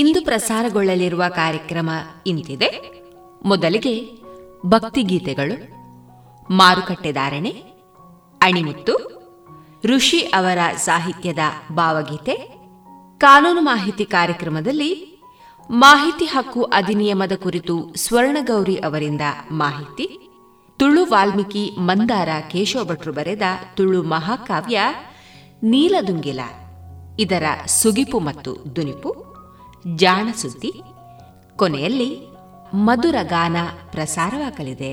ಇಂದು ಪ್ರಸಾರಗೊಳ್ಳಲಿರುವ ಕಾರ್ಯಕ್ರಮ ಇಂತಿದೆ. ಮೊದಲಿಗೆ ಭಕ್ತಿಗೀತೆಗಳು, ಮಾರುಕಟ್ಟೆ ಧಾರಣೆ, ಅಣಿಮುತ್ತು, ಋಷಿ ಅವರ ಸಾಹಿತ್ಯದ ಭಾವಗೀತೆ. ಕಾನೂನು ಮಾಹಿತಿ ಕಾರ್ಯಕ್ರಮದಲ್ಲಿ ಮಾಹಿತಿ ಹಕ್ಕು ಅಧಿನಿಯಮದ ಕುರಿತು ಸ್ವರ್ಣಗೌರಿ ಅವರಿಂದ ಮಾಹಿತಿ. ತುಳು ವಾಲ್ಮೀಕಿ ಮಂದಾರ ಕೇಶವ ಭಟ್ರು ಬರೆದ ತುಳು ಮಹಾಕಾವ್ಯ ನೀಲದುಂಗಿಲ ಇದರ ಸುಗಿಪು ಮತ್ತು ದುನಿಪು, ಜಾಣ ಸುದ್ದಿ, ಕೊನೆಯಲ್ಲಿ ಮಧುರ ಗಾನ ಪ್ರಸಾರವಾಗಲಿದೆ.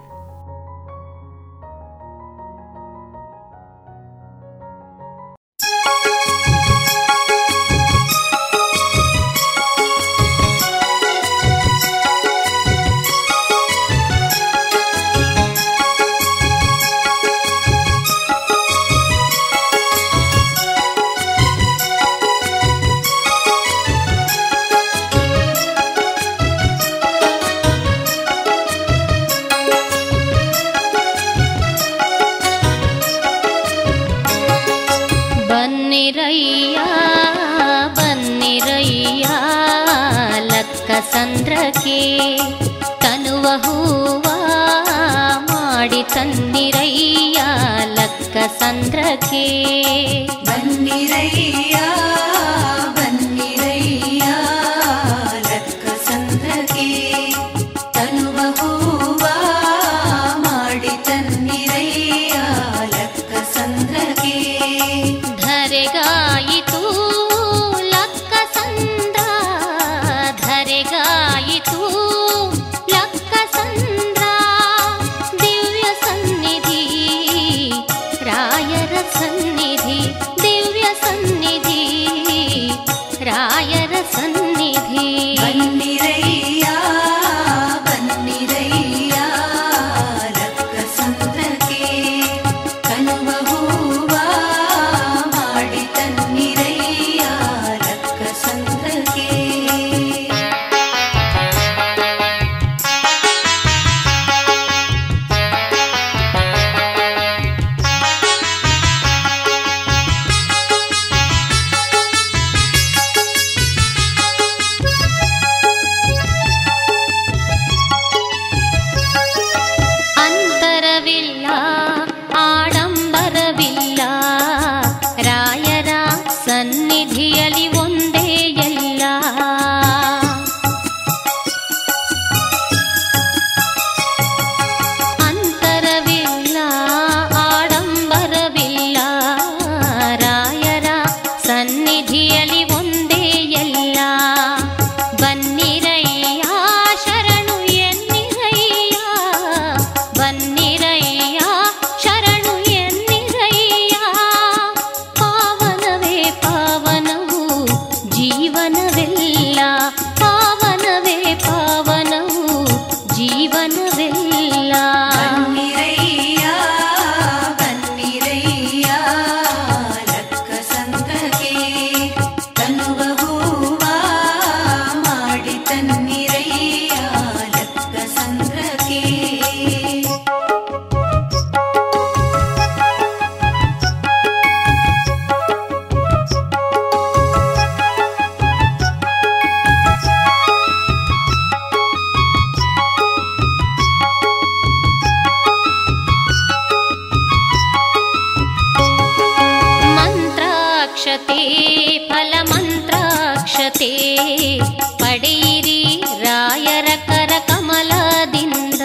ಪಡೆಯಿರಿ ರಾಯರ ಕರ ಕಮಲದಿಂದ.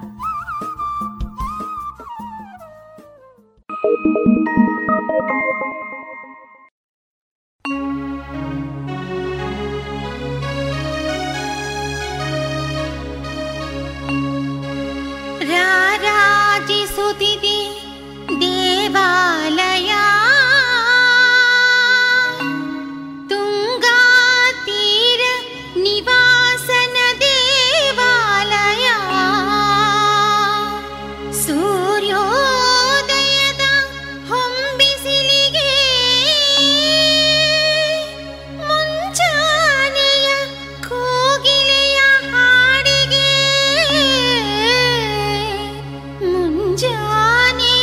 ರಾರಾಜಿಸುತ್ತಿದೆ ದೇವಾಲಯ ಜಾನಿ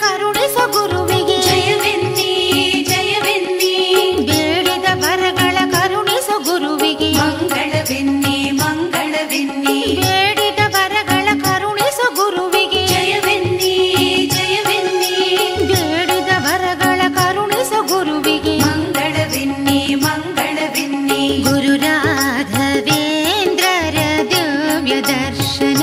ಕರುಣಿಸು ಗುರುವಿಗೆ ಜಯವೆನ್ನಿ ಜಯವೆನ್ನಿ, ಬೇಡಿದ ವರಗಳ ಕರುಣಿಸು ಗುರುವಿಗೆ ಮಂಗಳವೆನ್ನಿ ಮಂಗಳವೆನ್ನಿ, ಬೇಡಿದ ವರಗಳ ಕರುಣಿಸು ಗುರುವಿಗೆ ಜಯವೆನ್ನಿ ಜಯವೆನ್ನಿ, ಬೇಡಿದ ವರಗಳ ಕರುಣಿಸು ಗುರುವಿಗೆ ಮಂಗಳವೆನ್ನಿ ಮಂಗಳವೆನ್ನಿ. ಗುರುರಾಘವೇಂದ್ರರ ದಿವ್ಯ ದರ್ಶನ,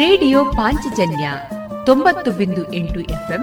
ರೇಡಿಯೋ ಪಾಂಚಜನ್ಯ 90.8 ಎಫ್ಎಂ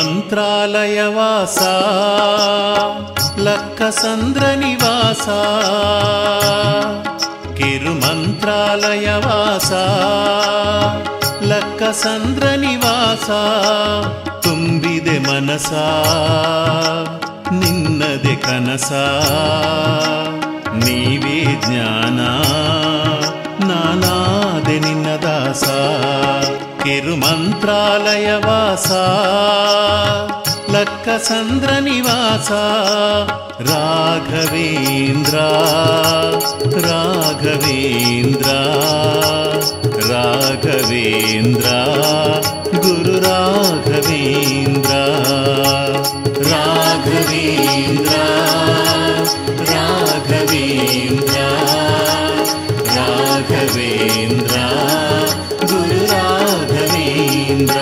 ಮಂತ್ರಾಲಯವಾಸ ಲಕ್ಕಸಂದ್ರ ನಿವಾಸ ಕಿರುಮಂತ್ರಾಲಯವಾಸ ಲಕ್ಕಸಂದ್ರ ನಿವಾಸ, ತುಂಬಿದೆ ಮನಸ ನಿನ್ನದೆ ಕನಸ, ನೀವೇ ಜ್ಞಾನ ನಾನಾದೆ ನಿನ್ನ ದಾಸ. ಕಿರುಮಂತ್ರಾಲಯವಾಸ ಲಕ್ಕಸಂದ್ರ ನಿವಾಸ ರಾಘವೇಂದ್ರ ರಾಘವೇಂದ್ರ ರಾಘವೇಂದ್ರ ಗುರು ರಾಘವೇಂದ್ರ ರಾಘವೇಂದ್ರ ರಾಘವೇಂದ್ರ ರಾಘವೇಂದ್ರ ಗುರು ರಾಘವೇಂದ್ರ.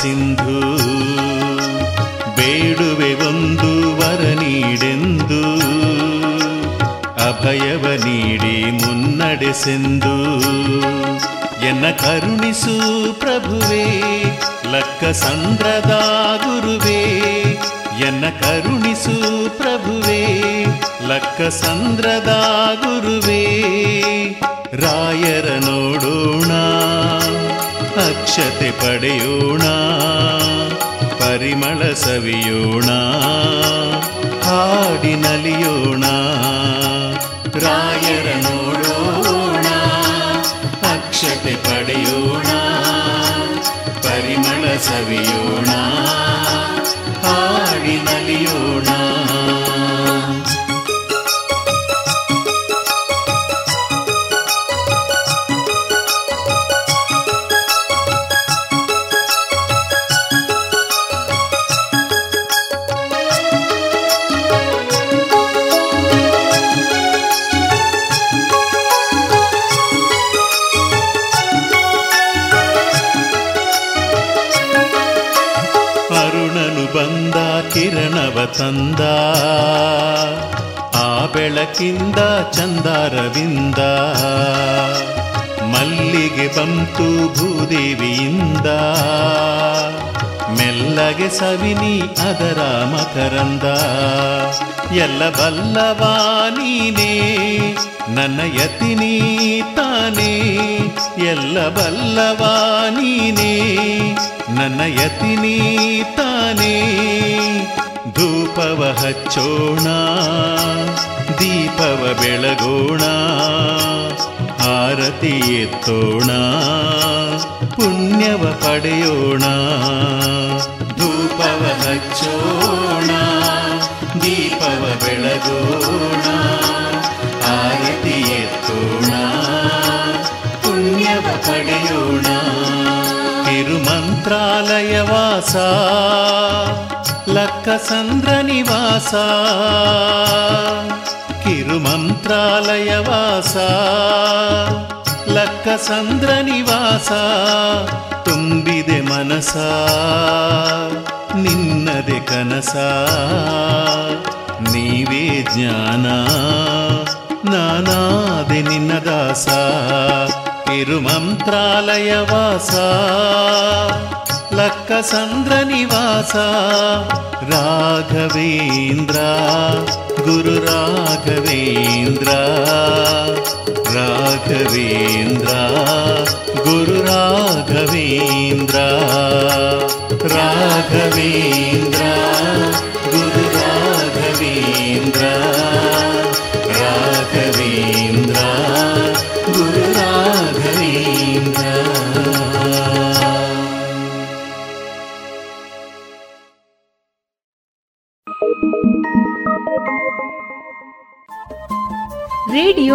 ಸಿಂಧು ಬೇಡುವೆ ಒಂದು ವರ ನೀಡೆಂದು, ಅಭಯವ ನೀಡಿ ಮುನ್ನಡೆಸೆಂದು ಎನ್ನ ಕರುಣಿಸು ಪ್ರಭುವೇ, ಲಕ್ಕ ಸಂದ್ರದ ಗುರುವೇ, ಎನ್ನ ಕರುಣಿಸು ಪ್ರಭುವೇ, ಲಕ್ಕ ಸಂದ್ರದ ಗುರುವೇ. ರಾಯರ ನೋಡೋಣ, ಅಕ್ಷತೆ ಪಡೆಯೋಣ, ಪರಿಮಳ ಸವಿಯೋಣ, ಹಾಡಿನಲಿಯೋಣ. ರಾಯರ ನೋಡೋಣ, ಅಕ್ಷತೆ ಪಡೆಯೋಣ, ಪರಿಮಳ ಸವಿಯೋಣ, ಹಾಡಿನಲಿಯೋಣ. ಕಿರಣವ ತಂದ ಆ ಬೆಳಕಿಂದ ಚಂದಾರವಿಂದ, ಮಲ್ಲಿಗೆ ಬಂತು ಭೂದೇವಿಯಿಂದ, ಮೆಲ್ಲಗೆ ಸವಿನಿ ಅದರ ಮಕರಂದ. ಎಲ್ಲ ಬಲ್ಲವಾ ನೀನೇ, ನನ್ನ ಯತಿನಿ ತಾನೇ, ಎಲ್ಲ ಬಲ್ಲವಾ ನೀನೇ, ನನ್ನ ಯತಿನಿ ತಾನೇ. ಧೂಪವ ಹಚ್ಚೋಣ, ದೀಪವ ಬೆಳಗೋಣ, ಆರತಿ ಎತ್ತೋಣ, ಪುಣ್ಯವ ಪಡೆಯೋಣ. ಧೂಪವ ಹಚ್ಚೋಣ, ದೀಪವ ಬೆಳಗೋಣ, ಆರತಿ ಎತ್ತೋಣ, ಪುಣ್ಯವ ಪಡೆಯೋಣ. ತಿರುಮಂತ್ರಾಲಯ ವಾಸ, ಲಕ್ಕ ಸಂದ್ರ ನಿವಾಸ, ಕಿರುಮಂತ್ರಾಲಯ ವಾಸ, ಲಕ್ಕ ಸಂದ್ರ ನಿವಾಸ. ತುಂಬಿದೆ ಮನಸ, ನಿನ್ನದೆ ಕನಸ, ನೀವೇ ಜ್ಞಾನ, ನಾನಾದೆ ನಿನ್ನ ದಾಸ. ತಿರುಮಂತ್ರಾಲಯ ವಾಸ, ಲಕ್ಕ ಸಂದ್ರ ನಿವಾಸ. ರಾಘವೇಂದ್ರ ಗುರು ರಾಘವೇಂದ್ರ, ರಾಘವೇಂದ್ರ ಗುರು ರಾಘವೇಂದ್ರ, ರಾಘವೇಂದ್ರ ಗುರು ರಾಘವೇಂದ್ರ, ರಾಘವೇಂದ್ರ ಗುರು ರಾಘವೇಂದ್ರ. ರೇಡಿಯೋ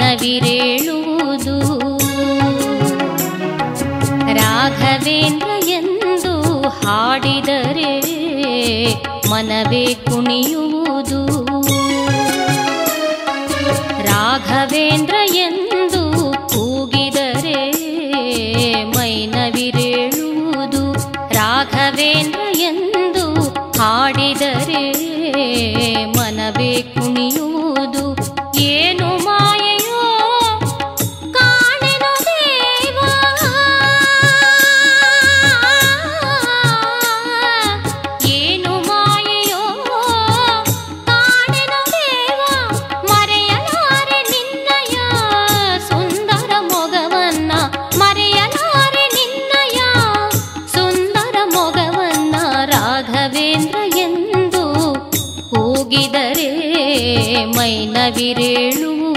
ನವಿರೇಳುವುದು ರಾಘವೇಂದ್ರ ಎಂದು ಹಾಡಿದರೆ ಮನವೇ ಕುಣಿಯುವುದು. ರಾಘವೇಂದ್ರ ಎಂದು ಕೂಗಿದರೆ ಮೈನವಿರೇಳುವುದು. ರಾಘವೇಂದ್ರ ಎಂದು ಹಾಡಿದರೆ ಮನವೇ ಕುಣಿಯುವುದು. ಏನು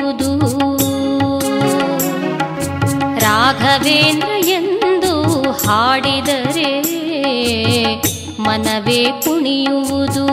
ಎಂಬುದು ರಾಘವೇಂದ್ರ ಎಂದು ಹಾಡಿದರೆ ಮನವೇ ಕುಣಿಯುವುದು.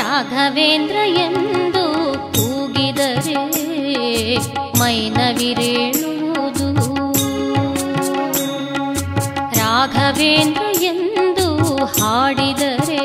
ರಾಘವೇಂದ್ರ ಎಂದು ಕೂಗಿದರೆ ಮೈನವಿರೇಳುವುದು. ರಾಘವೇಂದ್ರ ಎಂದು ಹಾಡಿದರೆ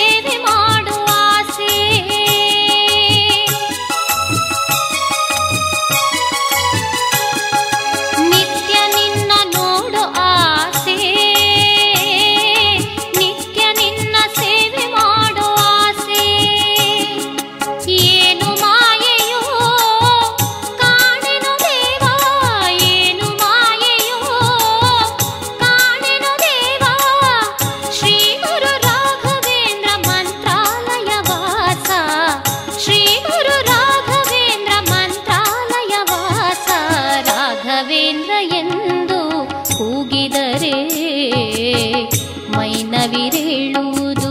ಮನವೇ ಕುಣಿಯುವುದು. ಮೈನವಿರೇಳುವುದು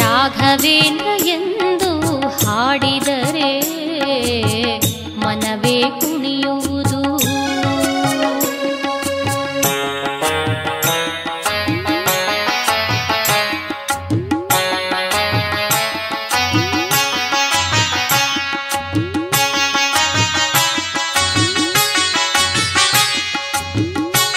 ರಾಘವೇಂದ್ರ ಎಂದು ಹಾಡಿದರೆ ಮನವೇ ಕುಣಿಯುವುದು.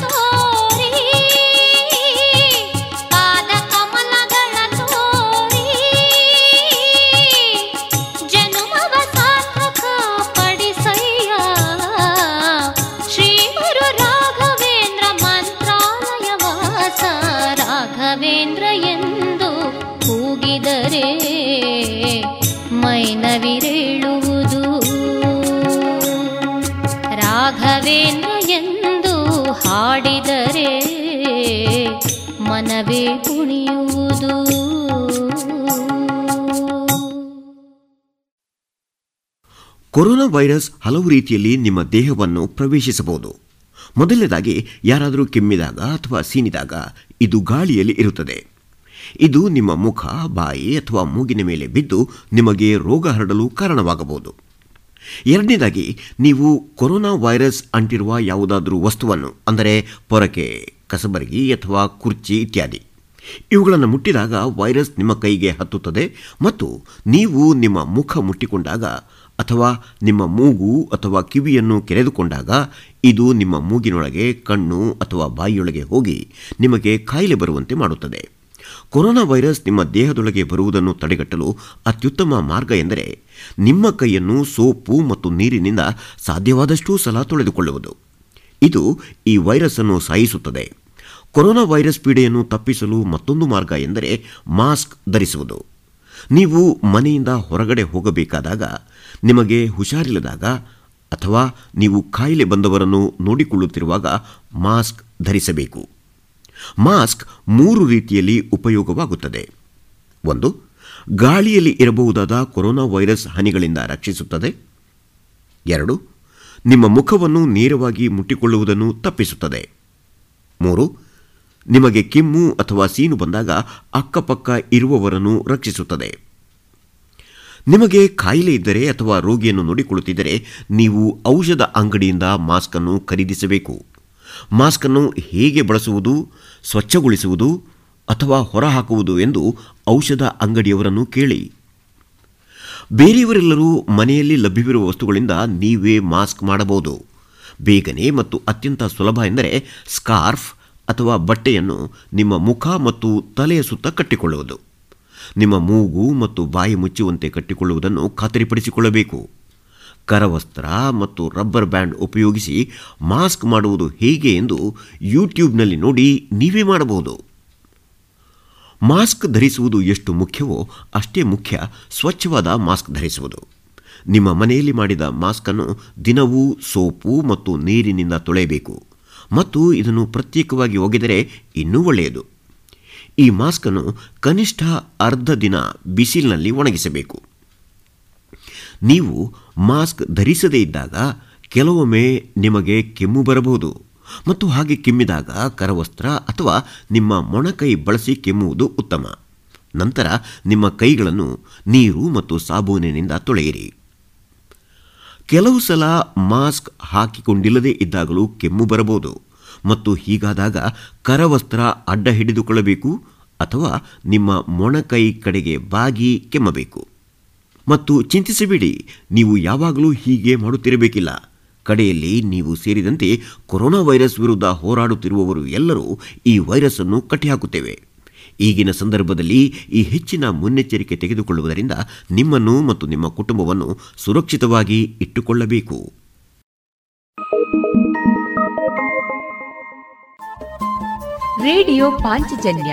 ರಾಘವೇಂದ್ರ ಎಂದು ಕೂಗಿದರೆ ಮೈನವಿರೇಳುವುದು. ರಾಘವೇಂದ್ರ ಎಂದು ಹಾಡಿದರೆ ಮನವೇ ಕುಣಿಯುವುದು. ಕೊರೋನಾ ವೈರಸ್ ಹಲವು ರೀತಿಯಲ್ಲಿ ನಿಮ್ಮ ದೇಹವನ್ನು ಪ್ರವೇಶಿಸಬಹುದು. ಮೊದಲನೇದಾಗಿ ಯಾರಾದರೂ ಕೆಮ್ಮಿದಾಗ ಅಥವಾ ಸೀನಿದಾಗ ಇದು ಗಾಳಿಯಲ್ಲಿ ಇರುತ್ತದೆ. ಇದು ನಿಮ್ಮ ಮುಖ, ಬಾಯಿ ಅಥವಾ ಮೂಗಿನ ಮೇಲೆ ಬಿದ್ದು ನಿಮಗೆ ರೋಗ ಹರಡಲು ಕಾರಣವಾಗಬಹುದು. ಎರಡನೇದಾಗಿ, ನೀವು ಕೊರೋನಾ ವೈರಸ್ ಅಂಟಿರುವ ಯಾವುದಾದರೂ ವಸ್ತುವನ್ನು, ಅಂದರೆ ಪೊರಕೆ, ಕಸಬರಗಿ ಅಥವಾ ಕುರ್ಚಿ ಇತ್ಯಾದಿ, ಇವುಗಳನ್ನು ಮುಟ್ಟಿದಾಗ ವೈರಸ್ ನಿಮ್ಮ ಕೈಗೆ ಹತ್ತುತ್ತದೆ ಮತ್ತು ನೀವು ನಿಮ್ಮ ಮುಖ ಮುಟ್ಟಿಕೊಂಡಾಗ ಅಥವಾ ನಿಮ್ಮ ಮೂಗು ಅಥವಾ ಕಿವಿಯನ್ನು ಕೆರೆದುಕೊಂಡಾಗ ಇದು ನಿಮ್ಮ ಮೂಗಿನೊಳಗೆ, ಕಣ್ಣು ಅಥವಾ ಬಾಯಿಯೊಳಗೆ ಹೋಗಿ ನಿಮಗೆ ಕಾಯಿಲೆ ಬರುವಂತೆ ಮಾಡುತ್ತದೆ. ಕೊರೋನಾ ವೈರಸ್ ನಿಮ್ಮ ದೇಹದೊಳಗೆ ಬರುವುದನ್ನು ತಡೆಗಟ್ಟಲು ಅತ್ಯುತ್ತಮ ಮಾರ್ಗ ಎಂದರೆ ನಿಮ್ಮ ಕೈಯನ್ನು ಸೋಪು ಮತ್ತು ನೀರಿನಿಂದ ಸಾಧ್ಯವಾದಷ್ಟೂ ಸಲ ತೊಳೆದುಕೊಳ್ಳುವುದು. ಇದು ಈ ವೈರಸ್ಸನ್ನು ಸಾಯಿಸುತ್ತದೆ. ಕೊರೋನಾ ವೈರಸ್ ಪೀಡೆಯನ್ನು ತಪ್ಪಿಸಲು ಮತ್ತೊಂದು ಮಾರ್ಗ ಎಂದರೆ ಮಾಸ್ಕ್ ಧರಿಸುವುದು. ನೀವು ಮನೆಯಿಂದ ಹೊರಗಡೆ ಹೋಗಬೇಕಾದಾಗ, ನಿಮಗೆ ಹುಷಾರಿಲ್ಲದಾಗ ಅಥವಾ ನೀವು ಕಾಯಿಲೆ ಬಂದವರನ್ನು ನೋಡಿಕೊಳ್ಳುತ್ತಿರುವಾಗ ಮಾಸ್ಕ್ ಧರಿಸಬೇಕು. ಮಾಸ್ಕ್ 3 ರೀತಿಯಲ್ಲಿ ಉಪಯೋಗವಾಗುತ್ತದೆ. 1. ಗಾಳಿಯಲ್ಲಿ ಇರಬಹುದಾದ ಕೊರೋನಾ ವೈರಸ್ ಹಾನಿಗಳಿಂದ ರಕ್ಷಿಸುತ್ತದೆ. 2. ನಿಮ್ಮ ಮುಖವನ್ನು ನೇರವಾಗಿ ಮುಟ್ಟಿಕೊಳ್ಳುವುದನ್ನು ತಪ್ಪಿಸುತ್ತದೆ. 3. ನಿಮಗೆ ಕೆಮ್ಮು ಅಥವಾ ಸೀನು ಬಂದಾಗ ಅಕ್ಕಪಕ್ಕ ಇರುವವರನ್ನು ರಕ್ಷಿಸುತ್ತದೆ. ನಿಮಗೆ ಕಾಯಿಲೆ ಇದ್ದರೆ ಅಥವಾ ರೋಗಿಯನ್ನು ನೋಡಿಕೊಳ್ಳುತ್ತಿದ್ದರೆ ನೀವು ಔಷಧ ಅಂಗಡಿಯಿಂದ ಮಾಸ್ಕನ್ನು ಖರೀದಿಸಬೇಕು. ಮಾಸ್ಕನ್ನು ಹೇಗೆ ಬಳಸುವುದು, ಸ್ವಚ್ಛಗೊಳಿಸುವುದು ಅಥವಾ ಹೊರಹಾಕುವುದು ಎಂದು ಔಷಧ ಅಂಗಡಿಯವರನ್ನು ಕೇಳಿ. ಬೇರೆಯವರೆಲ್ಲರೂ ಮನೆಯಲ್ಲಿ ಲಭ್ಯವಿರುವ ವಸ್ತುಗಳಿಂದ ನೀವೇ ಮಾಸ್ಕ್ ಮಾಡಬಹುದು. ಬೇಗನೆ ಮತ್ತು ಅತ್ಯಂತ ಸುಲಭ ಎಂದರೆ ಸ್ಕಾರ್ಫ್ ಅಥವಾ ಬಟ್ಟೆಯನ್ನು ನಿಮ್ಮ ಮುಖ ಮತ್ತು ತಲೆಯ ಸುತ್ತ ಕಟ್ಟಿಕೊಳ್ಳುವುದು. ನಿಮ್ಮ ಮೂಗು ಮತ್ತು ಬಾಯಿ ಮುಚ್ಚುವಂತೆ ಕಟ್ಟಿಕೊಳ್ಳುವುದನ್ನು ಖಾತರಿಪಡಿಸಿಕೊಳ್ಳಬೇಕು. ಕರವಸ್ತ್ರ ಮತ್ತು ರಬ್ಬರ್ ಬ್ಯಾಂಡ್ ಉಪಯೋಗಿಸಿ ಮಾಸ್ಕ್ ಮಾಡುವುದು ಹೇಗೆ ಎಂದು ಯೂಟ್ಯೂಬ್ನಲ್ಲಿ ನೋಡಿ ನೀವೇ ಮಾಡಬಹುದು. ಮಾಸ್ಕ್ ಧರಿಸುವುದು ಎಷ್ಟು ಮುಖ್ಯವೋ ಅಷ್ಟೇ ಮುಖ್ಯ ಸ್ವಚ್ಛವಾದ ಮಾಸ್ಕ್ ಧರಿಸುವುದು. ನಿಮ್ಮ ಮನೆಯಲ್ಲಿ ಮಾಡಿದ ಮಾಸ್ಕನ್ನು ದಿನವೂ ಸೋಪು ಮತ್ತು ನೀರಿನಿಂದ ತೊಳೆಯಬೇಕು ಮತ್ತು ಇದನ್ನು ಪ್ರತ್ಯೇಕವಾಗಿ ಒಗೆದರೆ ಇನ್ನೂ ಒಳ್ಳೆಯದು. ಈ ಮಾಸ್ಕನ್ನು ಕನಿಷ್ಠ ಅರ್ಧ ದಿನ ಬಿಸಿಲಿನಲ್ಲಿ ಒಣಗಿಸಬೇಕು. ನೀವು ಮಾಸ್ಕ್ ಧರಿಸದೇ ಇದ್ದಾಗ ಕೆಲವೊಮ್ಮೆ ನಿಮಗೆ ಕೆಮ್ಮು ಬರಬಹುದು ಮತ್ತು ಹಾಗೆ ಕೆಮ್ಮಿದಾಗ ಕರವಸ್ತ್ರ ಅಥವಾ ನಿಮ್ಮ ಮೊಣಕೈ ಬಳಸಿ ಕೆಮ್ಮುವುದು ಉತ್ತಮ. ನಂತರ ನಿಮ್ಮ ಕೈಗಳನ್ನು ನೀರು ಮತ್ತು ಸಾಬೂನಿನಿಂದ ತೊಳೆಯಿರಿ. ಕೆಲವು ಸಲ ಮಾಸ್ಕ್ ಹಾಕಿಕೊಂಡಿಲ್ಲದೇ ಇದ್ದಾಗಲೂ ಕೆಮ್ಮು ಬರಬಹುದು ಮತ್ತು ಹೀಗಾದಾಗ ಕರವಸ್ತ್ರ ಅಡ್ಡ ಹಿಡಿದುಕೊಳ್ಳಬೇಕು ಅಥವಾ ನಿಮ್ಮ ಮೊಣಕೈ ಕಡೆಗೆ ಬಾಗಿ ಕೆಮ್ಮಬೇಕು. ಮತ್ತು ಚಿಂತಿಸಬೇಡಿ, ನೀವು ಯಾವಾಗಲೂ ಹೀಗೆ ಮಾಡುತ್ತಿರಬೇಕಿಲ್ಲ. ಕಡೆಯಲ್ಲಿ ನೀವು ಸೇರಿದಂತೆ ಕೊರೋನಾ ವೈರಸ್ ವಿರುದ್ಧ ಹೋರಾಡುತ್ತಿರುವವರು ಎಲ್ಲರೂ ಈ ವೈರಸ್ಸನ್ನು ಕಟ್ಟಿಹಾಕುತ್ತೇವೆ. ಈಗಿನ ಸಂದರ್ಭದಲ್ಲಿ ಈ ಹೆಚ್ಚಿನ ಮುನ್ನೆಚ್ಚರಿಕೆ ತೆಗೆದುಕೊಳ್ಳುವುದರಿಂದ ನಿಮ್ಮನ್ನು ಮತ್ತು ನಿಮ್ಮ ಕುಟುಂಬವನ್ನು ಸುರಕ್ಷಿತವಾಗಿ ಇಟ್ಟುಕೊಳ್ಳಬೇಕು. ರೇಡಿಯೋ ಪಾಂಚಜನ್ಯ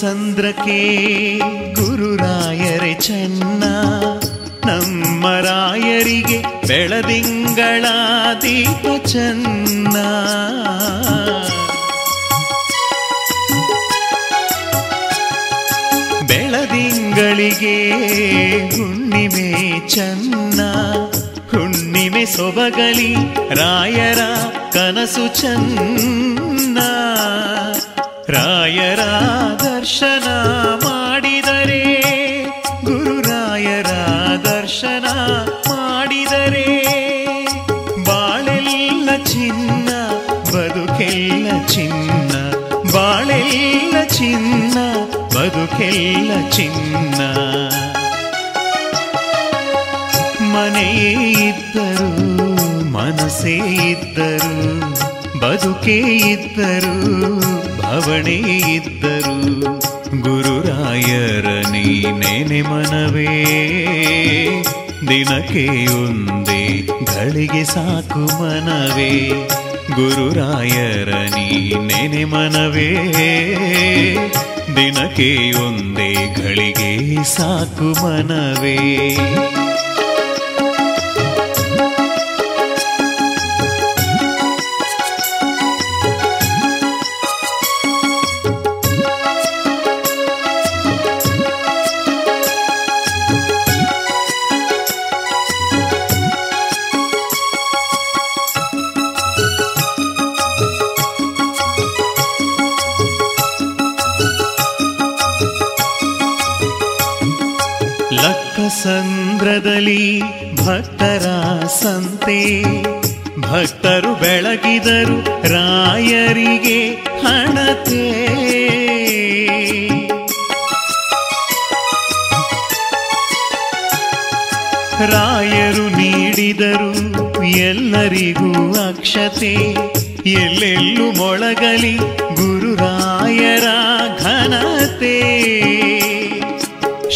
ಸಂದ್ರಕ್ಕೆ ಗುರುರಾಯರೇ ಚೆನ್ನ, ನಮ್ಮ ರಾಯರಿಗೆ ಬೆಳದಿಂಗಳ ದೀಪ ಚೆನ್ನ. ಬೆಳದಿಂಗಳಿಗೆ ಹುಣ್ಣಿಮೆ ಚೆನ್ನ, ಹುಣ್ಣಿಮೆ ಸೊಬಗಲಿ ರಾಯರ ಕನಸು ಚೆನ್ನ. ರಾಯರ ದರ್ಶನ ಮಾಡಿದರೆ, ಗುರುರಾಯರ ದರ್ಶನ ಮಾಡಿದರೆ, ಬಾಳೆಲ್ಲ ಚಿನ್ನ ಬದುಕೆಲ್ಲ ಚಿನ್ನ, ಬಾಳೆಲ್ಲ ಚಿನ್ನ ಬದುಕೆಲ್ಲ ಚಿನ್ನ. ಮನೆಯೇ ಇದ್ದರು ಮನಸ್ಸೇ ಇದ್ದರು, ಬದುಕೇ ಇದ್ದರು ಭವಣೆ ಇದ್ದರು, ಗುರುರಾಯರ ನೀನೆ ಮನವೇ ದಿನಕ್ಕೆ ಒಂದೇ ಗಳಿಗೆ ಸಾಕು ಮನವೇ. ಗುರುರಾಯರ ನೀನೆ ಮನವೇ ದಿನಕ್ಕೆ ಒಂದೇ ಗಳಿಗೆ ಸಾಕು ಮನವೇ. ಸಂದ್ರದಲ್ಲಿ ಭಕ್ತರ ಸಂತೆ, ಭಕ್ತರು ಬೆಳಗಿದರು ರಾಯರಿಗೆ ಹಣತೆ. ರಾಯರು ನೀಡಿದರು ಎಲ್ಲರಿಗೂ ಅಕ್ಷತೆ, ಎಲ್ಲೆಲ್ಲೂ ಮೊಳಗಲಿ ಗುರುರಾಯರ ಘನತೆ.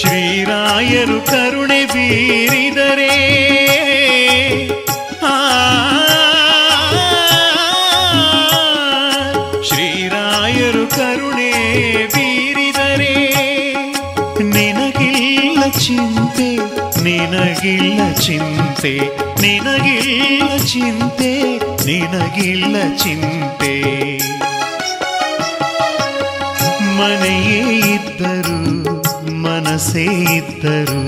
ಶ್ರೀರಾಯರು ಕರುಣೆ ಬೀರಿದರೆ, ಶ್ರೀರಾಯರು ಕರುಣೆ ಬೀರಿದರೆ, ನಿನಗಿಲ್ಲ ಚಿಂತೆ ನಿನಗಿಲ್ಲ ಚಿಂತೆ, ನಿನಗಿಲ್ಲ ಚಿಂತೆ ನಿನಗಿಲ್ಲ ಚಿಂತೆ. ಮನೆಯೇ ಇದ್ದರು ಮನಸೇ ಇದ್ದರು,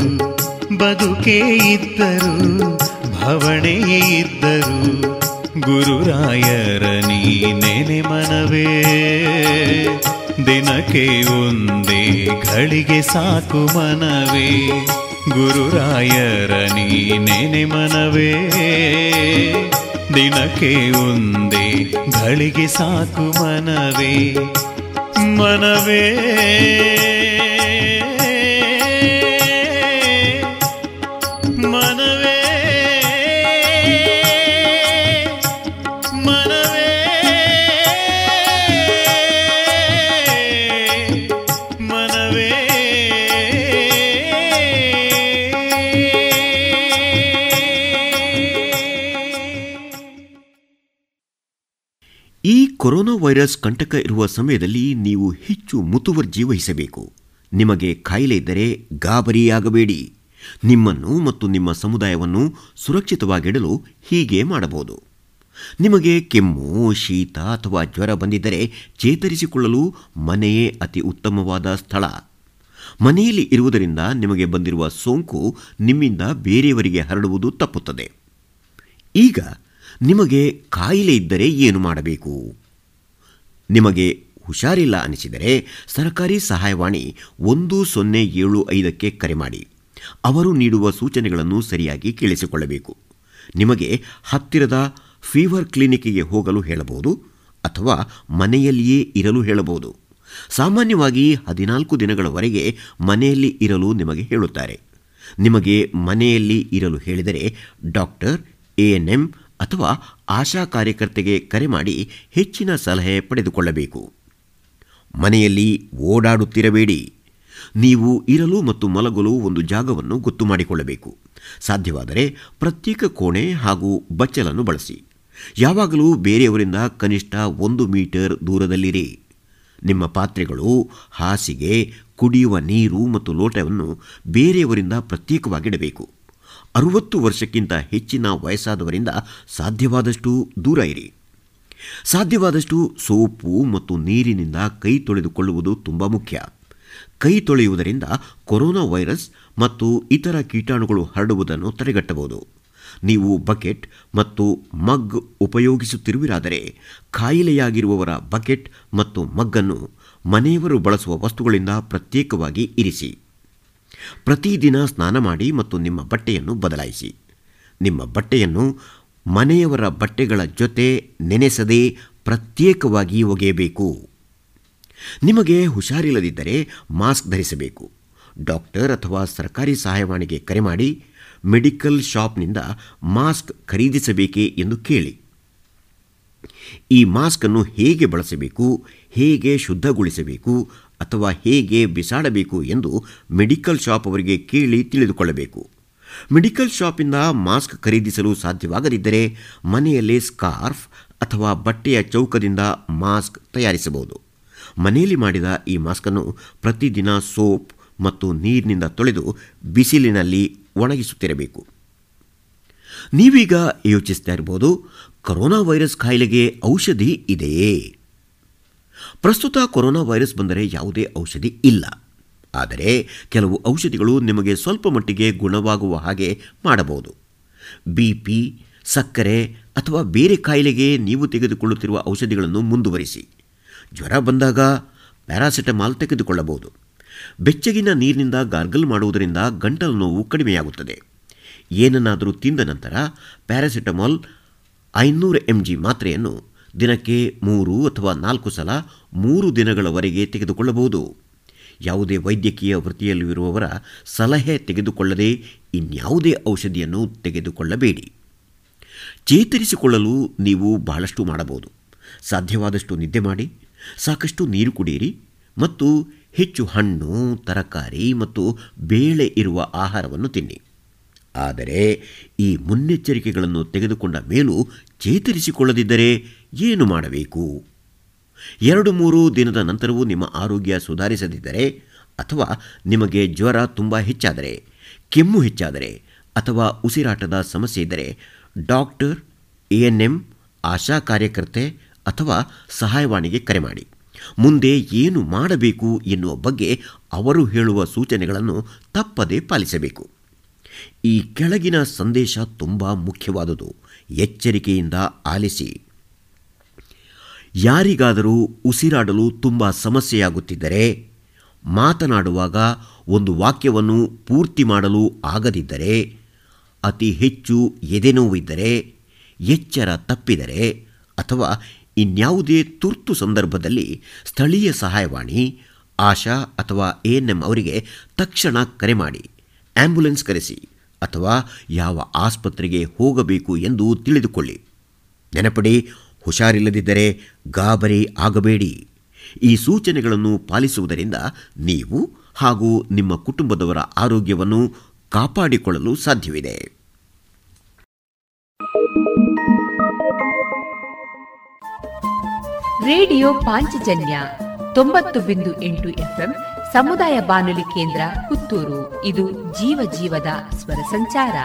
ಬದುಕೇ ಇದ್ದರು ಭವಣೆ ಇದ್ದರು, ಗುರುರಾಯರ ನೀನೆ ಮನವೇ ದಿನಕ್ಕೆ ಒಂದೇ ಗಳಿಗೆ ಸಾಕು ಮನವೇ. ಗುರುರಾಯರ ನೀನೆ ಮನವೇ ದಿನಕ್ಕೆ ಒಂದೇ ಗಳಿಗೆ ಸಾಕು ಮನವೇ ಮನವೇ ಕೊರೋನಾ ವೈರಸ್ ಕಂಟಕ ಇರುವ ಸಮಯದಲ್ಲಿ ನೀವು ಹೆಚ್ಚು ಮುತುವರ್ಜಿ ವಹಿಸಬೇಕು. ನಿಮಗೆ ಕಾಯಿಲೆ ಇದ್ದರೆ ಗಾಬರಿಯಾಗಬೇಡಿ. ನಿಮ್ಮನ್ನು ಮತ್ತು ನಿಮ್ಮ ಸಮುದಾಯವನ್ನು ಸುರಕ್ಷಿತವಾಗಿಡಲು ಹೀಗೆ ಮಾಡಬಹುದು. ನಿಮಗೆ ಕೆಮ್ಮು, ಶೀತ ಅಥವಾ ಜ್ವರ ಬಂದಿದ್ದರೆ ಚೇತರಿಸಿಕೊಳ್ಳಲು ಮನೆಯೇ ಅತಿ ಉತ್ತಮವಾದ ಸ್ಥಳ. ಮನೆಯಲ್ಲಿ ಇರುವುದರಿಂದ ನಿಮಗೆ ಬಂದಿರುವ ಸೋಂಕು ನಿಮ್ಮಿಂದ ಬೇರೆಯವರಿಗೆ ಹರಡುವುದು ತಪ್ಪುತ್ತದೆ. ಈಗ ನಿಮಗೆ ಕಾಯಿಲೆ ಇದ್ದರೆ ಏನು ಮಾಡಬೇಕು? ನಿಮಗೆ ಹುಷಾರಿಲ್ಲ ಅನಿಸಿದರೆ ಸರ್ಕಾರಿ ಸಹಾಯವಾಣಿ 1075 ಕರೆ ಮಾಡಿ. ಅವರು ನೀಡುವ ಸೂಚನೆಗಳನ್ನು ಸರಿಯಾಗಿ ಕೇಳಿಸಿಕೊಳ್ಳಬೇಕು. ನಿಮಗೆ ಹತ್ತಿರದ ಫೀವರ್ ಕ್ಲಿನಿಕ್ಗೆ ಹೋಗಲು ಹೇಳಬಹುದು ಅಥವಾ ಮನೆಯಲ್ಲಿಯೇ ಇರಲು ಹೇಳಬಹುದು. ಸಾಮಾನ್ಯವಾಗಿ 14 ದಿನಗಳವರೆಗೆ ಮನೆಯಲ್ಲಿ ಇರಲು ನಿಮಗೆ ಹೇಳುತ್ತಾರೆ. ನಿಮಗೆ ಮನೆಯಲ್ಲಿ ಇರಲು ಹೇಳಿದರೆ ಡಾಕ್ಟರ್, ANM ಅಥವಾ ಆಶಾ ಕಾರ್ಯಕರ್ತೆಗೆ ಕರೆ ಮಾಡಿ ಹೆಚ್ಚಿನ ಸಲಹೆ ಪಡೆದುಕೊಳ್ಳಬೇಕು. ಮನೆಯಲ್ಲಿ ಓಡಾಡುತ್ತಿರಬೇಡಿ. ನೀವು ಇರಲು ಮತ್ತು ಮಲಗಲು ಒಂದು ಜಾಗವನ್ನು ಗೊತ್ತು ಮಾಡಿಕೊಳ್ಳಬೇಕು. ಸಾಧ್ಯವಾದರೆ ಪ್ರತ್ಯೇಕ ಕೋಣೆ ಹಾಗೂ ಬಚ್ಚಲನ್ನು ಬಳಸಿ. ಯಾವಾಗಲೂ ಬೇರೆಯವರಿಂದ ಕನಿಷ್ಠ 1 ಮೀಟರ್ ದೂರದಲ್ಲಿರಿ. ನಿಮ್ಮ ಪಾತ್ರೆಗಳು, ಹಾಸಿಗೆ, ಕುಡಿಯುವ ನೀರು ಮತ್ತು ಲೋಟವನ್ನು ಬೇರೆಯವರಿಂದ ಪ್ರತ್ಯೇಕವಾಗಿಡಬೇಕು. 60 ವರ್ಷಕ್ಕಿಂತ ಹೆಚ್ಚಿನ ವಯಸ್ಸಾದವರಿಂದ ಸಾಧ್ಯವಾದಷ್ಟು ದೂರ ಇರಿ. ಸಾಧ್ಯವಾದಷ್ಟು ಸೋಪು ಮತ್ತು ನೀರಿನಿಂದ ಕೈ ತೊಳೆದುಕೊಳ್ಳುವುದು ತುಂಬ ಮುಖ್ಯ. ಕೈ ತೊಳೆಯುವುದರಿಂದ ಕೊರೋನಾ ವೈರಸ್ ಮತ್ತು ಇತರ ಕೀಟಾಣುಗಳು ಹರಡುವುದನ್ನು ತಡೆಗಟ್ಟಬಹುದು. ನೀವು ಬಕೆಟ್ ಮತ್ತು ಮಗ್ ಉಪಯೋಗಿಸುತ್ತಿರುವಿರಾದರೆ ಖಾಯಿಲೆಯಾಗಿರುವವರ ಬಕೆಟ್ ಮತ್ತು ಮಗ್ಗನ್ನು ಮನೆಯವರು ಬಳಸುವ ವಸ್ತುಗಳಿಂದ ಪ್ರತ್ಯೇಕವಾಗಿ ಇರಿಸಿ. ಪ್ರತಿದಿನ ಸ್ನಾನ ಮಾಡಿ ಮತ್ತು ನಿಮ್ಮ ಬಟ್ಟೆಯನ್ನು ಬದಲಾಯಿಸಿ. ನಿಮ್ಮ ಬಟ್ಟೆಯನ್ನು ಮನೆಯವರ ಬಟ್ಟೆಗಳ ಜೊತೆ ನೆನೆಸದೆ ಪ್ರತ್ಯೇಕವಾಗಿ ಒಗೆಯಬೇಕು. ನಿಮಗೆ ಹುಷಾರಿಲ್ಲದಿದ್ದರೆ ಮಾಸ್ಕ್ ಧರಿಸಬೇಕು. ಡಾಕ್ಟರ್ ಅಥವಾ ಸರ್ಕಾರಿ ಸಹಾಯವಾಣಿಗೆ ಕರೆ ಮಾಡಿ ಮೆಡಿಕಲ್ ಶಾಪ್ನಿಂದ ಮಾಸ್ಕ್ ಖರೀದಿಸಬೇಕೇ ಎಂದು ಕೇಳಿ. ಈ ಮಾಸ್ಕನ್ನು ಹೇಗೆ ಬಳಸಬೇಕು, ಹೇಗೆ ಶುದ್ಧಗೊಳಿಸಬೇಕು ಅಥವಾ ಹೇಗೆ ಬಿಸಾಡಬೇಕು ಎಂದು ಮೆಡಿಕಲ್ ಶಾಪ್ ಅವರಿಗೆ ಕೇಳಿ ತಿಳಿದುಕೊಳ್ಳಬೇಕು. ಮೆಡಿಕಲ್ ಶಾಪಿಂದ ಮಾಸ್ಕ್ ಖರೀದಿಸಲು ಸಾಧ್ಯವಾಗದಿದ್ದರೆ ಮನೆಯಲ್ಲೇ ಸ್ಕಾರ್ಫ್ ಅಥವಾ ಬಟ್ಟೆಯ ಚೌಕದಿಂದ ಮಾಸ್ಕ್ ತಯಾರಿಸಬಹುದು. ಮನೆಯಲ್ಲಿ ಮಾಡಿದ ಈ ಮಾಸ್ಕನ್ನು ಪ್ರತಿದಿನ ಸೋಪ್ ಮತ್ತು ನೀರಿನಿಂದ ತೊಳೆದು ಬಿಸಿಲಿನಲ್ಲಿ ಒಣಗಿಸುತ್ತಿರಬೇಕು. ನೀವೀಗ ಯೋಚಿಸ್ತಾ ಇರಬಹುದು, ಕೊರೋನಾ ವೈರಸ್ ಕಾಯಿಲೆಗೆ ಔಷಧಿ ಇದೆಯೇ? ಪ್ರಸ್ತುತ ಕೊರೋನಾ ವೈರಸ್ ಬಂದರೆ ಯಾವುದೇ ಔಷಧಿ ಇಲ್ಲ. ಆದರೆ ಕೆಲವು ಔಷಧಿಗಳು ನಿಮಗೆ ಸ್ವಲ್ಪ ಮಟ್ಟಿಗೆ ಗುಣವಾಗುವ ಹಾಗೆ ಮಾಡಬಹುದು. BP, ಸಕ್ಕರೆ ಅಥವಾ ಬೇರೆ ಕಾಯಿಲೆಗೆ ನೀವು ತೆಗೆದುಕೊಳ್ಳುತ್ತಿರುವ ಔಷಧಿಗಳನ್ನು ಮುಂದುವರಿಸಿ. ಜ್ವರ ಬಂದಾಗ ಪ್ಯಾರಾಸಿಟಮಾಲ್ ತೆಗೆದುಕೊಳ್ಳಬಹುದು. ಬೆಚ್ಚಗಿನ ನೀರಿನಿಂದ ಗಾರ್ಗಲ್ ಮಾಡುವುದರಿಂದ ಗಂಟಲು ನೋವು ಕಡಿಮೆಯಾಗುತ್ತದೆ. ಏನನ್ನಾದರೂ ತಿಂದ ನಂತರ ಪ್ಯಾರಾಸಿಟಮಾಲ್ 500 mg ಮಾತ್ರೆಯನ್ನು ದಿನಕ್ಕೆ 3 ಅಥವಾ 4 ಸಲ 3 ದಿನಗಳವರೆಗೆ ತೆಗೆದುಕೊಳ್ಳಬಹುದು. ಯಾವುದೇ ವೈದ್ಯಕೀಯ ವೃತ್ತಿಯಲ್ಲಿರುವವರ ಸಲಹೆ ತೆಗೆದುಕೊಳ್ಳದೆ ಇನ್ಯಾವುದೇ ಔಷಧಿಯನ್ನು ತೆಗೆದುಕೊಳ್ಳಬೇಡಿ. ಚೇತರಿಸಿಕೊಳ್ಳಲು ನೀವು ಬಹಳಷ್ಟು ಮಾಡಬಹುದು. ಸಾಧ್ಯವಾದಷ್ಟು ನಿದ್ದೆ ಮಾಡಿ, ಸಾಕಷ್ಟು ನೀರು ಕುಡಿಯಿರಿ ಮತ್ತು ಹೆಚ್ಚು ಹಣ್ಣು, ತರಕಾರಿ ಮತ್ತು ಬೇಳೆ ಇರುವ ಆಹಾರವನ್ನು ತಿನ್ನಿ. ಆದರೆ ಈ ಮುನ್ನೆಚ್ಚರಿಕೆಗಳನ್ನು ತೆಗೆದುಕೊಂಡ ಮೇಲೂ ಚೇತರಿಸಿಕೊಳ್ಳದಿದ್ದರೆ ಏನು ಮಾಡಬೇಕು? 2-3 ದಿನದ ನಂತರವೂ ನಿಮ್ಮ ಆರೋಗ್ಯ ಸುಧಾರಿಸದಿದ್ದರೆ ಅಥವಾ ನಿಮಗೆ ಜ್ವರ ತುಂಬ ಹೆಚ್ಚಾದರೆ, ಕೆಮ್ಮು ಹೆಚ್ಚಾದರೆ ಅಥವಾ ಉಸಿರಾಟದ ಸಮಸ್ಯೆ ಇದ್ದರೆ ಡಾಕ್ಟರ್, ANM, ಆಶಾ ಕಾರ್ಯಕರ್ತೆ ಅಥವಾ ಸಹಾಯವಾಣಿಗೆ ಕರೆ ಮಾಡಿ. ಮುಂದೆ ಏನು ಮಾಡಬೇಕು ಎನ್ನುವ ಬಗ್ಗೆ ಅವರು ಹೇಳುವ ಸೂಚನೆಗಳನ್ನು ತಪ್ಪದೇ ಪಾಲಿಸಬೇಕು. ಈ ಕೆಳಗಿನ ಸಂದೇಶ ತುಂಬ ಮುಖ್ಯವಾದುದು. ಎಚ್ಚರಿಕೆಯಿಂದ ಆಲಿಸಿ. ಯಾರಿಗಾದರೂ ಉಸಿರಾಡಲು ತುಂಬ ಸಮಸ್ಯೆಯಾಗುತ್ತಿದ್ದರೆ, ಮಾತನಾಡುವಾಗ ಒಂದು ವಾಕ್ಯವನ್ನು ಪೂರ್ತಿ ಮಾಡಲು ಆಗದಿದ್ದರೆ, ಅತಿ ಹೆಚ್ಚು ಎದೆನೋವಿದ್ದರೆ, ಎಚ್ಚರ ತಪ್ಪಿದರೆ ಅಥವಾ ಇನ್ಯಾವುದೇ ತುರ್ತು ಸಂದರ್ಭದಲ್ಲಿ ಸ್ಥಳೀಯ ಸಹಾಯವಾಣಿ, ಆಶಾ ಅಥವಾ ANM ಅವರಿಗೆ ತಕ್ಷಣ ಕರೆ ಮಾಡಿ. ಆಂಬ್ಯುಲೆನ್ಸ್ ಕರೆಸಿ ಅಥವಾ ಯಾವ ಆಸ್ಪತ್ರೆಗೆ ಹೋಗಬೇಕು ಎಂದು ತಿಳಿದುಕೊಳ್ಳಿ. ನೆನಪಡಿ, ಹುಷಾರಿಲ್ಲದಿದ್ದರೆ ಗಾಬರಿ ಆಗಬೇಡಿ. ಈ ಸೂಚನೆಗಳನ್ನು ಪಾಲಿಸುವುದರಿಂದ ನೀವು ಹಾಗೂ ನಿಮ್ಮ ಕುಟುಂಬದವರ ಆರೋಗ್ಯವನ್ನು ಕಾಪಾಡಿಕೊಳ್ಳಲು ಸಾಧ್ಯವಿದೆ. ರೇಡಿಯೋ ಪಾಂಚಜನ್ಯ 90.8 FM ಸಮುದಾಯ ಬಾನುಲಿ ಕೇಂದ್ರ ಪುತ್ತೂರು. ಇದು ಜೀವ ಜೀವದ ಸ್ವರ ಸಂಚಾರ.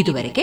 ಇದುವರೆಗೆ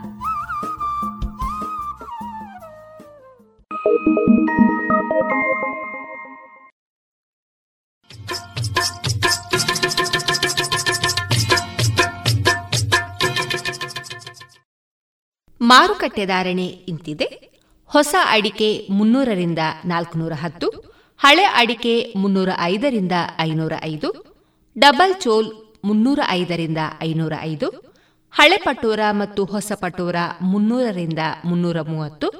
ಮಾರುಕಟ್ಟೆ ಧಾರಣೆ ಇಂತಿದೆ. ಹೊಸ ಅಡಿಕೆ 300ರಿಂದ 410, ಹಳೆ ಅಡಿಕೆ 305ರಿಂದ 505, ಡಬಲ್ ಚೋಲ್ 305ರಿಂದ 505, ಹಳೆ ಪಟೋರ ಮತ್ತು ಹೊಸ ಪಟೋರ 300ರಿಂದ 330,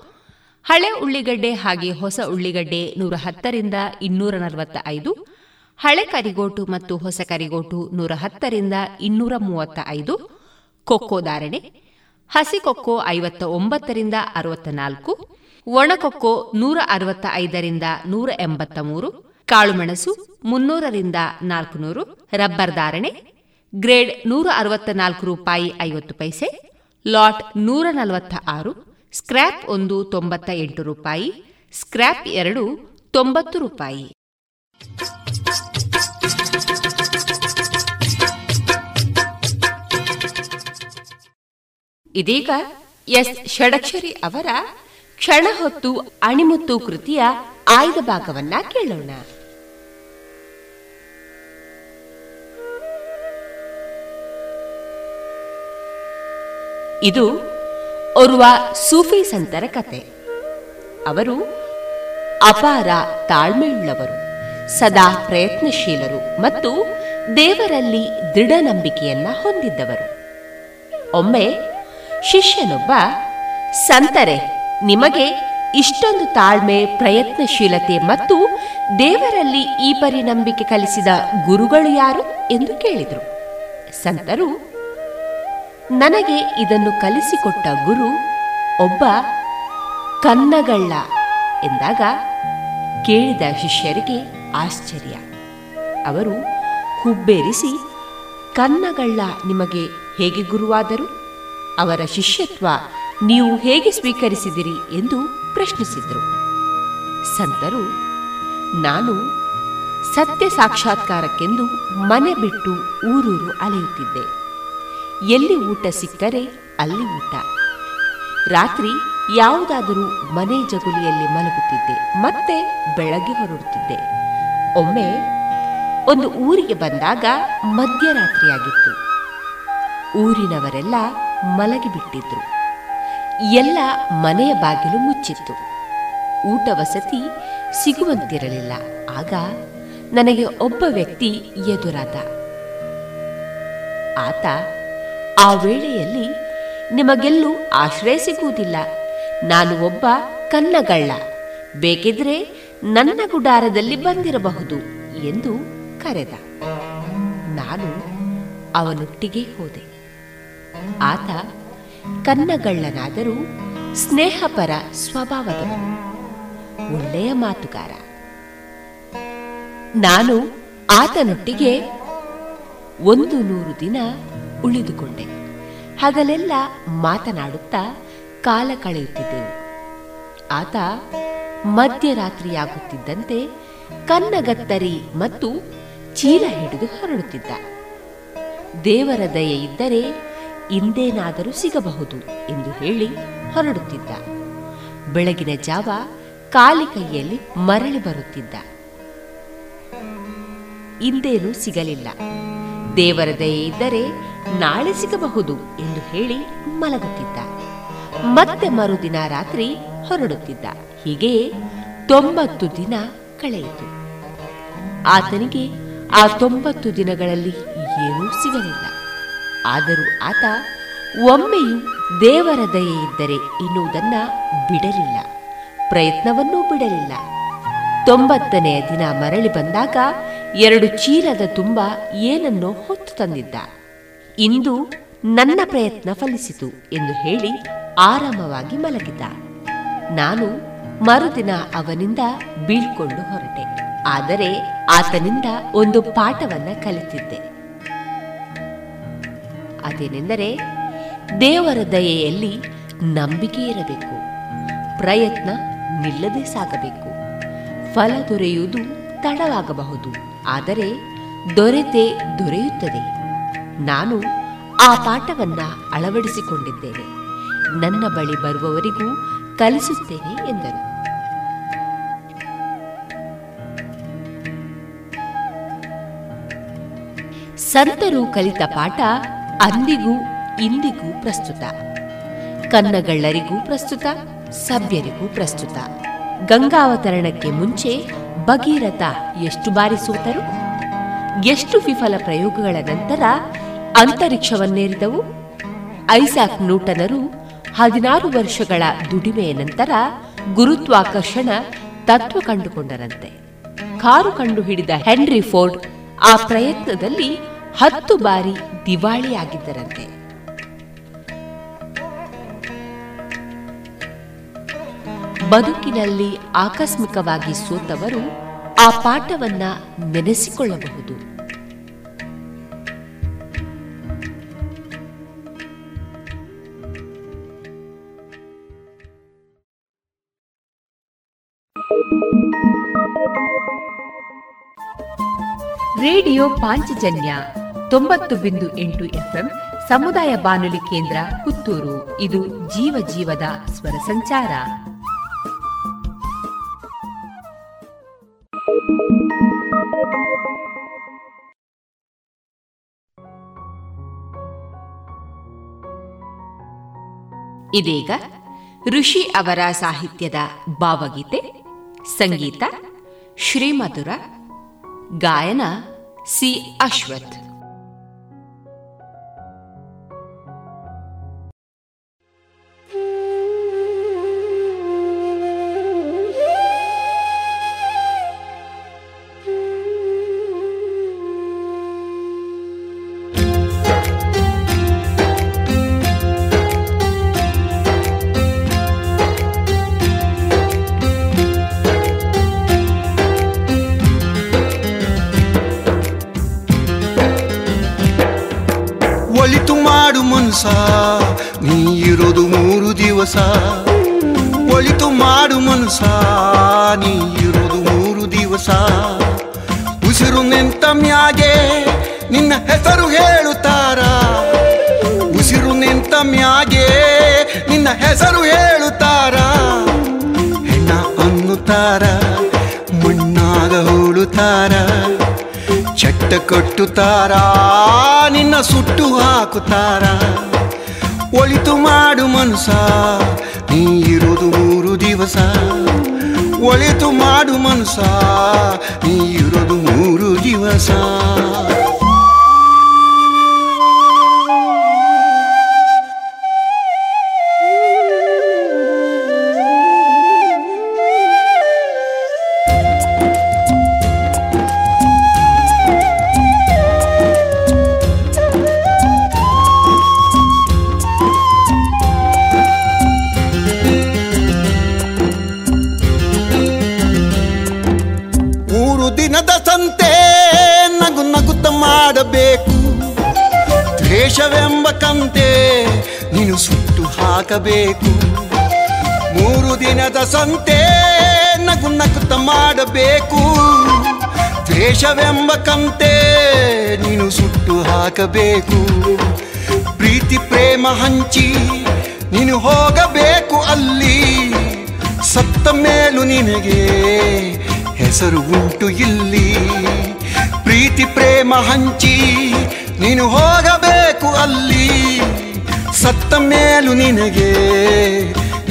ಹಳೆ ಉಳ್ಳಿಗಡ್ಡೆ ಹಾಗೆ ಹೊಸ ಉಳ್ಳಿಗಡ್ಡೆ 110ರಿಂದ 245, ಹಳೆ ಕರಿಗೋಟು ಮತ್ತು ಹೊಸ ಕರಿಗೋಟು 110ರಿಂದ 235. ಕೊಕ್ಕೋ ಧಾರಣೆ: ಹಸಿ ಕೊಕ್ಕೋ 59ರಿಂದ 64, ಒಣಕೊಕ್ಕೋ 165ರಿಂದ 183, ಕಾಳುಮೆಣಸು 300ರಿಂದ 400. ರಬ್ಬರ್ ಧಾರಣೆ: ಗ್ರೇಡ್ 164 ರೂಪಾಯಿ 50 ಪೈಸೆ, ಲಾಟ್ 146, ಸ್ಕ್ರ್ಯಾಪ್ 1 98 ರೂಪಾಯಿ, ಸ್ಕ್ರ್ಯಾಪ್ 2 90 ರೂಪಾಯಿ. ಇದೀಗ ಎಸ್ ಷಡಕ್ಷರಿ ಅವರ ಕ್ಷಣ ಹೊತ್ತು ಅಣಿಮುತ್ತು ಕೃತಿಯ ಆಯ್ದ ಭಾಗವನ್ನ ಕೇಳೋಣ. ಇದು ಓರ್ವ ಸೂಫಿ ಸಂತರ ಕತೆ. ಅವರು ಅಪಾರ ತಾಳ್ಮೆಯುಳ್ಳವರು, ಸದಾ ಪ್ರಯತ್ನಶೀಲರು ಮತ್ತು ದೇವರಲ್ಲಿ ದೃಢ ನಂಬಿಕೆಯನ್ನ ಹೊಂದಿದ್ದವರು. ಒಮ್ಮೆ ಶಿಷ್ಯನೊಬ್ಬ, "ಸಂತರೆ, ನಿಮಗೆ ಇಷ್ಟೊಂದು ತಾಳ್ಮೆ, ಪ್ರಯತ್ನಶೀಲತೆ ಮತ್ತು ದೇವರಲ್ಲಿ ಈ ಪರಿ ನಂಬಿಕೆ ಕಲಿಸಿದ ಗುರುಗಳು ಯಾರು?" ಎಂದು ಕೇಳಿದರು. ಸಂತರು, "ನನಗೆ ಇದನ್ನು ಕಲಿಸಿಕೊಟ್ಟ ಗುರು ಒಬ್ಬ ಕನ್ನಗಳ್ಳ" ಎಂದಾಗ ಕೇಳಿದ ಶಿಷ್ಯರಿಗೆ ಆಶ್ಚರ್ಯ. ಅವರು ಹುಬ್ಬೇರಿಸಿ, "ಕನ್ನಗಳ್ಳ ನಿಮಗೆ ಹೇಗೆ ಗುರುವಾದರು? ಅವರ ಶಿಷ್ಯತ್ವ ನೀವು ಹೇಗೆ ಸ್ವೀಕರಿಸಿದಿರಿ?" ಎಂದು ಪ್ರಶ್ನಿಸಿದರು. ಸಂತರು, "ನಾನು ಸತ್ಯ ಸಾಕ್ಷಾತ್ಕಾರಕ್ಕೆಂದು ಮನೆ ಬಿಟ್ಟು ಊರೂರು ಅಲೆಯುತ್ತಿದ್ದೆ. ಎಲ್ಲಿ ಊಟ ಸಿಕ್ಕರೆ ಅಲ್ಲಿ ಊಟ. ರಾತ್ರಿ ಯಾವುದಾದರೂ ಮನೆ ಜಗುಲಿಯಲ್ಲಿ ಮಲಗುತ್ತಿದ್ದೆ. ಮತ್ತೆ ಬೆಳಗ್ಗೆ ಹೊರಡುತ್ತಿದ್ದೆ. ಒಮ್ಮೆ ಒಂದು ಊರಿಗೆ ಬಂದಾಗ ಮಧ್ಯರಾತ್ರಿಯಾಗಿತ್ತು. ಊರಿನವರೆಲ್ಲ ಮಲಗಿಬಿಟ್ಟಿದ್ರು. ಎಲ್ಲ ಮನೆಯ ಬಾಗಿಲು ಮುಚ್ಚಿತ್ತು. ಊಟ ವಸತಿ ಸಿಗುವಂತಿರಲಿಲ್ಲ. ಆಗ ನನಗೆ ಒಬ್ಬ ವ್ಯಕ್ತಿ ಎದುರಾದ. ಆತ, "ಆ ವೇಳೆಯಲ್ಲಿ ನಿಮಗೆಲ್ಲೂ ಆಶ್ರಯ ಸಿಗುವುದಿಲ್ಲ. ನಾನು ಒಬ್ಬ ಕನ್ನಗಳ್ಳ. ಬೇಕಿದ್ರೆ ನನ್ನ ಗುಡಾರದಲ್ಲಿ ಬಂದಿರಬಹುದು" ಎಂದು ಕರೆದ. ನಾನು ಅವನೊಟ್ಟಿಗೆ ಹೋದೆ. ಆತ ಕನ್ನಗಳ್ಳನಾದರೂ ಸ್ನೇಹಪರ ಸ್ವಭಾವದವನು, ಒಳ್ಳೆಯ ಮಾತುಗಾರ. ನಾನು ಆತನೊಟ್ಟಿಗೆ 100 ದಿನ ಉಳಿದುಕೊಂಡೆ. ಹಗಲೆಲ್ಲ ಮಾತನಾಡುತ್ತಾ ಕಾಲ ಕಳೆಯುತ್ತಿದ್ದೆವು. ಆತ ಮಧ್ಯರಾತ್ರಿಯಾಗುತ್ತಿದ್ದಂತೆ ಕನ್ನಗತ್ತರಿ ಮತ್ತು ಚೀಲ ಹಿಡಿದು ಹೊರಡುತ್ತಿದ್ದ. ದೇವರ ದಯೆ ಇದ್ದರೆ ಇಂದೇನಾದರೂ ಸಿಗಬಹುದು ಎಂದು ಹೇಳಿ ಹೊರಡುತ್ತಿದ್ದ. ಬೆಳಗಿನ ಜಾವ ಖಾಲಿ ಕೈಯಲ್ಲಿ ಮರಳಿ ಬರುತ್ತಿದ್ದ. ಇಂದೇನೂ ಸಿಗಲಿಲ್ಲ. ದೇವರ ದಯೆ ಇದ್ದರೆ ನಾಳೆ ಸಿಗಬಹುದು ಎಂದು ಹೇಳಿ ಮಲಗುತ್ತಿದ್ದ. ಮತ್ತೆ ಮರುದಿನ ರಾತ್ರಿ ಹೊರಡುತ್ತಿದ್ದ. ಹೀಗೆಯೇ 90 ದಿನ ಕಳೆಯಿತು. ಆತನಿಗೆ ಆ 90 ದಿನಗಳಲ್ಲಿ ಏನೂ ಸಿಗಲಿಲ್ಲ. ಆದರೂ ಆತ ಒಮ್ಮೆಯೂ ದೇವರ ದಯೆ ಇದ್ದರೆ ಎನ್ನುವುದನ್ನು ಬಿಡಲಿಲ್ಲ, ಪ್ರಯತ್ನವನ್ನೂ ಬಿಡಲಿಲ್ಲ. 90ನೇ ದಿನ ಮರಳಿ ಬಂದಾಗ 2 ಚೀಲದ ತುಂಬ ಏನನ್ನೋ ಹೊತ್ತು ತಂದಿದ್ದ. ಇಂದು ನನ್ನ ಪ್ರಯತ್ನ ಫಲಿಸಿತು ಎಂದು ಹೇಳಿ ಆರಾಮವಾಗಿ ಮಲಗಿದ್ದ. ನಾನು ಮರುದಿನ ಅವನಿಂದ ಬೀಳ್ಕೊಂಡು ಹೊರಟೆ. ಆದರೆ ಆತನಿಂದ ಒಂದು ಪಾಠವನ್ನ ಕಲಿತಿದ್ದೆ. ಅದೇನೆಂದರೆ, ದೇವರ ದಯೆಯಲ್ಲಿ ನಂಬಿಕೆ ಇರಬೇಕು, ಪ್ರಯತ್ನ ನಿಲ್ಲದೆ ಸಾಗಬೇಕು. ಫಲ ದೊರೆಯುವುದು ತಡವಾಗಬಹುದು, ಆದರೆ ದೊರೆತೇ ದೊರೆಯುತ್ತದೆ. ನಾನು ಆ ಪಾಠವನ್ನ ಅಳವಡಿಸಿಕೊಂಡಿದ್ದೇನೆ, ನನ್ನ ಬಳಿ ಬರುವವರಿಗೂ ಕಲಿಸುತ್ತೇನೆ ಎಂದರು. ಸಂತರು ಕಲಿತ ಪಾಠ ಅಂದಿಗೂ ಇಂದಿಗೂ ಪ್ರಸ್ತುತ, ಕನ್ನಗಳ್ಳರಿಗೂ ಪ್ರಸ್ತುತ, ಸಭ್ಯರಿಗೂ ಪ್ರಸ್ತುತ. ಗಂಗಾವತರಣಕ್ಕೆ ಮುಂಚೆ ಭಗೀರಥ ಎಷ್ಟು ಬಾರಿ ಸೋತರು, ಎಷ್ಟು ವಿಫಲ ಪ್ರಯೋಗಗಳ ನಂತರ ಅಂತರಿಕ್ಷವನ್ನೇರಿದವು. ಐಸಾಕ್ ನ್ಯೂಟನರು 16 ವರ್ಷಗಳ ದುಡಿಮೆಯ ನಂತರ ಗುರುತ್ವಾಕರ್ಷಣ ತತ್ವ ಕಂಡುಕೊಂಡರಂತೆ. ಕಾರು ಕಂಡುಹಿಡಿದ ಹೆನ್ರಿ ಫೋರ್ಡ್ ಆ ಪ್ರಯತ್ನದಲ್ಲಿ 10 ಬಾರಿ ದಿವಾಳಿಯಾಗಿದ್ದರಂತೆ. ಬದುಕಿನಲ್ಲಿ ಆಕಸ್ಮಿಕವಾಗಿ ಸೋತವರು ಆ ಪಾಠವನ್ನ ನೆನೆಸಿಕೊಳ್ಳಬಹುದು. ರೇಡಿಯೋ ಪಾಂಚಜನ್ಯ 90.8 FM ಸಮುದಾಯ ಬಾನುಲಿ ಕೇಂದ್ರ ಪುತ್ತೂರು. ಇದು ಜೀವ ಜೀವದ ಸ್ವರ ಸಂಚಾರ. ಇದೀಗ ಋಷಿ ಅವರ ಸಾಹಿತ್ಯದ ಭಾವಗೀತೆ, ಸಂಗೀತ ಶ್ರೀಮಧುರ, ಗಾಯನ ಸಿ ಅಶ್ವಥ್. ನೀ ಇರೋದು 3 ದಿವಸ, ಒಳಿತು ಮಾಡು ಮನಸ, ನೀ ಇರೋದು 3 ದಿವಸ. ಉಸಿರು ನಿಂತ ಮ್ಯಾಗೆ ನಿನ್ನ ಹೆಸರು ಹೇಳುತ್ತಾರ, ಉಸಿರು ನಿಂತ ಮ್ಯಾಗೆ ನಿನ್ನ ಹೆಸರು ಹೇಳುತ್ತಾರ. ಹೆಣ್ಣ ಅನ್ನುತ್ತಾರ, ಮಣ್ಣಾಗ ಹೋಳುತ್ತಾರ, ಚಟ್ಟ ಕಟ್ಟುತ್ತಾರ, ನಿನ್ನ ಸುಟ್ಟು ಹಾಕುತ್ತಾರ. ಒಳಿತು ಮಾಡು ಮನಸ, ನೀ ಇರೋದು 3 ದಿವಸ, ಒಳಿತು ಮಾಡು ಮನಸ, ನೀ ಇರೋದು 3 ದಿವಸ. ದ್ವೇಷವೆಂಬ ಕಂತೆ ನೀನು ಸುಟ್ಟು ಹಾಕಬೇಕು. 3 ದಿನದ ಸಂತೆ ನಗು ನಗುತ್ತ ಮಾಡಬೇಕು. ದ್ವೇಷವೆಂಬ ಕಂತೆ ನೀನು ಸುಟ್ಟು ಹಾಕಬೇಕು. ಪ್ರೀತಿ ಪ್ರೇಮ ಹಂಚಿ ನೀನು ಹೋಗಬೇಕು. ಅಲ್ಲಿ ಸತ್ತ ಮೇಲೂ ನಿನಗೆ ಹೆಸರು ಉಂಟು. ಇಲ್ಲಿ ಪ್ರೀತಿ ಪ್ರೇಮ ಹಂಚಿ ನೀನು ಹೋಗಬೇಕು. ಅಲ್ಲಿ ಸತ್ತ ಮೇಲೂ ನಿನಗೆ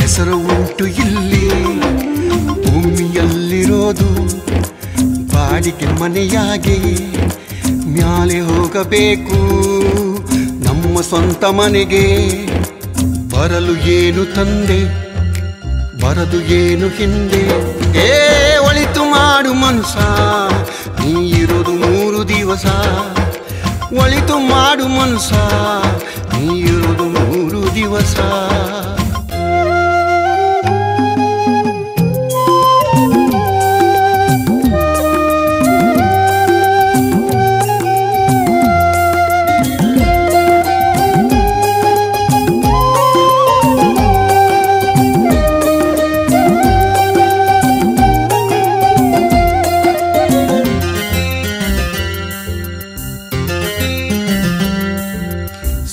ಹೆಸರು ಉಂಟು. ಇಲ್ಲಿ ಭೂಮಿಯಲ್ಲಿರೋದು ಬಾಡಿಗೆ ಮನೆಯಾಗಿ, ಮ್ಯಾಲೆ ಹೋಗಬೇಕು ನಮ್ಮ ಸ್ವಂತ ಮನೆಗೆ. ಬರಲು ಏನು ತಂದೆ, ಬರದು ಏನು ಹಿಂದೆ. ಏ ಒಳಿತು ಮಾಡು ಮನಸ, ನೀ ಇರೋದು 3 ದಿವಸ, ಒಳಿತು ಮಾಡು ಮನಸ, ನೀ ಇರೋದು 3 ದಿವಸ.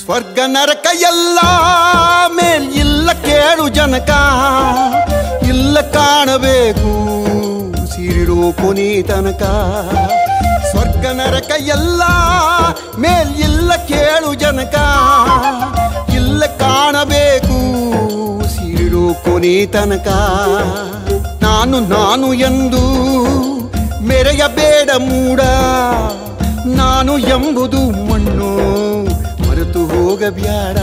ಸ್ವರ್ಗ ನರಕ ಎಲ್ಲ ಮೇಲ್ ಇಲ್ಲ ಕೇಳು ಜನಕ, ಇಲ್ಲ ಕಾಣಬೇಕು ಸಿರಿರೋ ಕೊನಿ ತನಕ. ಸ್ವರ್ಗ ನರಕ ಎಲ್ಲ ಮೇಲ್ ಇಲ್ಲ ಕೇಳು ಜನಕ, ಇಲ್ಲ ಕಾಣಬೇಕು ಸಿರಿರೋ ಕೊನಿ ತನಕ. ನಾನು ನಾನು ಎಂದು ಮೆರೆಯಬೇಡ ಮೂಡ, ನಾನು ಎಂಬುದು ಮಣ್ಣು ಮರೆತು ಹೋಗಬ್ಯಾಡ.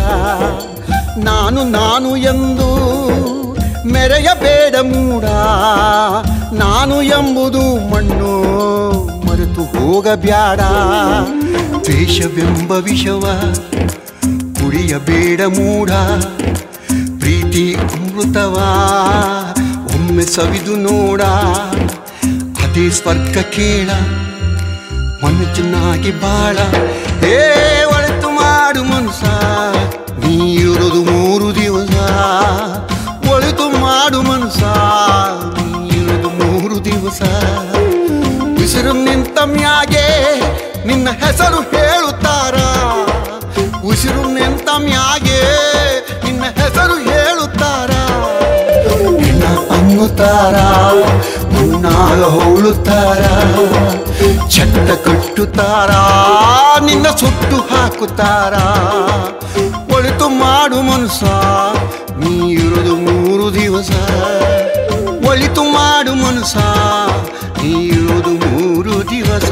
ನಾನು ನಾನು ಎಂದು ಮೆರೆಯಬೇಡ ಮೂಡ, ನಾನು ಎಂಬುದು ಮಣ್ಣು ಮರೆತು ಹೋಗಬ್ಯಾಡ. ದ್ವೇಷವೆಂಬ ವಿಷವ ಕುಡಿಯಬೇಡ ಮೂಡ, ಪ್ರೀತಿ ಅಮೃತವ ಒಮ್ಮೆ ಸವಿದು ನೋಡ. ಅದೇ ಸ್ವರ್ಗ ಕೇಳ ಮನಸ್ಸಿನಾಗಿ ಬಾಳ, ಏ ಒಳತು ಮಾಡು ಮನಸ ನೀರುದು ಮೂರು ದಿವಸ. ಒಳತು ಮಾಡು ಮನಸ ನೀರುದು ಮೂರು ದಿವಸ. ಉಸಿರು ನಿಂತ ಮ್ಯಾಗೆ ನಿನ್ನ ಹೆಸರು ಹೇಳುತ್ತಾರ, ಉಸಿರು ನಿಂತ ಮ್ಯಾಗೆ ನಿನ್ನ ಹೆಸರು ಹೇಳುತ್ತಾರ. ನಿನ್ನ ಅನ್ನುತ್ತಾರ ಮುನ್ನಾಳ ಹೋಳುತ್ತಾರ, ಚಟ್ಟ ಕಟ್ಟುತ್ತಾರ ನಿನ್ನ ಸುಟ್ಟು ಹಾಕುತ್ತಾರ. ಒಳಿತು ಮಾಡು ಮನಸ ನೀರುದು ಮೂರು ದಿವಸ, ಒಳಿತು ಮಾಡು ಮನಸ ನೀರುದು ಮೂರು ದಿವಸ.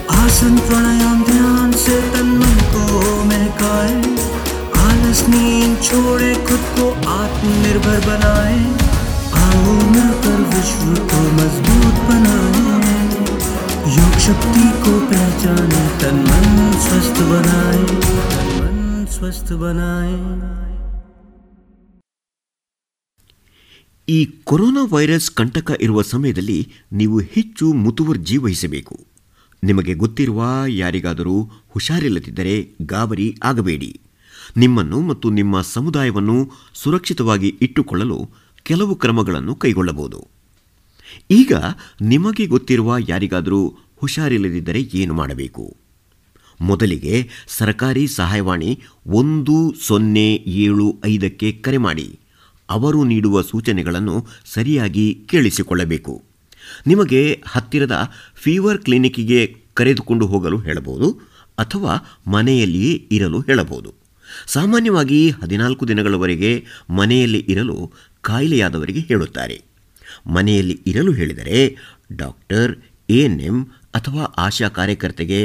आसन प्राणायाम ध्यान से तन मन को महकाए, आलस नींद छोड़े, खुद को आत्मनिर्भर बनाए. आओ मिलकर विश्व को मजबूत बनाए, योग शक्ति को पहचाने, तन मन स्वस्थ बनाए, तन मन स्वस्थ बनाए. ಈ ಕೊರೋನಾ ವೈರಸ್ ಕಂಟಕ ಇರುವ ಸಮಯದಲ್ಲಿ ನೀವು ಹೆಚ್ಚು ಮುತುವರ್ಜಿ ವಹಿಸಬೇಕು. ನಿಮಗೆ ಗೊತ್ತಿರುವ ಯಾರಿಗಾದರೂ ಹುಷಾರಿಲ್ಲದಿದ್ದರೆ ಗಾಬರಿ ಆಗಬೇಡಿ. ನಿಮ್ಮನ್ನು ಮತ್ತು ನಿಮ್ಮ ಸಮುದಾಯವನ್ನು ಸುರಕ್ಷಿತವಾಗಿ ಇಟ್ಟುಕೊಳ್ಳಲು ಕೆಲವು ಕ್ರಮಗಳನ್ನು ಕೈಗೊಳ್ಳಬಹುದು. ಈಗ ನಿಮಗೆ ಗೊತ್ತಿರುವ ಯಾರಿಗಾದರೂ ಹುಷಾರಿಲ್ಲದಿದ್ದರೆ ಏನು ಮಾಡಬೇಕು? ಮೊದಲಿಗೆ ಸರ್ಕಾರಿ ಸಹಾಯವಾಣಿ 1075 ಕರೆ ಮಾಡಿ. ಅವರು ನೀಡುವ ಸೂಚನೆಗಳನ್ನು ಸರಿಯಾಗಿ ಕೇಳಿಸಿಕೊಳ್ಳಬೇಕು. ನಿಮಗೆ ಹತ್ತಿರದ ಫೀವರ್ ಕ್ಲಿನಿಕ್ಗೆ ಕರೆದುಕೊಂಡು ಹೋಗಲು ಹೇಳಬಹುದು ಅಥವಾ ಮನೆಯಲ್ಲಿಯೇ ಇರಲು ಹೇಳಬಹುದು. ಸಾಮಾನ್ಯವಾಗಿ 14 ದಿನಗಳವರೆಗೆ ಮನೆಯಲ್ಲಿ ಇರಲು ಕಾಯಿಲೆಯಾದವರಿಗೆ ಹೇಳುತ್ತಾರೆ. ಮನೆಯಲ್ಲಿ ಇರಲು ಹೇಳಿದರೆ ಡಾಕ್ಟರ್, ANM ಅಥವಾ ಆಶಾ ಕಾರ್ಯಕರ್ತೆಗೆ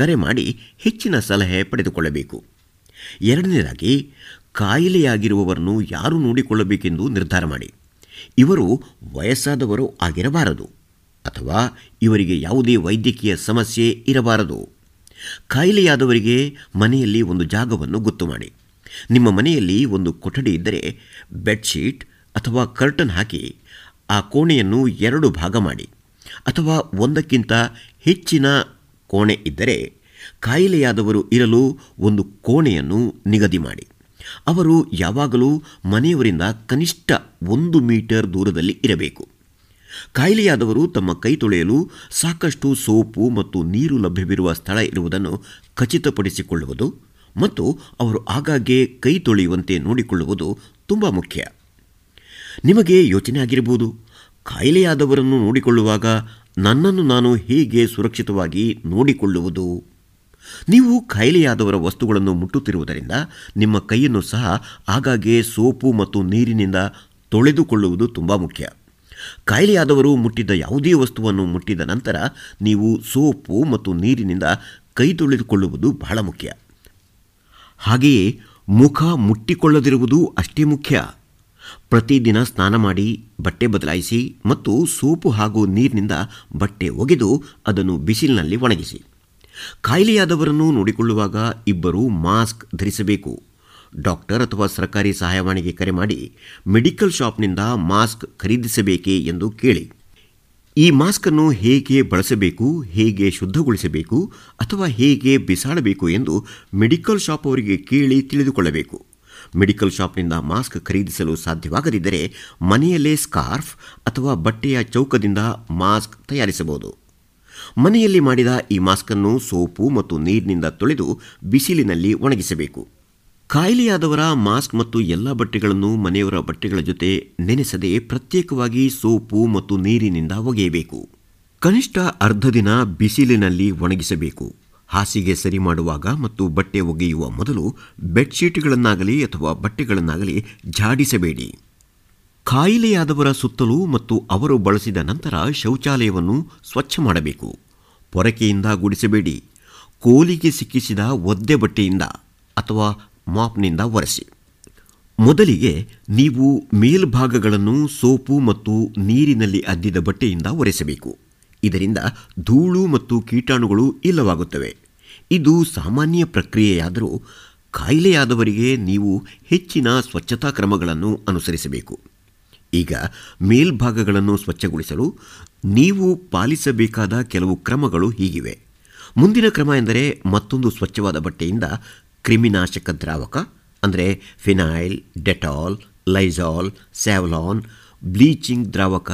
ಕರೆ ಮಾಡಿ ಹೆಚ್ಚಿನ ಸಲಹೆ ಪಡೆದುಕೊಳ್ಳಬೇಕು. ಎರಡನೇದಾಗಿ, ಕಾಯಿಲೆಯಾಗಿರುವವರನ್ನು ಯಾರು ನೋಡಿಕೊಳ್ಳಬೇಕೆಂದು ನಿರ್ಧಾರ ಮಾಡಿ. ಇವರು ವಯಸ್ಸಾದವರು ಆಗಿರಬಾರದು ಅಥವಾ ಇವರಿಗೆ ಯಾವುದೇ ವೈದ್ಯಕೀಯ ಸಮಸ್ಯೆ ಇರಬಾರದು. ಕಾಯಿಲೆಯಾದವರಿಗೆ ಮನೆಯಲ್ಲಿ ಒಂದು ಜಾಗವನ್ನು ಗೊತ್ತು ಮಾಡಿ. ನಿಮ್ಮ ಮನೆಯಲ್ಲಿ ಒಂದು ಕೊಠಡಿ ಇದ್ದರೆ ಬೆಡ್ಶೀಟ್ ಅಥವಾ ಕರ್ಟನ್ ಹಾಕಿ ಆ ಕೋಣೆಯನ್ನು 2 ಭಾಗ ಮಾಡಿ, ಅಥವಾ 1ಕ್ಕಿಂತ ಹೆಚ್ಚಿನ ಕೋಣೆ ಇದ್ದರೆ ಕಾಯಿಲೆಯಾದವರು ಇರಲು ಒಂದು ಕೋಣೆಯನ್ನು ನಿಗದಿ ಮಾಡಿ. ಅವರು ಯಾವಾಗಲೂ ಮನೆಯವರಿಂದ ಕನಿಷ್ಠ 1 ಮೀಟರ್ ದೂರದಲ್ಲಿ ಇರಬೇಕು. ಕಾಯಿಲೆಯಾದವರು ತಮ್ಮ ಕೈ ತೊಳೆಯಲು ಸಾಕಷ್ಟು ಸೋಪು ಮತ್ತು ನೀರು ಲಭ್ಯವಿರುವ ಸ್ಥಳ ಇರುವುದನ್ನು ಖಚಿತಪಡಿಸಿಕೊಳ್ಳುವುದು ಮತ್ತು ಅವರು ಆಗಾಗ್ಗೆ ಕೈ ತೊಳೆಯುವಂತೆ ನೋಡಿಕೊಳ್ಳುವುದು ತುಂಬ ಮುಖ್ಯ. ನಿಮಗೆ ಯೋಚನೆ ಆಗಿರಬಹುದು, ಕಾಯಿಲೆಯಾದವರನ್ನು ನೋಡಿಕೊಳ್ಳುವಾಗ ನನ್ನನ್ನು ನಾನು ಹೇಗೆ ಸುರಕ್ಷಿತವಾಗಿ ನೋಡಿಕೊಳ್ಳುವುದು? ನೀವು ಕಾಯಿಲೆಯಾದವರ ವಸ್ತುಗಳನ್ನು ಮುಟ್ಟುತ್ತಿರುವುದರಿಂದ ನಿಮ್ಮ ಕೈಯನ್ನು ಸಹ ಆಗಾಗ್ಗೆ ಸೋಪು ಮತ್ತು ನೀರಿನಿಂದ ತೊಳೆದುಕೊಳ್ಳುವುದು ತುಂಬ ಮುಖ್ಯ. ಕಾಯಿಲೆಯಾದವರು ಮುಟ್ಟಿದ್ದ ಯಾವುದೇ ವಸ್ತುವನ್ನು ಮುಟ್ಟಿದ ನಂತರ ನೀವು ಸೋಪು ಮತ್ತು ನೀರಿನಿಂದ ಕೈ ತೊಳೆದುಕೊಳ್ಳುವುದು ಬಹಳ ಮುಖ್ಯ. ಹಾಗೆಯೇ ಮುಖ ಮುಟ್ಟಿಕೊಳ್ಳದಿರುವುದು ಅಷ್ಟೇ ಮುಖ್ಯ. ಪ್ರತಿದಿನ ಸ್ನಾನ ಮಾಡಿ, ಬಟ್ಟೆ ಬದಲಾಯಿಸಿ ಮತ್ತು ಸೋಪು ಹಾಗೂ ನೀರಿನಿಂದ ಬಟ್ಟೆ ಒಗೆದು ಅದನ್ನು ಬಿಸಿಲಿನಲ್ಲಿ ಒಣಗಿಸಿ. ಕಾಯಿಲೆಯಾದವರನ್ನು ನೋಡಿಕೊಳ್ಳುವಾಗ ಇಬ್ಬರೂ ಮಾಸ್ಕ್ ಧರಿಸಬೇಕು. ಡಾಕ್ಟರ್ ಅಥವಾ ಸರ್ಕಾರಿ ಸಹಾಯವಾಣಿಗೆ ಕರೆ ಮಾಡಿ ಮೆಡಿಕಲ್ ಶಾಪ್ನಿಂದ ಮಾಸ್ಕ್ ಖರೀದಿಸಬೇಕೇ ಎಂದು ಕೇಳಿ. ಈ ಮಾಸ್ಕನ್ನು ಹೇಗೆ ಬಳಸಬೇಕು, ಹೇಗೆ ಶುದ್ಧಗೊಳಿಸಬೇಕು ಅಥವಾ ಹೇಗೆ ಬಿಸಾಡಬೇಕು ಎಂದು ಮೆಡಿಕಲ್ ಶಾಪ್ ಅವರಿಗೆ ಕೇಳಿ ತಿಳಿದುಕೊಳ್ಳಬೇಕು. ಮೆಡಿಕಲ್ ಶಾಪ್ನಿಂದ ಮಾಸ್ಕ್ ಖರೀದಿಸಲು ಸಾಧ್ಯವಾಗದಿದ್ದರೆ ಮನೆಯಲ್ಲೇ ಸ್ಕಾರ್ಫ್ ಅಥವಾ ಬಟ್ಟೆಯ ಚೌಕದಿಂದ ಮಾಸ್ಕ್ ತಯಾರಿಸಬಹುದು. ಮನೆಯಲ್ಲಿ ಮಾಡಿದ ಈ ಮಾಸ್ಕನ್ನು ಸೋಪು ಮತ್ತು ನೀರಿನಿಂದ ತೊಳೆದು ಬಿಸಿಲಿನಲ್ಲಿ ಒಣಗಿಸಬೇಕು. ಕಾಯಿಲೆಯಾದವರ ಮಾಸ್ಕ್ ಮತ್ತು ಎಲ್ಲ ಬಟ್ಟೆಗಳನ್ನು ಮನೆಯವರ ಬಟ್ಟೆಗಳ ಜೊತೆ ನೆನೆಸದೆ ಪ್ರತ್ಯೇಕವಾಗಿ ಸೋಪು ಮತ್ತು ನೀರಿನಿಂದ ಒಗೆಯಬೇಕು. ಕನಿಷ್ಠ ಅರ್ಧ ದಿನ ಬಿಸಿಲಿನಲ್ಲಿ ಒಣಗಿಸಬೇಕು. ಹಾಸಿಗೆ ಸರಿ ಮಾಡುವಾಗ ಮತ್ತು ಬಟ್ಟೆ ಒಗೆಯುವ ಮೊದಲು ಬೆಡ್ಶೀಟ್ಗಳನ್ನಾಗಲಿ ಅಥವಾ ಬಟ್ಟೆಗಳನ್ನಾಗಲಿ ಝಾಡಿಸಬೇಡಿ. ಕಾಯಿಲೆಯಾದವರ ಸುತ್ತಲೂ ಮತ್ತು ಅವರು ಬಳಸಿದ ನಂತರ ಶೌಚಾಲಯವನ್ನು ಸ್ವಚ್ಛ ಮಾಡಬೇಕು. ಪೊರಕೆಯಿಂದ ಗುಡಿಸಬೇಡಿ. ಕೋಲಿಗೆ ಸಿಕ್ಕಿಸಿದ ಒದ್ದೆ ಬಟ್ಟೆಯಿಂದ ಅಥವಾ ಮಾಪ್ನಿಂದ ಒರೆಸಿ. ಮೊದಲಿಗೆ ನೀವು ಮೇಲ್ಭಾಗಗಳನ್ನು ಸೋಪು ಮತ್ತು ನೀರಿನಲ್ಲಿ ಅದ್ದಿದ ಬಟ್ಟೆಯಿಂದ ಒರೆಸಬೇಕು. ಇದರಿಂದ ಧೂಳು ಮತ್ತು ಕೀಟಾಣುಗಳು ಇಲ್ಲವಾಗುತ್ತವೆ. ಇದು ಸಾಮಾನ್ಯ ಪ್ರಕ್ರಿಯೆಯಾದರೂ ಕಾಯಿಲೆಯಾದವರಿಗೆ ನೀವು ಹೆಚ್ಚಿನ ಸ್ವಚ್ಛತಾ ಕ್ರಮಗಳನ್ನು ಅನುಸರಿಸಬೇಕು. ಈಗ ಮೇಲ್ಭಾಗಗಳನ್ನು ಸ್ವಚ್ಛಗೊಳಿಸಲು ನೀವು ಪಾಲಿಸಬೇಕಾದ ಕೆಲವು ಕ್ರಮಗಳು ಹೀಗಿವೆ. ಮುಂದಿನ ಕ್ರಮ ಎಂದರೆ ಮತ್ತೊಂದು ಸ್ವಚ್ಛವಾದ ಬಟ್ಟೆಯಿಂದ ಕ್ರಿಮಿನಾಶಕ ದ್ರಾವಕ ಅಂದರೆ ಫಿನೈಲ್, ಡೆಟಾಲ್, ಲೈಜಾಲ್, ಸ್ಯಾವ್ಲಾನ್, ಬ್ಲೀಚಿಂಗ್ ದ್ರಾವಕ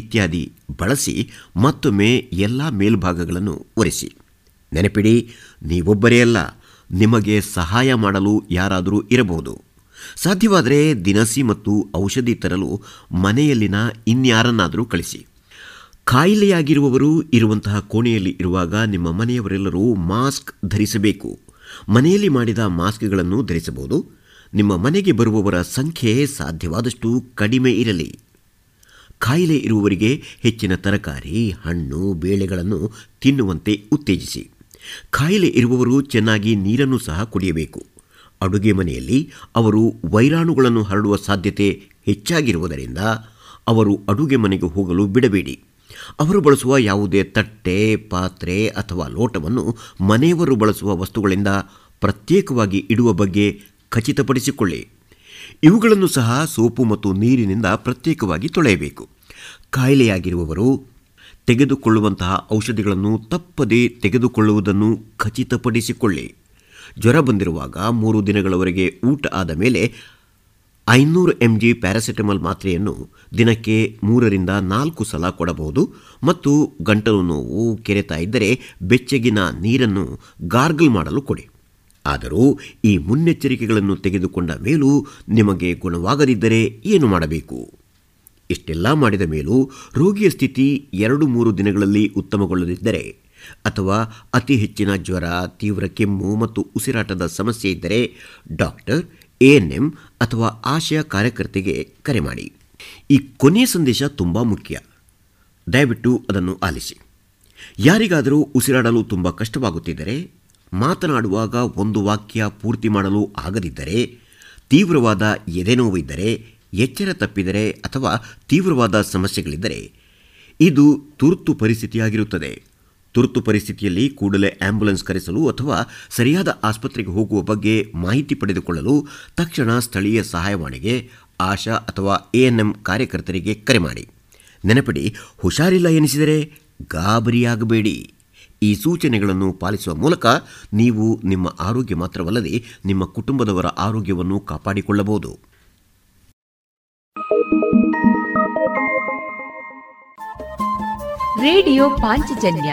ಇತ್ಯಾದಿ ಬಳಸಿ ಮತ್ತೊಮ್ಮೆ ಎಲ್ಲ ಮೇಲ್ಭಾಗಗಳನ್ನು ಒರೆಸಿ. ನೆನಪಿಡಿ, ನೀವೊಬ್ಬರೇ ಅಲ್ಲ, ನಿಮಗೆ ಸಹಾಯ ಮಾಡಲು ಯಾರಾದರೂ ಇರಬಹುದು. ಸಾಧ್ಯವಾದರೆ ದಿನಸಿ ಮತ್ತು ಔಷಧಿ ತರಲು ಮನೆಯಲ್ಲಿನ ಇನ್ಯಾರನ್ನಾದರೂ ಕಳಿಸಿ. ಕಾಯಿಲೆಯಾಗಿರುವವರು ಇರುವಂತಹ ಕೋಣೆಯಲ್ಲಿ ಇರುವಾಗ ನಿಮ್ಮ ಮನೆಯವರೆಲ್ಲರೂ ಮಾಸ್ಕ್ ಧರಿಸಬೇಕು. ಮನೆಯಲ್ಲಿ ಮಾಡಿದ ಮಾಸ್ಕ್ಗಳನ್ನು ಧರಿಸಬಹುದು. ನಿಮ್ಮ ಮನೆಗೆ ಬರುವವರ ಸಂಖ್ಯೆ ಸಾಧ್ಯವಾದಷ್ಟು ಕಡಿಮೆ ಇರಲಿ. ಕಾಯಿಲೆ ಇರುವವರಿಗೆ ಹೆಚ್ಚಿನ ತರಕಾರಿ, ಹಣ್ಣು, ಬೇಳೆಗಳನ್ನು ತಿನ್ನುವಂತೆ ಉತ್ತೇಜಿಸಿ. ಕಾಯಿಲೆ ಇರುವವರು ಚೆನ್ನಾಗಿ ನೀರನ್ನು ಸಹ ಕುಡಿಯಬೇಕು. ಅಡುಗೆ ಮನೆಯಲ್ಲಿ ಅವರು ವೈರಾಣುಗಳನ್ನು ಹರಡುವ ಸಾಧ್ಯತೆ ಹೆಚ್ಚಾಗಿರುವುದರಿಂದ ಅವರು ಅಡುಗೆ ಮನೆಗೆ ಹೋಗಲು ಬಿಡಬೇಡಿ. ಅವರು ಬಳಸುವ ಯಾವುದೇ ತಟ್ಟೆ, ಪಾತ್ರೆ ಅಥವಾ ಲೋಟವನ್ನು ಮನೆಯವರು ಬಳಸುವ ವಸ್ತುಗಳಿಂದ ಪ್ರತ್ಯೇಕವಾಗಿ ಇಡುವ ಬಗ್ಗೆ ಖಚಿತಪಡಿಸಿಕೊಳ್ಳಿ. ಇವುಗಳನ್ನು ಸಹ ಸೋಪು ಮತ್ತು ನೀರಿನಿಂದ ಪ್ರತ್ಯೇಕವಾಗಿ ತೊಳೆಯಬೇಕು. ಕಾಯಿಲೆಯಾಗಿರುವವರು ತೆಗೆದುಕೊಳ್ಳುವಂತಹ ಔಷಧಿಗಳನ್ನು ತಪ್ಪದೇ ತೆಗೆದುಕೊಳ್ಳುವುದನ್ನು ಖಚಿತಪಡಿಸಿಕೊಳ್ಳಿ. ಜ್ವರ ಬಂದಿರುವಾಗ 3 ದಿನಗಳವರೆಗೆ ಊಟ ಆದ ಮೇಲೆ 500 mg ಪ್ಯಾರಾಸಿಟಮಲ್ ಮಾತ್ರೆಯನ್ನು ದಿನಕ್ಕೆ 3 ರಿಂದ 4 ಸಲ ಕೊಡಬಹುದು ಮತ್ತು ಗಂಟಲು ನೋವು, ಕೆರೆತ ಇದ್ದರೆ ಬೆಚ್ಚಗಿನ ನೀರನ್ನು ಗಾರ್ಗಲ್ ಮಾಡಲು ಕೊಡಿ. ಆದರೂ ಈ ಮುನ್ನೆಚ್ಚರಿಕೆಗಳನ್ನು ತೆಗೆದುಕೊಂಡ ಮೇಲೂ ನಿಮಗೆ ಗುಣವಾಗದಿದ್ದರೆ ಏನು ಮಾಡಬೇಕು? ಇಷ್ಟೆಲ್ಲ ಮಾಡಿದ ಮೇಲೂ ರೋಗಿಯ ಸ್ಥಿತಿ 2-3 ದಿನಗಳಲ್ಲಿ ಉತ್ತಮಗೊಳ್ಳದಿದ್ದರೆ ಅಥವಾ ಅತಿ ಹೆಚ್ಚಿನ ಜ್ವರ, ತೀವ್ರ ಕೆಮ್ಮು ಮತ್ತು ಉಸಿರಾಟದ ಸಮಸ್ಯೆ ಇದ್ದರೆ ಡಾಕ್ಟರ್, ANM ಅಥವಾ ಆಶಾ ಕಾರ್ಯಕರ್ತೆಗೆ ಕರೆ ಮಾಡಿ. ಈ ಕೊನೆಯ ಸಂದೇಶ ತುಂಬ ಮುಖ್ಯ, ದಯವಿಟ್ಟು ಅದನ್ನು ಆಲಿಸಿ. ಯಾರಿಗಾದರೂ ಉಸಿರಾಡಲು ತುಂಬ ಕಷ್ಟವಾಗುತ್ತಿದ್ದರೆ, ಮಾತನಾಡುವಾಗ ಒಂದು ವಾಕ್ಯ ಪೂರ್ತಿ ಮಾಡಲು ಆಗದಿದ್ದರೆ, ತೀವ್ರವಾದ ಎದೆನೋವು ಇದ್ದರೆ, ಎಚ್ಚರ ತಪ್ಪಿದರೆ ಅಥವಾ ತೀವ್ರವಾದ ಸಮಸ್ಯೆಗಳಿದ್ದರೆ ಇದು ತುರ್ತು ಪರಿಸ್ಥಿತಿಯಾಗಿರುತ್ತದೆ. ತುರ್ತು ಪರಿಸ್ಥಿತಿಯಲ್ಲಿ ಕೂಡಲೇ ಆಂಬ್ಯುಲೆನ್ಸ್ ಕರೆಸಲು ಅಥವಾ ಸರಿಯಾದ ಆಸ್ಪತ್ರೆಗೆ ಹೋಗುವ ಬಗ್ಗೆ ಮಾಹಿತಿ ಪಡೆದುಕೊಳ್ಳಲು ತಕ್ಷಣ ಸ್ಥಳೀಯ ಸಹಾಯವಾಣಿಗೆ, ಆಶಾ ಅಥವಾ ANM ಕಾರ್ಯಕರ್ತರಿಗೆ ಕರೆ ಮಾಡಿ. ನೆನಪಿಡಿ, ಹುಷಾರಿಲ್ಲ ಎನಿಸಿದರೆ ಗಾಬರಿಯಾಗಬೇಡಿ. ಈ ಸೂಚನೆಗಳನ್ನು ಪಾಲಿಸುವ ಮೂಲಕ ನೀವು ನಿಮ್ಮ ಆರೋಗ್ಯ ಮಾತ್ರವಲ್ಲದೆ ನಿಮ್ಮ ಕುಟುಂಬದವರ ಆರೋಗ್ಯವನ್ನು ಕಾಪಾಡಿಕೊಳ್ಳಬಹುದು. ರೇಡಿಯೋ ಪಾಂಚಜನ್ಯ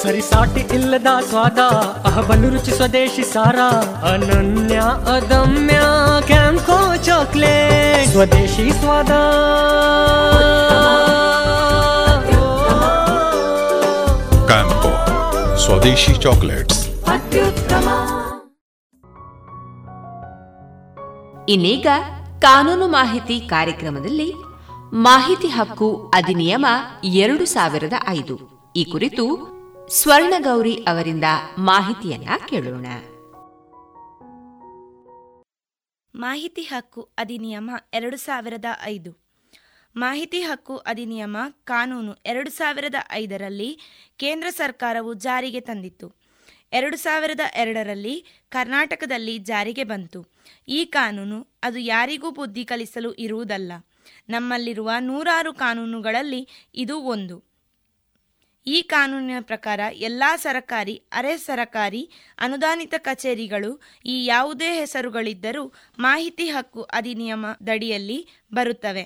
ಸರಿಸಾಟಿ ಇಲ್ಲದ ಸ್ವಾದ ಅಹಬಲು ರುಚಿ ಸ್ವದೇಶಿ ಸಾರ ಅನನ್ಯ ಅದಮ್ಯ ಕ್ಯಾಂಕೋ ಚಾಕ್ಲೇಟ್ ಸ್ವದೇಶಿ ಸ್ವಾದ ಕ್ಯಾಂಕೋ ಸ್ವದೇಶಿ ಚಾಕ್ಲೇಟ್ಸ್ ಅತ್ಯುತ್ತಮ. ಇನ್ನೀಗ ಕಾನೂನು ಮಾಹಿತಿ ಕಾರ್ಯಕ್ರಮದಲ್ಲಿ ಮಾಹಿತಿ ಹಕ್ಕು ಅಧಿನಿಯಮ 2005 ಈ ಕುರಿತು ಸ್ವರ್ಣಗೌರಿ ಅವರಿಂದ ಮಾಹಿತಿಯನ್ನ ಕೇಳೋಣ. ಮಾಹಿತಿ ಹಕ್ಕು ಅಧಿನಿಯಮ 2005. ಮಾಹಿತಿ ಹಕ್ಕು ಅಧಿನಿಯಮ ಕಾನೂನು 2005ರಲ್ಲಿ ಕೇಂದ್ರ ಸರ್ಕಾರವು ಜಾರಿಗೆ ತಂದಿತ್ತು. 2002ರಲ್ಲಿ ಕರ್ನಾಟಕದಲ್ಲಿ ಜಾರಿಗೆ ಬಂತು. ಈ ಕಾನೂನು ಅದು ಯಾರಿಗೂ ಬುದ್ಧಿ ಕಲಿಸಲು ಇರುವುದಲ್ಲ. ನಮ್ಮಲ್ಲಿರುವ 106 ಕಾನೂನುಗಳಲ್ಲಿ ಇದು ಒಂದು. ಈ ಕಾನೂನಿನ ಪ್ರಕಾರ ಎಲ್ಲ ಸರಕಾರಿ, ಅರೆ ಸರಕಾರಿ, ಅನುದಾನಿತ ಕಚೇರಿಗಳು ಈ ಯಾವುದೇ ಹೆಸರುಗಳಿದ್ದರೂ ಮಾಹಿತಿ ಹಕ್ಕು ಅಧಿನಿಯಮದಡಿಯಲ್ಲಿ ಬರುತ್ತವೆ.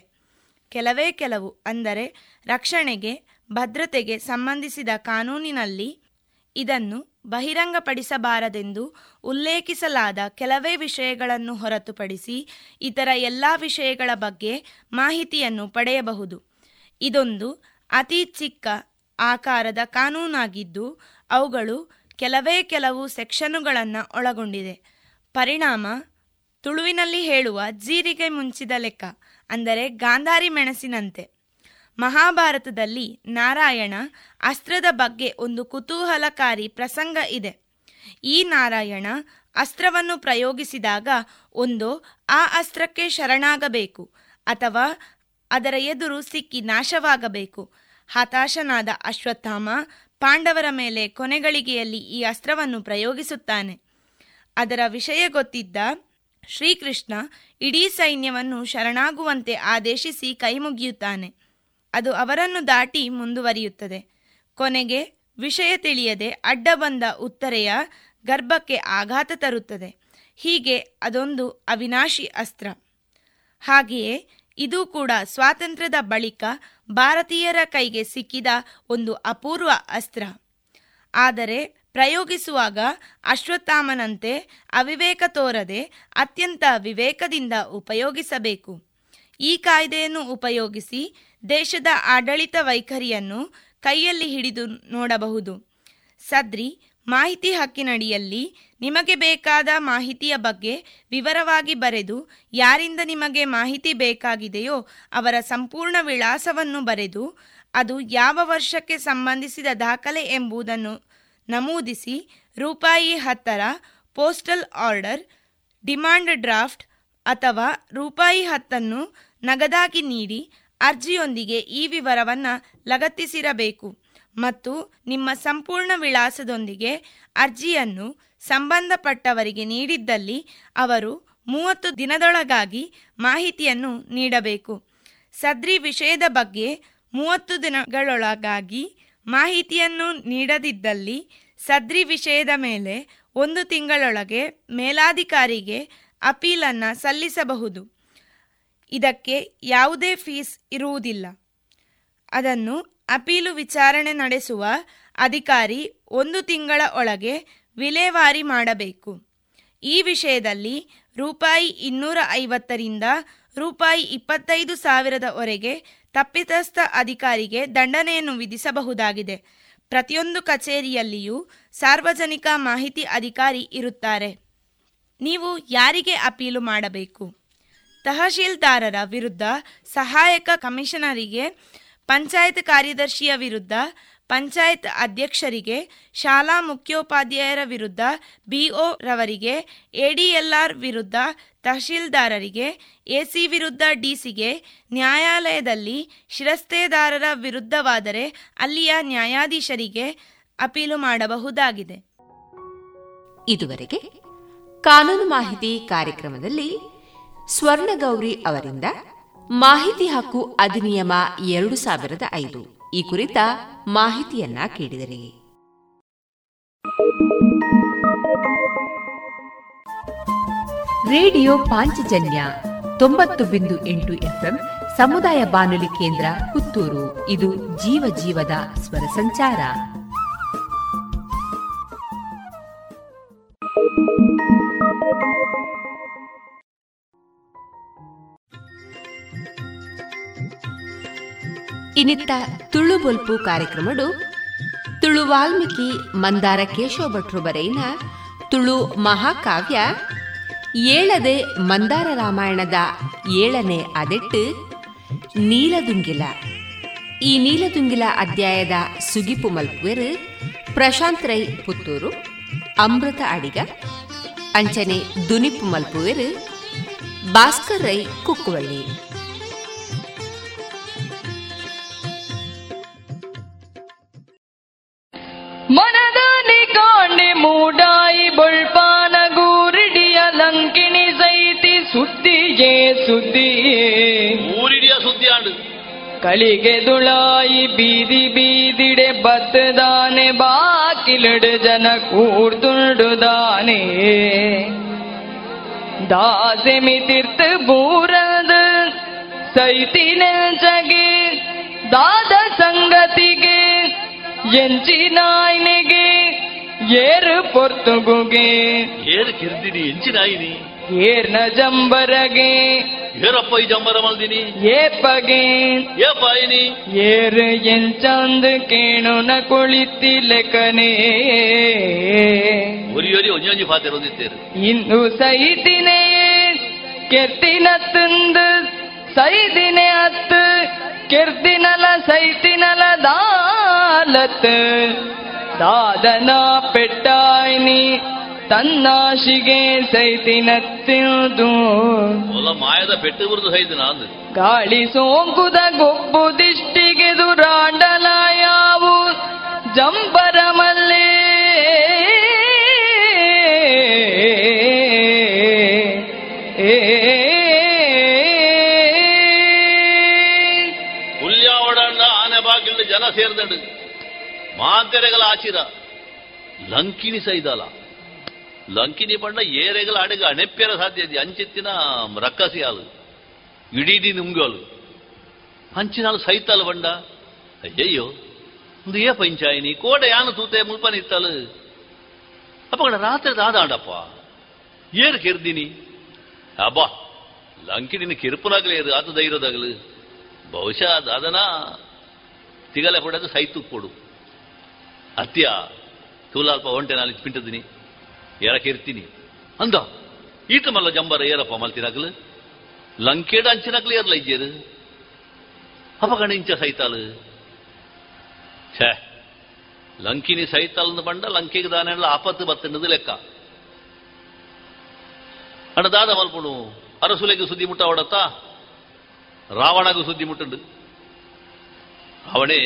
ಕೆಲವೇ ಕೆಲವು, ಅಂದರೆ ರಕ್ಷಣೆಗೆ, ಭದ್ರತೆಗೆ ಸಂಬಂಧಿಸಿದ ಕಾನೂನಿನಲ್ಲಿ ಇದನ್ನು ಬಹಿರಂಗಪಡಿಸಬಾರದೆಂದು ಉಲ್ಲೇಖಿಸಲಾದ ಕೆಲವೇ ವಿಷಯಗಳನ್ನು ಹೊರತುಪಡಿಸಿ ಇತರ ಎಲ್ಲ ವಿಷಯಗಳ ಬಗ್ಗೆ ಮಾಹಿತಿಯನ್ನು ಪಡೆಯಬಹುದು. ಇದೊಂದು ಅತಿ ಚಿಕ್ಕ ಆಕಾರದ ಕಾನೂನಾಗಿದ್ದು ಅವುಗಳು ಕೆಲವೇ ಕೆಲವು ಸೆಕ್ಷನ್ನುಗಳನ್ನು ಒಳಗೊಂಡಿದೆ. ಪರಿಣಾಮ, ತುಳುವಿನಲ್ಲಿ ಹೇಳುವ ಜೀರಿಗೆ ಮುಂಚಿದ ಲೆಕ್ಕ, ಅಂದರೆ ಗಾಂಧಾರಿ ಮೆಣಸಿನಂತೆ. ಮಹಾಭಾರತದಲ್ಲಿ ನಾರಾಯಣ ಅಸ್ತ್ರದ ಬಗ್ಗೆ ಒಂದು ಕುತೂಹಲಕಾರಿ ಪ್ರಸಂಗ ಇದೆ. ಈ ನಾರಾಯಣ ಅಸ್ತ್ರವನ್ನು ಪ್ರಯೋಗಿಸಿದಾಗ ಒಂದೋ ಆ ಅಸ್ತ್ರಕ್ಕೆ ಶರಣಾಗಬೇಕು ಅಥವಾ ಅದರ ಎದುರು ಸಿಕ್ಕಿ ನಾಶವಾಗಬೇಕು. ಹತಾಶನಾದ ಅಶ್ವತ್ಥಾಮ ಪಾಂಡವರ ಮೇಲೆ ಕೊನೆಗಳಿಗೆಯಲ್ಲಿ ಈ ಅಸ್ತ್ರವನ್ನು ಪ್ರಯೋಗಿಸುತ್ತಾನೆ. ಅದರ ವಿಷಯ ಗೊತ್ತಿದ್ದ ಶ್ರೀಕೃಷ್ಣ ಇಡೀ ಸೈನ್ಯವನ್ನು ಶರಣಾಗುವಂತೆ ಆದೇಶಿಸಿ ಕೈಮುಗಿಯುತ್ತಾನೆ. ಅದು ಅವರನ್ನು ದಾಟಿ ಮುಂದುವರಿಯುತ್ತದೆ. ಕೊನೆಗೆ ವಿಷಯ ತಿಳಿಯದೆ ಅಡ್ಡ ಬಂದ ಉತ್ತರೆಯ ಗರ್ಭಕ್ಕೆ ಆಘಾತ ತರುತ್ತದೆ. ಹೀಗೆ ಅದೊಂದು ಅವಿನಾಶಿ ಅಸ್ತ್ರ. ಹಾಗೆಯೇ ಇದು ಕೂಡ ಸ್ವಾತಂತ್ರ್ಯದ ಬಳಿಕ ಭಾರತೀಯರ ಕೈಗೆ ಸಿಕ್ಕಿದ ಒಂದು ಅಪೂರ್ವ ಅಸ್ತ್ರ. ಆದರೆ ಪ್ರಯೋಗಿಸುವಾಗ ಅಶ್ವತ್ಥಾಮನಂತೆ ಅವಿವೇಕ ತೋರದೆ ಅತ್ಯಂತ ವಿವೇಕದಿಂದ ಉಪಯೋಗಿಸಬೇಕು. ಈ ಕಾಯ್ದೆಯನ್ನು ಉಪಯೋಗಿಸಿ ದೇಶದ ಆಡಳಿತ ವೈಖರಿಯನ್ನು ಕೈಯಲ್ಲಿ ಹಿಡಿದು ನೋಡಬಹುದು. ಸದ್ರಿ ಮಾಹಿತಿ ಹಕ್ಕಿನಡಿಯಲ್ಲಿ ನಿಮಗೆ ಬೇಕಾದ ಮಾಹಿತಿಯ ಬಗ್ಗೆ ವಿವರವಾಗಿ ಬರೆದು, ಯಾರಿಂದ ನಿಮಗೆ ಮಾಹಿತಿ ಬೇಕಾಗಿದೆಯೋ ಅವರ ಸಂಪೂರ್ಣ ವಿಳಾಸವನ್ನು ಬರೆದು, ಅದು ಯಾವ ವರ್ಷಕ್ಕೆ ಸಂಬಂಧಿಸಿದ ದಾಖಲೆ ಎಂಬುದನ್ನು ನಮೂದಿಸಿ ₹10 ಪೋಸ್ಟಲ್ ಆರ್ಡರ್, ಡಿಮಾಂಡ್ ಡ್ರಾಫ್ಟ್ ಅಥವಾ ₹10 ನಗದಾಗಿ ನೀಡಿ ಅರ್ಜಿಯೊಂದಿಗೆ ಈ ವಿವರವನ್ನು ಲಗತ್ತಿಸಿರಬೇಕು ಮತ್ತು ನಿಮ್ಮ ಸಂಪೂರ್ಣ ವಿಳಾಸದೊಂದಿಗೆ ಅರ್ಜಿಯನ್ನು ಸಂಬಂಧಪಟ್ಟವರಿಗೆ ನೀಡಿದ್ದಲ್ಲಿ ಅವರು 30 ದಿನದೊಳಗಾಗಿ ಮಾಹಿತಿಯನ್ನು ನೀಡಬೇಕು. ಸದ್ರಿ ವಿಷಯದ ಬಗ್ಗೆ 30 ದಿನಗಳೊಳಗಾಗಿ ಮಾಹಿತಿಯನ್ನು ನೀಡದಿದ್ದಲ್ಲಿ ಸದ್ರಿ ವಿಷಯದ ಮೇಲೆ 1 ತಿಂಗಳೊಳಗೆ ಮೇಲಾಧಿಕಾರಿಗೆ ಅಪೀಲನ್ನು ಸಲ್ಲಿಸಬಹುದು. ಇದಕ್ಕೆ ಯಾವುದೇ ಫೀಸ್ ಇರುವುದಿಲ್ಲ. ಅದನ್ನು ಅಪೀಲು ವಿಚಾರಣೆ ನಡೆಸುವ ಅಧಿಕಾರಿ 1 ತಿಂಗಳ ಒಳಗೆ ವಿಲೇವಾರಿ ಮಾಡಬೇಕು. ಈ ವಿಷಯದಲ್ಲಿ ₹250ರಿಂದ ₹25,000ವರೆಗೆ ತಪ್ಪಿತಸ್ಥ ಅಧಿಕಾರಿಗೆ ದಂಡನೆಯನ್ನು ವಿಧಿಸಬಹುದಾಗಿದೆ. ಪ್ರತಿಯೊಂದು ಕಚೇರಿಯಲ್ಲಿಯೂ ಸಾರ್ವಜನಿಕ ಮಾಹಿತಿ ಅಧಿಕಾರಿ ಇರುತ್ತಾರೆ. ನೀವು ಯಾರಿಗೆ ಅಪೀಲು ಮಾಡಬೇಕು? ತಹಶೀಲ್ದಾರರ ವಿರುದ್ಧ ಸಹಾಯಕ ಕಮಿಷನರಿಗೆ, ಪಂಚಾಯತ್ ಕಾರ್ಯದರ್ಶಿಯ ವಿರುದ್ಧ ಪಂಚಾಯತ್ ಅಧ್ಯಕ್ಷರಿಗೆ, ಶಾಲಾ ಮುಖ್ಯೋಪಾಧ್ಯಾಯರ ವಿರುದ್ಧ BO ರವರಿಗೆ, ADLR ವಿರುದ್ಧ ತಹಶೀಲ್ದಾರರಿಗೆ, AC ವಿರುದ್ಧ DCಗೆ, ನ್ಯಾಯಾಲಯದಲ್ಲಿ ಶಿರಸ್ತೇದಾರರ ವಿರುದ್ಧವಾದರೆ ಅಲ್ಲಿಯ ನ್ಯಾಯಾಧೀಶರಿಗೆ ಅಪೀಲು ಮಾಡಬಹುದಾಗಿದೆ. ಇದುವರೆಗೆ ಕಾನೂನು ಮಾಹಿತಿ ಕಾರ್ಯಕ್ರಮದಲ್ಲಿ ಸ್ವರ್ಣಗೌರಿ ಅವರಿಂದ ಮಾಹಿತಿ ಹಕ್ಕು ಅಧಿನಿಯಮ 2005 ಈ ಕುರಿತ ಮಾಹಿತಿಯನ್ನ ಕೇಳಿದರೆ. ರೇಡಿಯೋ ಪಾಂಚಜನ್ಯ 90.8 FM ಸಮುದಾಯ ಬಾನುಲಿ ಕೇಂದ್ರ ಪುತ್ತೂರು. ಇದು ಜೀವ ಜೀವದ ಸ್ವರ ಸಂಚಾರ. ಇನ್ನಿತ್ತ ತುಳು ಬೊಲ್ಪು ಕಾರ್ಯಕ್ರಮಡು ತುಳು ವಾಲ್ಮೀಕಿ ಮಂದಾರ ಕೇಶವ ಭಟ್ರು ಬರೆಯಿನ ತುಳು ಮಹಾಕಾವ್ಯ ಏಳದೆ ಮಂದಾರ ರಾಮಾಯಣದ 7ನೇ ಅದೆಟ್ಟು ನೀಲದುಂಗಿಲ. ಈ ನೀಲದುಂಗಿಲ ಅಧ್ಯಾಯದ ಸುಗಿಪು ಮಲ್ಪುವೆರು ಪ್ರಶಾಂತ್ ರೈ ಪುತ್ತೂರು, ಅಮೃತ ಅಡಿಗ ಅಂಚನೆ ದುನಿಪು ಮಲ್ಪುವೆರು ಭಾಸ್ಕರ್ ರೈ ಕುಕ್ಕುವಳ್ಳಿ. ಮೊನದಾನಿಕೊಂಡೆ ಮೂಡಾಯಿ ಬೊಳ್ಪಾನ ಗೂರಿಡಿಯ ಲಂಕಿಣಿ ಸೈತಿ ಸುದ್ದಿಯೇ ಸುದ್ದಿಯೇ ಊರಿಡಿಯ ಸುದ್ದಿಯಾಡು ಕಳಿಗೆ ದುಳಾಯಿ ಬೀದಿ ಬೀದಿಡೆ ಬತ್ತದಾನೆ ಬಾಕಿಲಡು ಜನ ಕೂರ್ತುಂಡುದಾನೆ ದಾಸೆಮಿ ತೀರ್ಥ ಬೂರದ ಸೈತಿನ ಜಗೆ ದಾದ ಸಂಗತಿಗೆ ಎಂಚಿನಾಯ್ನಿಗೆ ಏರು ಪೊರ್ತುಗುಗೆ ಏರು ಕಿರ್ದಿನಿ ಎಂಚಿನಾಯ್ನಿ ಏರ್ನ ಜಂಬರಗೆ ಏರಪ್ಪ ಈ ಜಂಬರ ಮಲ್ದಿನಿ ಏಪಗೆ ಏಪಾಯಿನಿ ಏರು ಎಂಚಂದ ಕೇಣು ನ ಕುಳಿತಿ ಲೆಕ್ಕನೇ ಒರಿಯೊರಿ ಒಂಜಿ ಫಾತೆ ಹೊಂದಿತ್ತೇರು ಇಂದು ಸೈತಿನೇ ಕೆತ್ತಿನ ತಂದು ಸೈದಿನೇ ಅತ್ತು ಕೆರ್ದಿನಲ ಸೈತಿನಲ ದಾಲತ್ ದಾದನ ಪೆಟ್ಟಾಯ್ನಿ ತನ್ನಾಶಿಗೆ ಸೈತಿನ ತಿಂದು ಮಾಯದ ಪೆಟ್ಟು ಬುರ್ದು ಸೈತಿನ ಗಾಳಿ ಸೋಂಕುದ ಗೊಬ್ಬು ದಿಷ್ಟಿಗೆ ದುರಾಂಡಲ ಯಾವು ಜಂಬರ ಮಲ್ಲೆ ಜನ ಸೇರಿದಂಡು ಮಾತೆರೆಗಲ ಆಚಿರ ಲಂಕಿನಿ ಸೈದಲ ಲಂಕಿನಿ ಬಣ್ಣ ಏರೆಗಲ ಅಡಗ ಅಣೆಪ್ಪೆರ ಸಾಧ್ಯತೆ ಅಂಚಿತ್ತಿನ ರಕ್ಕಸಿ ಆಲು ಇಡೀ ನುಂಗೋಲು ಅಂಚಿನಾಲು ಸೈತಾಲು ಬಂಡ ಅಯ್ಯಯ್ಯೋ ಒಂದು ಏ ಪಂಚಾಯಿನಿ ಕೋಡೆ ಯಾನು ತೂತೆ ಮುಲ್ಪನಿತ್ತಲು ಅಪ್ಪಗಡ ರಾತ್ರಿ ದಾದಾಂಡಪ್ಪ ಏರು ಕೆರ್ದಿನಿ ಅಬ್ಬಾ ಲಂಕಿನಿನ ಕಿರುಪುಲಾಗಲೇರು ಆತ ಧೈರ್ಯದಾಗಲು ಬಹುಶಃ ದಾದನಾ ತಿಗಲೆ ಹೊಡೆದು ಸೈತು ಕೊಡು ಅತ್ಯ ತೂಲಾಲ್ಪ ಒಂಟೆ ನಾನು ಪಿಂಟದಿನಿ ಏರಕ್ಕೆ ಇರ್ತೀನಿ ಅಂದ ಈತ ಮಲ್ಲ ಜಂಬರ ಏರಪ್ಪ ಮಲ್ತಿರಾಗಲು ಲಂಕೇಡ ಅಂಚಿನಾಗ್ಲಿ ಏರ್ಲ ಇಜ್ಜೇರು ಅಪಗಣ ಇಂಚ ಸೈತಾಲು ಛೇ ಲಂಕಿನಿ ಸೈತಾಲನ್ನು ಬಂಡ ಲಂಕೆಗೆ ದಾನೆಲ್ಲ ಆಪತ್ತು ಬತ್ತಣ್ಣದು ಲೆಕ್ಕ ಅಣ್ಣ ದಾದ ಮಲ್ಪುಣು ಅರಸುಲೆಗೂ ಸುದ್ದಿ ಮುಟ್ಟ ಹೊಡತ್ತಾ ರಾವಣಗೂ ಸುದ್ದಿ ಮುಟ್ಟುಂಡು ಅವನೇ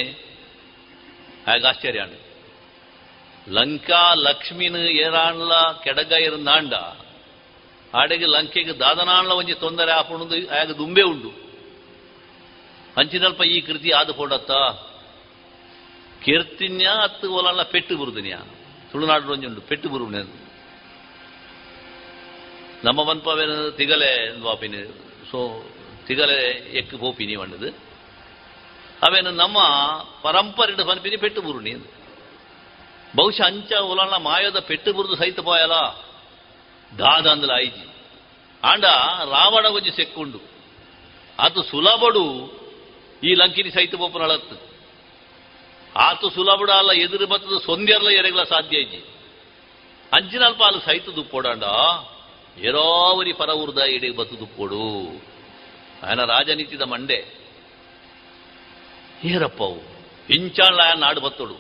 ಆಗ ಆಶ್ಚರ್ಯ ಲಂಕಾ ಲಕ್ಷ್ಮಿನ ಏರಾಣ್ಲ ಕೆಡಗೈರ ನಾಂಡ ಆಡೆಗೆ ಲಂಕೆಗೆ ದಾದನಾಣ್ಲ ಒಂಜಿ ತೊಂದರೆ ಆಪುಣದು ಆಗ ದುಂಬೆ ಉಂಡು ಅಂಚಿನಲ್ಪ ಈ ಕೃತಿ ಆದ ಕೊಡತ್ತ ಕೀರ್ತಿನ್ಯ ಅತ್ತು ಒಲಣ್ಣ ಪೆಟ್ಟು ಬುರುದಿನ್ಯ ತುಳುನಾಡು ಒಂಜಿ ಉಂಡು ಪೆಟ್ಟು ಬುರುನೆ ನಮ್ಮ ಮನ್ಪವೇನು ತಿಗಲೆ ವಾಪಿನಿ ಸೊ ತಿಗಲೆ ಎಕ್ಕು ಹೋಪಿನಿ ಬಂಡದು ಅವೇನು ನಮ್ಮ ಪರಂಪರೆಡು ಪನ್ಪಿನಿ ಪೆಟ್ಟು ಬುರುಣಿ ಬಹುಶಃ ಅಂಚ ಉಲಣ್ಣ ಮಾಯೋದ ಪೆಟ್ಟು ಬುರುದು ಸಹಿತ ಪಾಯಲ ದಾದ ಅಂದಲ ಐಜಿ ಆಂಡ ರಾವಣ ಒಂಜಿ ಸೆಕ್ಕೊಂಡು ಆತು ಸುಲಭಡು ಈ ಲಂಕಿನಿ ಸಹಿತ ಬೋಪುರ ಅಳತ್ತು ಆತು ಸುಲಭಡು ಅಲ್ಲ ಎದುರು ಬತ್ತದ ಸೊಂದ್ಯರ್ಲ ಎರಗಲ ಸಾಧ್ಯ ಐಜಿ ಅಂಚಿನಲ್ಪ ಅಲ್ಲಿ ಸಹಿತ ದುಪ್ಪೋಡಾಂಡ ಏರೋವರಿ ಪರ ಉರ್ದ ಎಡೆಗೆ ಬತ್ತು ದುಪ್ಪೋಡು ಆಯನ ರಾಜನೀತಿದ ಮಂಡೆ ಏರಪ್ಪವು ಇಂಚಾಣ್ಲ ನಾಡು ಬತ್ತೋಡು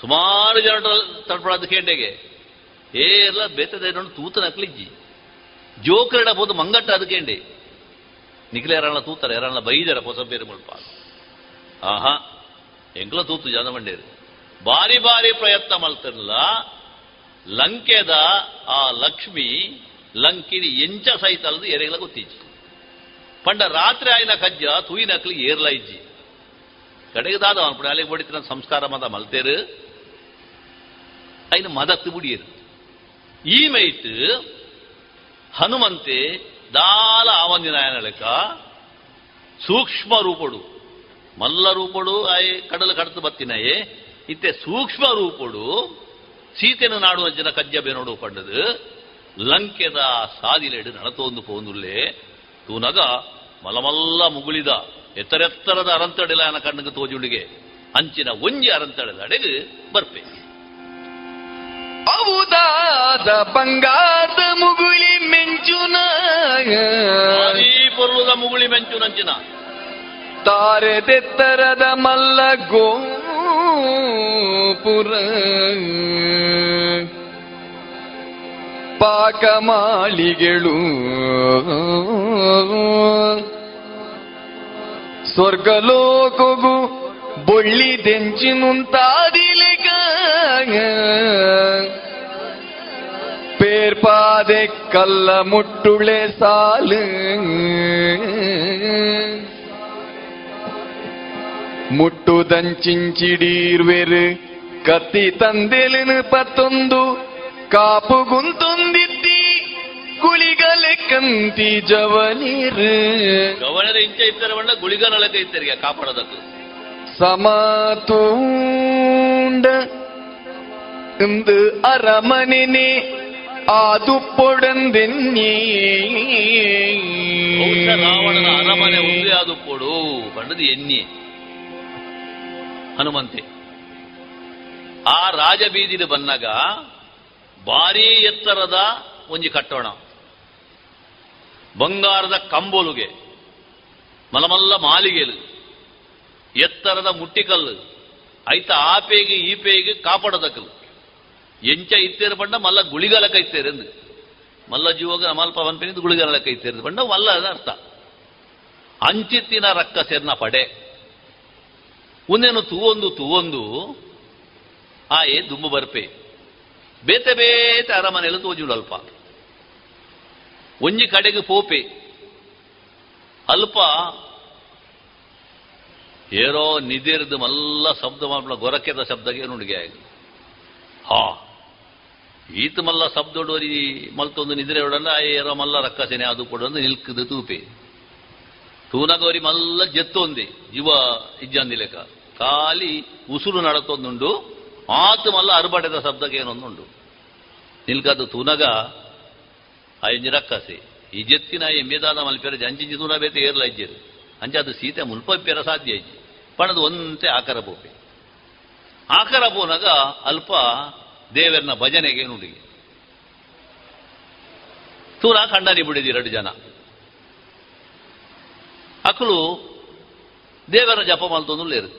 ಸುಮಾರು ಜನ ತಡ್ಪಡಾದ ಕೇಂಡೆಗೆ ಏರ್ಲ ಬೇತದ ತೂತನ ಅಕ್ಲಿಜ್ಜಿ ಜೋಕರಡ ಹೋದು ಮಂಗಟ್ಟ ಅದು ಕೇಂಡೆ ನಿಖಿಲ ಎರಣ್ಣ ತೂತಾರ ಎರಣ್ಣ ಬೈದಾರ ಹೊಸ ಬೇರೆ ಮುಲ್ಪ ಆಹಾ ಎಂಗ್ಲ ತೂತು ಜನ ಮಂಡೇರು ಬಾರಿ ಬಾರಿ ಪ್ರಯತ್ನ ಮಲ್ತಲ್ಲ ಲಂಕೆದ ಆ ಲಕ್ಷ್ಮಿ ಲಂಕಿನಿ ಎಂಚ ಸಹಿತ ಅಲ್ಲದು ಎರೆಗಳ ಗೊತ್ತಿಜ್ಜಿ ಪಂಡ ರಾತ್ರಿ ಆಯ್ನ ಕಜ್ಜ ತೂಯಿನ ಅಕ್ಲಿ ಏರ್ಲ ಇಜ್ಜಿ ಕಡೆಗೆ ದಾದ ಅನ್ಪುಡು ಅಲ್ಲಿಗೆ ಬಡಿತ ಸಂಸ್ಕಾರ ಮತ ಮಲ್ತೇರು അതിന് മതത്ത് പിടിയരുത്. ഈ മൈറ്റ് ಹನುಮಂತೆ ದಾಲ ಆವಂದಿನಾಯನಳಕ ಸೂಕ್ಷ್ಮ ರೂಪಡು ಮಲ್ಲ ರೂಪಡು ಆಯ್ ಕಡಲು ಕಡತು ಬತ್ತಿನಾಯೇ ಇತ್ತೆ ಸೂಕ್ಷ್ಮ ರೂಪಡು ಸೀತೆಯನ್ನು ನಾಡುವ ಜನ ಕಜ್ಜಬೆ ನೋಡು ಪಂಡದು ಲಂಕೆದ ಸಾದಿಲೆಡು ನಡತೋಂದು ಪೋಂದುಲ್ಲೇ ತೂನಗ ಮಲಮಲ್ಲ ಮುಗುಳಿದ ಎತ್ತರೆತ್ತರದ ಅರಂತಡಿಲಾಯನ ಕಣ್ಣಿಗೆ ತೋಜುಳಿಗೆ ಅಂಚಿನ ಒಂಜಿ ಅರಂತಡದ ಅಡೆಗೆ ಬರ್ಪೆ ಔದಾದ ಬಂಗಾರದ ಮುಗುಳಿ ಮೆಂಚುನ ಪೊರ್ಲದ ಮುಗುಳಿ ಮೆಂಚುನಂಚಿನ ತಾರೆ ತೆತ್ತರದ ಮಲ್ಲ ಗೋಪುರ ಪಾಕಮಾಳಿಗಳು ಸ್ವರ್ಗಲೋಕಗೂ ಬೊಳ್ಳಿ ದೆಂಚಿನುಂತಾದಿಲೆಗ ಪೇರ್ಪಾದೆ ಕಲ್ಲ ಮುಟ್ಟುಳೆ ಸಾಲು ಮುಟ್ಟುದಂಚಿಂಚಿಡೀರ್ವೆರು ಕತ್ತಿ ತಂದೆಲಿನ ಪತ್ತೊಂದು ಕಾಪು ಗುಂತೊಂದಿತ್ತಿ ಗುಳಿಗಲೆ ಕಂತಿ ಜವನೀರು ಗವಣರ ಇಂಚ ಇತ್ತರ ಬಣ್ಣ ಗುಳಿಗನೊಳಗೆ ಇತ್ತರಿಗೆ ಕಾಪಾಡೋದಕ್ಕೆ ಸಮತೂಂಡ ಇಂದು ಅರಮನೆನೆ ಆದು ಪೊಡಂದೆನ್ನಿ ರಾವಣನ ಅರಮನೆ ಉಂದೆ ಆದು ಪೊಡು ಬಣ್ಣದು ಎನ್ನಿ ಹನುಮಂತೆ ಆ ರಾಜಬೀದಿಲು ಬನ್ನಾಗ ಭಾರೀ ಎತ್ತರದ ಒಂಜಿ ಕಟ್ಟೋಣ ಬಂಗಾರದ ಕಂಬೋಲುಗೆ ಮಲಮಲ್ಲ ಮಾಲಿಗೆಲು ಎತ್ತರದ ಮುಟ್ಟಿಕಲ್ಲು ಐತ ಆಪೇಗೆ ಈಪೇಗೆ ಕಾಪಾಡೋದಕ್ಕಲು ಎಂಚ ಇತ್ತೇರು ಬಂಡ ಮಲ್ಲ ಗುಳಿಗಾಲ ಕೈತೇರೆಂದು ಮಲ್ಲ ಜೀವೋಗ ಅಮಲ್ಪ ಪನ್ಪೇನಿಂದ ಗುಳಿಗಾಲ ಕೈತೇರಿದು ಬಂಡ ಮಲ್ಲ ಅರ್ಥ ಅಂಚಿತ್ತಿನ ರಕ್ಕ ಸೇರ್ನ ಪಡೆ ಉನ್ನೇನು ತೂವೊಂದು ತೂವೊಂದು ಆಯೇ ದುಂಬು ಬರ್ಪೆ ಬೇತೆ ಬೇತೆ ಅರಮನೆಯಲ್ಲಿ ತೋಜುಂಡು ಅಲ್ಪ ಒಂಜಿ ಕಡೆಗೆ ಪೋಪೆ ಅಲ್ಪ ಏರೋ ನಿಧಿರ್ದು ಮಲ್ಲ ಶಬ್ದ ಮಾಡ್ಬಿಡ ಗೊರಕೆದ ಶಬ್ದಕ್ಕೆ ನುಡಿಗೆ ಆಗಿ ಹಾ ಈತ ಮಲ್ಲ ಶಬ್ದೊಡೋರಿ ಮಲ್ತೊಂದು ನಿದ್ರೆ ಹೊಡಲ್ಲ ಏರೋ ಮಲ್ಲ ರಕ್ಕಸೇನೆ ಅದು ಕೊಡೋದು ನಿಲ್ಕದ ತೂಪೆ ತೂನಗೋರಿ ಮಲ್ಲ ಜೆತ್ತೊಂದೆ ಯುವ ಇಜ್ಜಂದಿಲೆಕ ಖಾಲಿ ಉಸುರು ನಡತೊಂದುಂಡು ಆತು ಮಲ್ಲ ಅರ್ಬಡೆದ ಶಬ್ದಕ್ಕೆ ಏನೊಂದುಂಡು ನಿಲ್ಕದು ತೂನಗ ಆ ಎಂಜಿ ರಕ್ಕಸೆ ಈ ಜೆತ್ತಿನ ಎಮ್ಮೆದಾದ ಮಲ್ಪೇರ ಅಂಚಿಂಚಿ ತೂನ ಬೇತೆ ಏರ್ಲ ಇಜ್ಜರು ಅಂಚಾದ ಸೀತೆ ಮುಲ್ಪಪ್ಪೆರ ಸಾಧ್ಯ ಇಜ್ಜಿ ಪಣದು ಒಂತೆ ಆಕರ ಬೋಪೆ ಆಕರ ಬೋನಾಗ ಅಲ್ಪ ದೇವರನ ಭಜನೆಗೆ ನುಡಿಗೆ ತೂನ ಕಣ್ಣಾರಿ ಬಿಡಿದಿ ಎರಡು ಜನ ಅಕ್ಕಳು ದೇವರ ಜಪ ಮಲ್ತೊಂದು ಲೇರು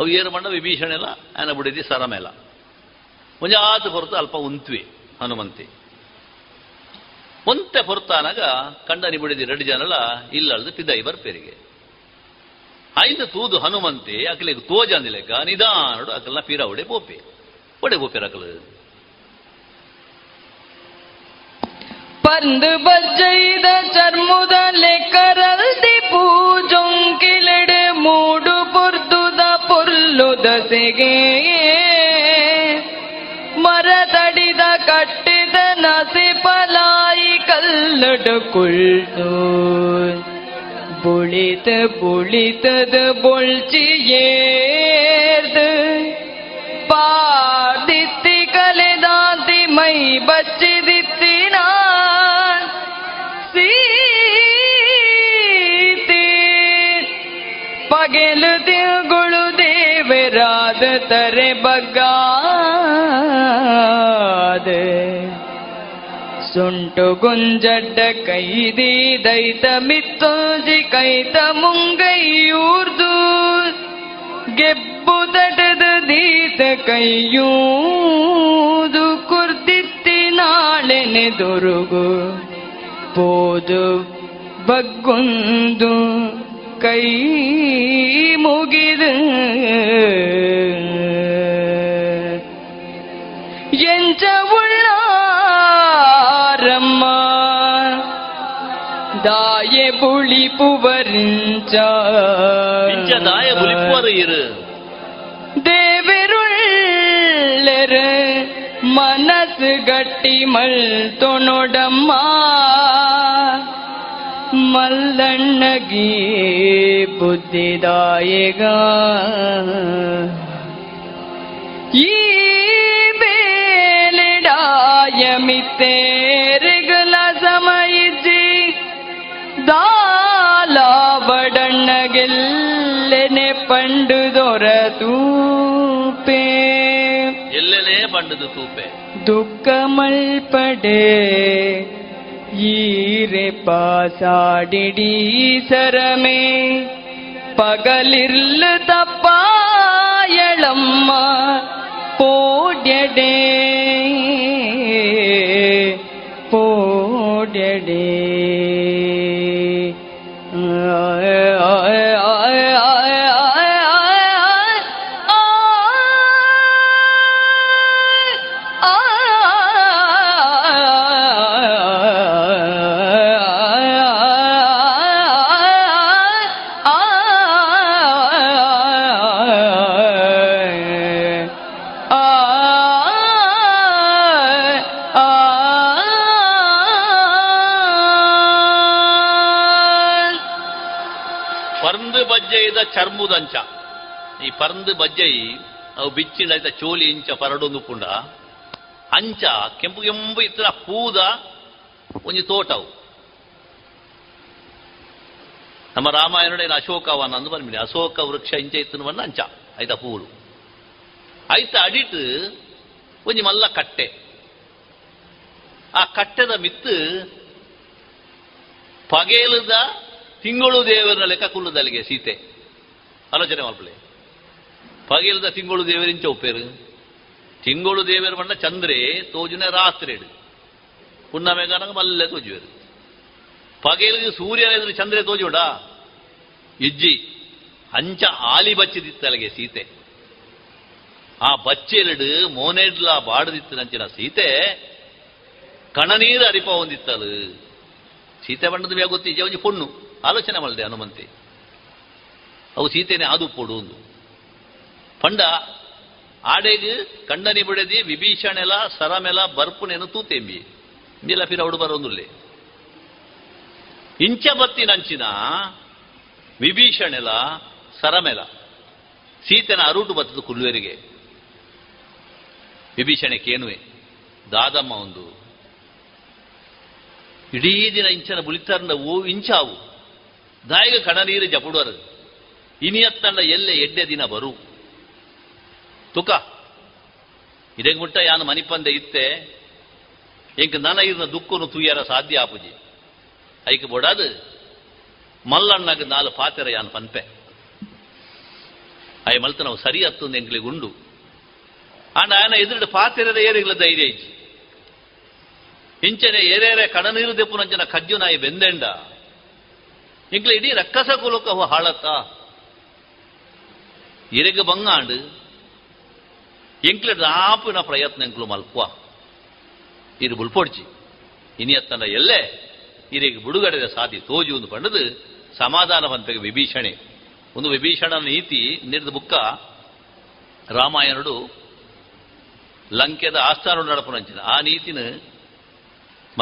ಅವು ಏನು ಮಣ್ಣ ವಿಭೀಷಣ ಎಲ್ಲ ಆನ ಬಿಡಿದಿ ಸರಮೇಲ ಮುಂಜಾತು ಹೊರತು ಅಲ್ಪ ಉಂತ್ವಿ ಹನುಮಂತಿ ಒಂತೆ ಹೊರತಾನಾಗ ಕಂಡನಿ ಬಿಡಿದಿ ಎರಡು ಜನಲ ಇಲ್ಲದು ಪಿದಾಯಿ ಬರ್ಪೇರಿಗೆ ಆಯ್ತು ತೂದು ಹನುಮಂತೆ ಅಕಲಿಗೆ ತೋಜಂದಿಲೆಕ್ಕ ನಿಧಾನಡು ಅಕಲ್ನ ಪೀರ ಒಡೆ ಬೋಪೆ ಒಡೆ ಬೋಪೆರ ಅಕಲು ಪಂದು ಬಜ್ಜೈದ ಚರ್ಮುದ ಲೆಕ್ಕರಲ್ದಿ ಪೂಜೊಂಕಿಲೆಡೆ ಮೂಡು ಪುರ್ದುದ ಪುರ್ಲು ದಸೆಗೆ ಮರತಡಿದ ಕಟ್ಟಿದ ನಸಿ ಪಲಾಯಿ ಕಲ್ಲಡ ಕುಳ್ಳು ಬುಳಿತ ಬುಳಿತದ ಬೊಳ್ಚಿಯೇರ್ದು ಪಾದಿತ್ತಿ ಕಲೆದಾಂತಿ ಮೈ ಬಚ್ಚಿದಿತ್ತಿನ ಗೆಲು ತಿರುಗುಳು ದೇವರಾದ ತರೆ ಬಗ್ಗಾದ ಸುಂಟು ಗುಂಜಡ್ಡ ಕೈದಿ ದೈತ ಮಿತ್ತೋಜಿ ಕೈತ ಮುಂಗೈಯೂರ್ದು ಗೆಬ್ಬು ತಟದ ದೀತ ಕೈಯೂದು ಕುರ್ದಿತ್ತಿ ನಾಳೆನೆ ದೊರುಗು ಪೋದು ಬಗ್ಗೊಂದು ಕೈ ಮುಗಿದ ಎಂಚ ಉಳ್ಳಾರಮ್ಮ ದಾಯೆ ಬುಳಿಪುವರಿಂಚ ದಾಯ ಬುಳಿಪುವರು ದೇವರುಳ್ಳೆ ಮನಸ್ಸು ಗಟ್ಟಿ ಮಲ್ತೊನೊಡಮ್ಮ ಮಲ್ಲಣ್ಣಗೆ ಬುದ್ಧಿದಾಯಗ ಈ ಬೇಲೆಡಾಯ ಮಿತ್ತೇರೆಗಲ ಸಮಯಿಸಿ ದಾಲಾವಡಣ್ಣಗೆಲ್ಲೆನೆ ಪಂಡು ದೊರತೂಪೆ ಎಲ್ಲೆನೆ ಪಂಡುದು ತೂಪೆ ದುಃಖ ಮಲ್ಪಡೆ ಈರೆ ಪಾಸಾಡಿಡೀ ಸರಮೆ ಪಗಲಿರ್ಲ ತಪ್ಪಾಯಳಮ್ಮ ಪೋಡ್ಯಡೆ ಪೋಡ್ಯಡೆ ಚರ್ಮುದಂಚ ಈ ಪರಂದು ಬಜ್ಜಯಿ ಅವು ಬಿಚ್ಚಿಡೈತ ಚೋಲಿ ಇಂಚ ಪರಡೊಂದು ಪುಂಡ ಅಂಚ ಕೆಂಪು ಕೆಂಪು ಇತ್ತರ ಪೂದ ಒಂಜಿ ತೋಟವು ನಮ್ಮ ರಾಮಾಯಣನ ಅಶೋಕವನ ಅಂದು ಬಂದ್ಬಿಡಿ ಅಶೋಕ ವೃಕ್ಷ ಇಂಚ ಇತ್ತನವನ್ನ ಅಂಚ ಐತ ಪೂಡು ಐತ ಅಡಿಟ್ ಒಂಜಿ ಮಲ್ಲ ಕಟ್ಟೆ ಆ ಕಟ್ಟೆದ ಮಿತ್ತು ಪಗೇಲದ ತಿಂಗಳು ದೇವರನ ಲೆಕ್ಕ ಕುಲ್ಲದಲ್ಲಿಗೆ ಸೀತೆ ಆಲೋಚನೆ ಮಾಡ್ಕೊಳ್ಳಿ ಪಗಿಲ್ದ ತಿಂಗಳು ದೇವರಿಂಚ ಒಪ್ಪೇರು ತಿಂಗಳು ದೇವರು ಬಣ್ಣ ಚಂದ್ರೆ ತೋಜುನೆ ರಾತ್ರಿ ಇಡು ಪುಣ್ಣಮೆಗಾನ ಮಲ್ಲೆ ತೋಜುವರು ಪಗಿಲ್ಗೆ ಸೂರ್ಯನ ಎದುರು ಚಂದ್ರೆ ತೋಜುಡ ಇಜ್ಜಿ ಅಂಚ ಆಲಿ ಬಚ್ಚಿದಿತ್ತಲಗೆ ಸೀತೆ ಆ ಬಚ್ಚೆಲಿಡು ಮೋನೆಡ್ಲ ಬಾಡದಿತ್ತನಂಚಿನ ಸೀತೆ ಕಣನೀರು ಅರಿಪ ಹೊಂದಿತ್ತಲು ಸೀತೆ ಬಣ್ಣದ ಮ್ಯಾಗ ಗೊತ್ತಿಜ್ಜೆ ಒಂದು ಪುಣ್ಣು ಆಲೋಚನೆ ಮಾಡಿದೆ ಹನುಮಂತಿ ಅವು ಸೀತೆನೆ ಆದು ಪೋಡು ಒಂದು ಪಂಡ ಆಡೆಗೆ ಕಂಡನಿ ಬಿಡದಿ ವಿಭೀಷಣೆಲ ಸರಮೆಲ ಬರ್ಪುನೇನು ತೂತೆಂಬಿ ನೀಲ ಫಿರ ಅವಡು ಬರೋಂದುಲ್ಲೇ ಇಂಚ ಬತ್ತಿನಂಚಿನ ವಿಭೀಷಣೆಲ ಸರಮೆಲ ಸೀತೆನ ಅರುಟು ಬತ್ತದು ಕುಲ್ವೇರಿಗೆ ವಿಭೀಷಣೆ ಕೇನುವೆ ದಾದಮ್ಮ ಒಂದು ಇಡೀ ದಿನ ಇಂಚನ ಬುಲಿತರ್ನ ಓ ಇಂಚಾವು ದಾಯಿಗೆ ಕಣನೀರು ಜಪುಡೋರು ಇನಿಯತ್ತಂಡ ಎಲ್ಲೆ ಎಡ್ಡೆ ದಿನ ಬರು ತುಕ ಇಡೆಗೆ ಮುಟ್ಟ ಯಾನು ಮನಿಪಂದೆ ಇತ್ತೆ ಎಂಕ ನನ ಇರ್ನ ದುಕ್ಕನು ತುಯ್ಯರ ಸಾಧ್ಯ ಆಪುಜಿ ಐಕೆ ಬೋಡಾದು ಮಲ್ಲಣ್ಣಗೆ ನಾಲು ಪಾತೆರ ಯಾನು ಪನ್ಪೆ ಅಯ ಮಲ್ತ ನಾವು ಸರಿ ಹತ್ತೊಂದು ಎಂಕ್ಲಿಗೆ ಉಂಡು ಆಂಡ ಆಯನ ಎದುರುಡು ಪಾತೆರದ ಏರಿಗಳ ಧೈರ್ಯ ಇಜ್ಜಿ ಇಂಚನೆ ಏರೇರೆ ಕಣನೀರು ದೆಪ್ಪುನಂಚನ ಕಜ್ಜು ನಾಯಿ ಬೆಂದೆಂಡ ಇಂಕ್ಲ ಇಡೀ ರಕ್ಕಸ ಕುಲಕ ಹಾಳತ್ತ ಇರಗ ಬಂಗಾಂಡು ಎಂಕ್ಲ ರಾಪಿನ ಪ್ರಯತ್ನ ಎಂಕ್ಲು ಮಲ್ಪ ಇರು ಬುಲ್ಪೊಡ್ಜಿ ಇನಿಯತ್ತನ ಎಲ್ಲೇ ಇರಿಗೆ ಬಿಡುಗಡೆದ ಸಾಧಿ ತೋಜು ಒಂದು ಪಂಡದು ಸಮಾಧಾನವಂತೆಗೆ ವಿಭೀಷಣೆ ಒಂದು ವಿಭೀಷಣ ನೀತಿ ನೀಡಿದ ಬುಕ್ಕ ರಾಮಾಯಣುಡು ಲಂಕೆದ ಆಸ್ಥಾನ ನಡಪುನಂಚಿನ ಆ ನೀತಿನ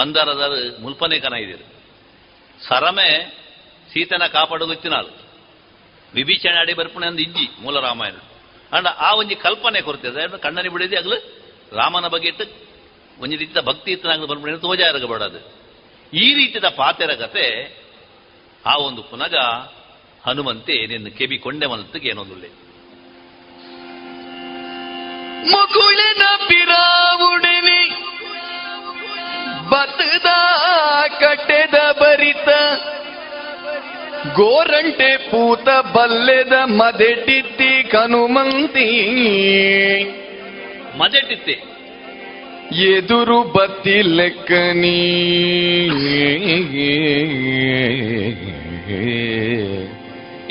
ಮಂದಾರದಾರ ಮುಲ್ಪನೆ ಕನ ಇದ್ದೀರು ಸರಮೆ ಸೀತನ ಕಾಪಾಡಗುತ್ತಿನಾಳು ವಿಭೀಷಣ ಅಡಿ ಬರ್ಪಣೆ ಅಂದ ಇಜ್ಜಿ ಮೂಲ ರಾಮಾಯಣ ಅಂಡ ಆ ಒಂಜಿ ಕಲ್ಪನೆ ಕೊರತೆ ಕಣ್ಣನಿ ಬಿಡಿದಿ ಅಗ್ಲು ರಾಮನ ಬಗ್ಗೆ ಇಟ್ಟು ಒಂಜಿ ರೀತಿಯ ಭಕ್ತಿ ಇತ್ತನಾಗ್ಲು ಬರ್ಪಣೆ ತೋಜಾ ಇರಗಬಾರದು ಈ ರೀತಿಯ ಪಾತೆರ ಕತೆ ಆ ಒಂದು ಪುನಗ ಹನುಮಂತೆ ನಿನ್ನ ಕೆಬಿ ಕೊಂಡೆ ಮನಸ್ಸಿಗೆ ಏನೊಂದು ಬತ್ತದ ಕಟ್ಟೆದ ಬರಿತ ಗೋರಂಟೆ ಪೂತ ಬಲ್ಲೆದ ಮದೆಟಿತ್ತಿ ಕನುಮಂತಿ ಮದೆಟಿತ್ತಿ ಎದುರು ಬತ್ತಿ ಲೆಕ್ಕನಿ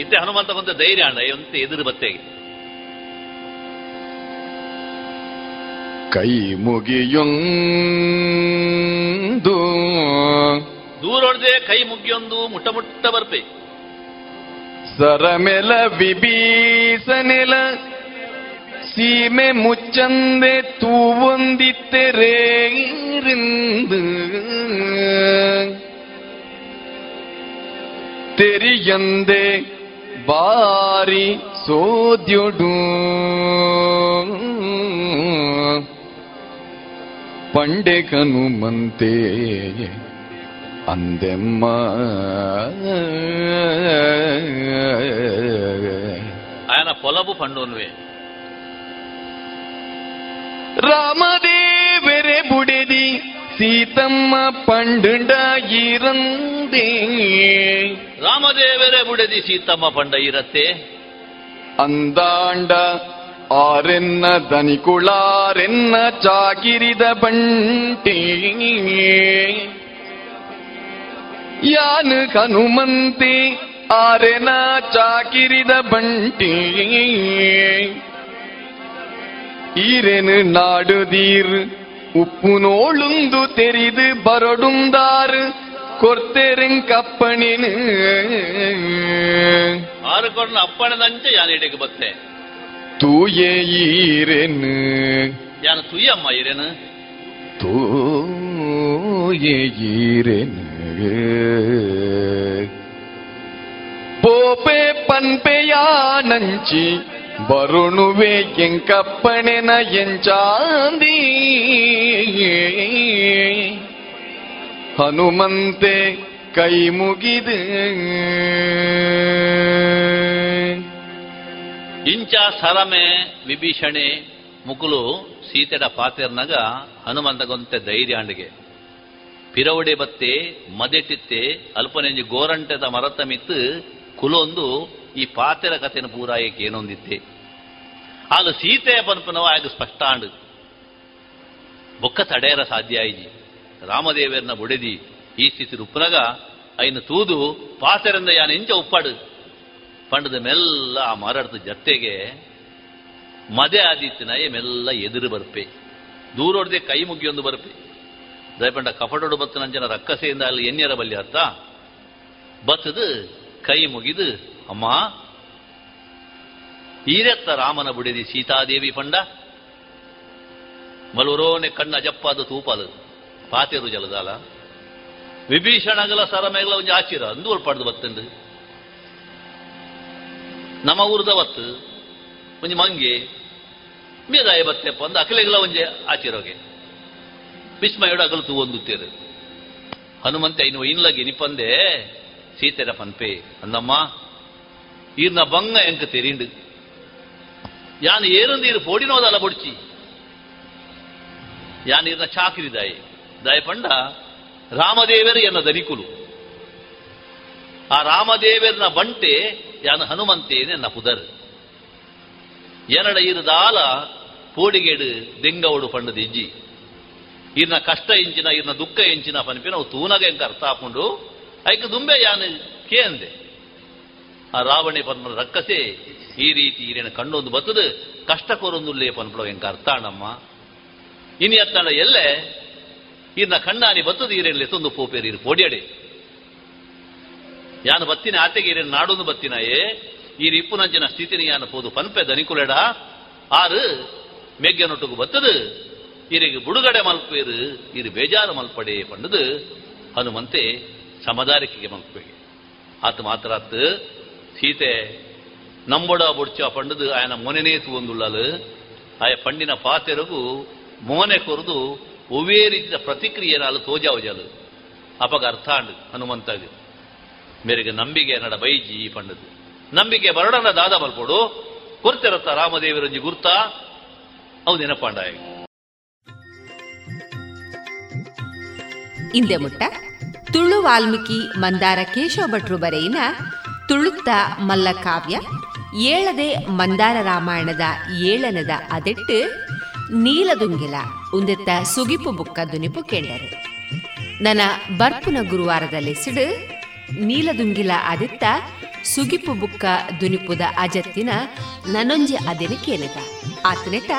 ಇತ್ತೆ ಹನುಮಂತ ಬಂತ ಧೈರ್ಯ ಅಣ್ಣ ಅಂತ ಎದುರು ಬತ್ತೆಗೆ ಕೈ ಮುಗಿಯೊಂದು ದೂರೊಡ್ದೆ ಕೈ ಮುಗಿಯೊಂದು ಮುಟ್ಟ ಮುಟ್ಟ ಬರ್ಪೆ ಸರಮೆಲ ವಿಭೀಷಣೆಲ ಸೀಮೆ ಮುಚ್ಚಂದೆ ತೂವೊಂದಿತ್ತೆರೇರಿಂದು ತೆರಿಯಂದೆ ಬಾರಿ ಸೋದ್ಯುಡು ಪಂಡೆ ಕನುಮಂತೆ ಅಂದೆಮ್ಮ ఆయన పొలబు పండున్వే రామదేవరే బుడేది సీతమ్మ పండుండయిరందే రామదేవరే బుడేది సీతమ్మ పండయిరతే ಅಂದಾಂಡ ಆರೆನ್ನ ದನಿಕುಳಾರೆನ್ನ ಚಾಗಿರಿದ ಬಂಟೇ ಯಾನು ಹನುಮಂತೆ ಆರೆನ ಚಾಕಿರಿದ ಬಂಟೇ ಈರೆನು ನಾಡುದೀರ್ ಉಪ್ಪು ನೋಳುಂದು ತೆರಿದು ಬರಡುಂದಾರ್ ಕೊರ್ತೆರೆಂಕಪ್ಪಣಿನ ಆರು ಕೊರ್ನ ಅಪ್ಪಣದಂಚೆ ಯಾನು ಇಡಕ್ಕೆ ಬತ್ತೆ ತೂಯೇ ಈರೆನು ಯಾನು ತೂಯಮ್ಮ ಈರೆನು ತೂಯೇ ಈರೆನು ಪೋಪೆ ಪನ್ಪೆಯಾನಂಚಿ ಬರುಣುವೆ ಎಂಕಪ್ಪಣೆನ ಎಂಚಾಂದಿ ಹನುಮಂತೆ ಕೈ ಮುಗಿದೆ ಇಂಚ ಸರಮೆ ವಿಭೀಷಣೆ ಮುಕುಲು ಸೀತೆಡ ಪಾತೆರ್ನಾಗ ಹನುಮಂತಗೊಂತೆ ಧೈರ್ಯ ಅಂಡಿಗೆ ಪಿರವಡೆ ಬತ್ತೆ ಮದೆಟ್ಟಿತ್ತೆ ಅಲ್ಪನೆಂಜಿ ಗೋರಂಟದ ಮರತ ಮಿತ್ತು ಕುಲೊಂದು ಈ ಪಾತೆರ ಕಥೆನ ಪೂರಾಯಕ್ಕೆ ಏನೊಂದಿತ್ತೆ ಆಗ ಸೀತೆಯ ಪನ್ಪನವ ಆಗ ಸ್ಪಷ್ಟಾಂಡ್ ಬೊಕ್ಕ ತಡೆಯರ ಸಾಧ್ಯ ಆಯ್ಜಿ ರಾಮದೇವರನ್ನ ಬುಡೆದಿ ಈ ಸ್ಥಿತಿ ಉಪ್ಪನಗ ಐನ ತೂದು ಪಾತೆರಿಂದ ಯಾನ ಇಂಚ ಉಪ್ಪಾಡು ಪಂಡದ ಮೆಲ್ಲ ಆ ಮರಡ್ದ ಜತ್ತೆಗೆ ಮದೆ ಆದಿತ್ಯನಾಯ ಮೆಲ್ಲ ಎದುರು ಬರ್ಪೆ ದೂರೊಡ್ದೆ ಕೈ ಮುಗಿಯೊಂದು ಬರ್ಪೆ ದಯಪಂಡ ಕಪಟೋಡು ಬತ್ತನಂಜನ ರಕ್ಕಸೆಯಿಂದ ಅಲ್ಲಿ ಎನ್ಯರ ಬಲ್ಲಿ ಅರ್ಥ ಬತ್ತದು ಕೈ ಮುಗಿದು ಅಮ್ಮ ಈರೆತ್ತ ರಾಮನ ಬುಡೆದಿ ಸೀತಾದೇವಿ ಪಂಡ ಮಲುರೋನೆ ಕಣ್ಣ ಜಪ್ಪಾದ ತೂಪಾದ ಪಾತೆರು ಜಲದಾಲ ವಿಭೀಷಣಗಲ ಸರಮೆಗಲ ಒಂದು ಆಚಿರ ಅಂದೂರು ಪಡೆದು ಬತ್ತಂಡು ನಮ್ಮ ಊರ್ದ ಬತ್ತು ಒಂದು ಮಂಗೆ ಮೇದಾಯ ಬತ್ತೆಪ್ಪ ಅಂದ ಅಖಿಲೆಗಲ ಒಂಜೆ ಆಚಿರೋಗೆ ವಿಸ್ಮಯೋಡು ಅಗಲು ತೂ ಒಂದುತ್ತೇರು ಹನುಮಂತೆ ಐನು ಇನ್ಲಗೆ ನಿಪಂದೆ ಸೀತೆರ ಪನ್ಪೆ ಅಂದಮ್ಮ ಈರ್ನ ಬಂಗ ಎಂಕ ತೆರಿಂಡು ಯಾನು ಏರುಂದು ಈರು ಪೋಡಿನೋದಲ್ಲ ಬೊಡ್ಚಿ ಯಾನು ಈರ್ನ ಚಾಕಿರಿ ದಾಯಿ ದಾಯ ಪಂಡ ರಾಮದೇವರು ಎನ್ನ ದನಿಕುಲು ಆ ರಾಮದೇವರನ ಬಂಟೆ ಯಾನು ಹನುಮಂತೇನೆ ಎನ್ನ ಪುದರ್ ಏನಡ ಈರುದಾಲ ಪೋಡಿಗೇಡು ದೆಂಗವಡು ಪಂಡದ ಇಜ್ಜಿ ಈರ್ನ ಕಷ್ಟ ಎಂಚಿನ ಈರ್ನ ದುಃಖ ಎಂಚಿನ ಪನ್ಪಿನ ಅವು ತೂನಾಗ ಎಂಕ ಅರ್ಥ ಹಾಕೊಂಡು ಐಕ ದುಂಬೆ ಯಾನು ಕೇ ಅಂದೆ ಆ ರಾವಣೆ ಪನ್ಪನ ರಕ್ಕಸೆ ಈ ರೀತಿ ಈರೇನ ಕಣ್ಣೊಂದು ಬತ್ತದು ಕಷ್ಟ ಕೊರೊಂದುಲ್ಲೇ ಪನ್ಪಳ ಎಂಕ ಅರ್ಥ ಅಣ್ಣಮ್ಮ ಇನ್ನು ಎತ್ತಣ್ಣ ಎಲ್ಲೇ ಈರ್ನ ಕಣ್ಣಾನಿ ಬತ್ತದು ಈರೇನ ಎತ್ತೊಂದು ಪೋಪೇರು ಈರು ಪೋಡಿಯಡೆ ಯಾನು ಬತ್ತಿನ ಆತೆಗೆ ಈರೇನ ನಾಡೊಂದು ಬತ್ತಿನಾಯೇ ಈರು ಇಪ್ಪುನಂಚಿನ ಸ್ಥಿತಿನಿ ಯಾನು ಪೋದು ಪನ್ಪೆ ದನಿಕುಲೆಡ ಆರು ಮೇಘನೊಟ್ಟುಗು ಬತ್ತದು ಈರಿಗೆ ಬುಡುಗಡೆ ಮಲ್ಪೇರು ಈರು ಬೇಜಾರು ಮಲ್ಪಡೆ ಪಂಡದು ಹನುಮಂತೆ ಸಮದಾರಿಕೆಗೆ ಮಲ್ಪೇಗೆ ಆತ ಮಾತ್ರ ಆತ ಸೀತೆ ನಂಬೊಡ ಬುಡ್ಚ ಪಂಡದು ಆಯನ ಮೊನೆನೇ ತೂಂದುಳ್ಳಲು ಆಯ ಪಂಡಿನ ಪಾತೆರಗು ಮೋನೆ ಕೊರದು ಒವೇ ರೀತಿಯ ಪ್ರತಿಕ್ರಿಯೆ ನಾಲು ತೋಜಾವಜಾಲು ಅಪಗ ಅರ್ಥ ಅಂಡು ಹನುಮಂತಾಗ ಮೇರೆಗೆ ನಂಬಿಕೆ ನಡ ಬೈಜಿ ಪಂಡದು ನಂಬಿಕೆ ಬರಡನ ದಾದ ಮಲ್ಪೋಡು ಕೊರ್ತಿರತ್ತ ರಾಮದೇವರಂಜಿ ಗುರ್ತ ಅವು ನೆನಪಾಂಡಾಯ ಹಿಂದೆ ಮುಟ್ಟ ತುಳು ವಾಲ್ಮೀಕಿ ಮಂದಾರ ಕೇಶವ ಭಟ್ರು ಬರೆಯಿನ ತುಳುತ್ತ ಮಲ್ಲ ಕಾವ್ಯ ಏಳದೆ ಮಂದಾರ ರಾಮಾಯಣದ ಏಳನದ ಅದೆಟ್ಟು ನೀಲದುಂಗಿಲ ಉಂದೆತ್ತ ಸುಗಿಪು ಬುಕ್ಕ ದುನಿಪು ಕೇಳರು ನನ್ನ ಬರ್ಪುನ ಗುರುವಾರದಲ್ಲಿ ಸಿಡು ನೀಲದುಂಗಿಲ ಅದೆತ್ತ ಸುಗಿಪು ಬುಕ್ಕ ದುನಿಪುದ ಅಜತ್ತಿನ ನನೊಂಜಿ ಅದೆನೆ ಕೇಳಿದ ಆತನೆಟ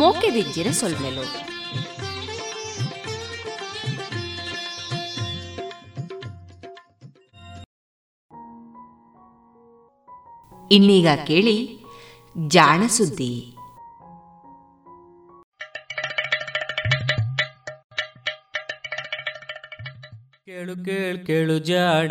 ಮೋಕೆದಿಜ್ಜಿನ ಸೊಲ್ಮೆಲು ಇನ್ನೀಗ ಕೇಳಿ ಜಾಣ ಸುದ್ದಿ. ಕೇಳು ಕೇಳು ಕೇಳು ಜಾಣ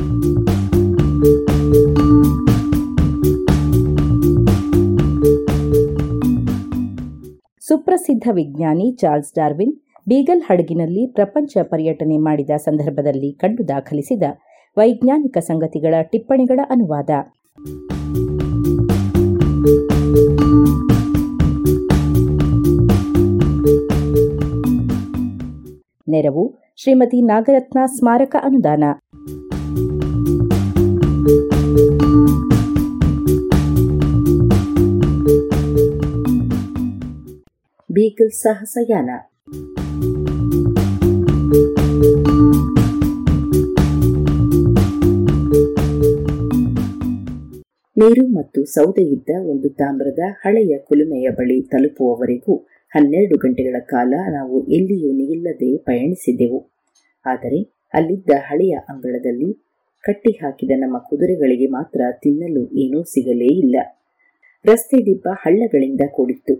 ಸುಪ್ರಸಿದ್ಧ ವಿಜ್ಞಾನಿ ಚಾರ್ಲ್ಸ್ ಡಾರ್ವಿನ್ ಬೀಗಲ್ ಹಡಗಿನಲ್ಲಿ ಪ್ರಪಂಚ ಪರ್ಯಟನೆ ಮಾಡಿದ ಸಂದರ್ಭದಲ್ಲಿ ಕಂಡು ದಾಖಲಿಸಿದ ವೈಜ್ಞಾನಿಕ ಸಂಗತಿಗಳ ಟಿಪ್ಪಣಿಗಳ ಅನುವಾದ. ನೆರವು ಶ್ರೀಮತಿ ನಾಗರತ್ನ ಸ್ಮಾರಕ ಅನುದಾನ. ಬೀಗಲ್ ಸಾಹಸಯಾನ. ನೀರು ಮತ್ತು ಸೌದೆಯಿದ್ದ ಒಂದು ತಾಮ್ರದ ಹಳೆಯ ಕುಲುಮೆಯ ಬಳಿ ತಲುಪುವವರೆಗೂ 12 ಗಂಟೆಗಳ ಕಾಲ ನಾವು ಎಲ್ಲಿಯೂ ನಿಲ್ಲದೆ ಪಯಣಿಸಿದೆವು. ಆದರೆ ಅಲ್ಲಿದ್ದ ಹಳೆಯ ಅಂಗಳದಲ್ಲಿ ಕಟ್ಟಿಹಾಕಿದ ನಮ್ಮ ಕುದುರೆಗಳಿಗೆ ಮಾತ್ರ ತಿನ್ನಲು ಏನೂ ಸಿಗಲೇ ಇಲ್ಲ. ರಸ್ತೆ ದಿಬ್ಬ ಹಳ್ಳಗಳಿಂದ ಕೂಡಿತ್ತು.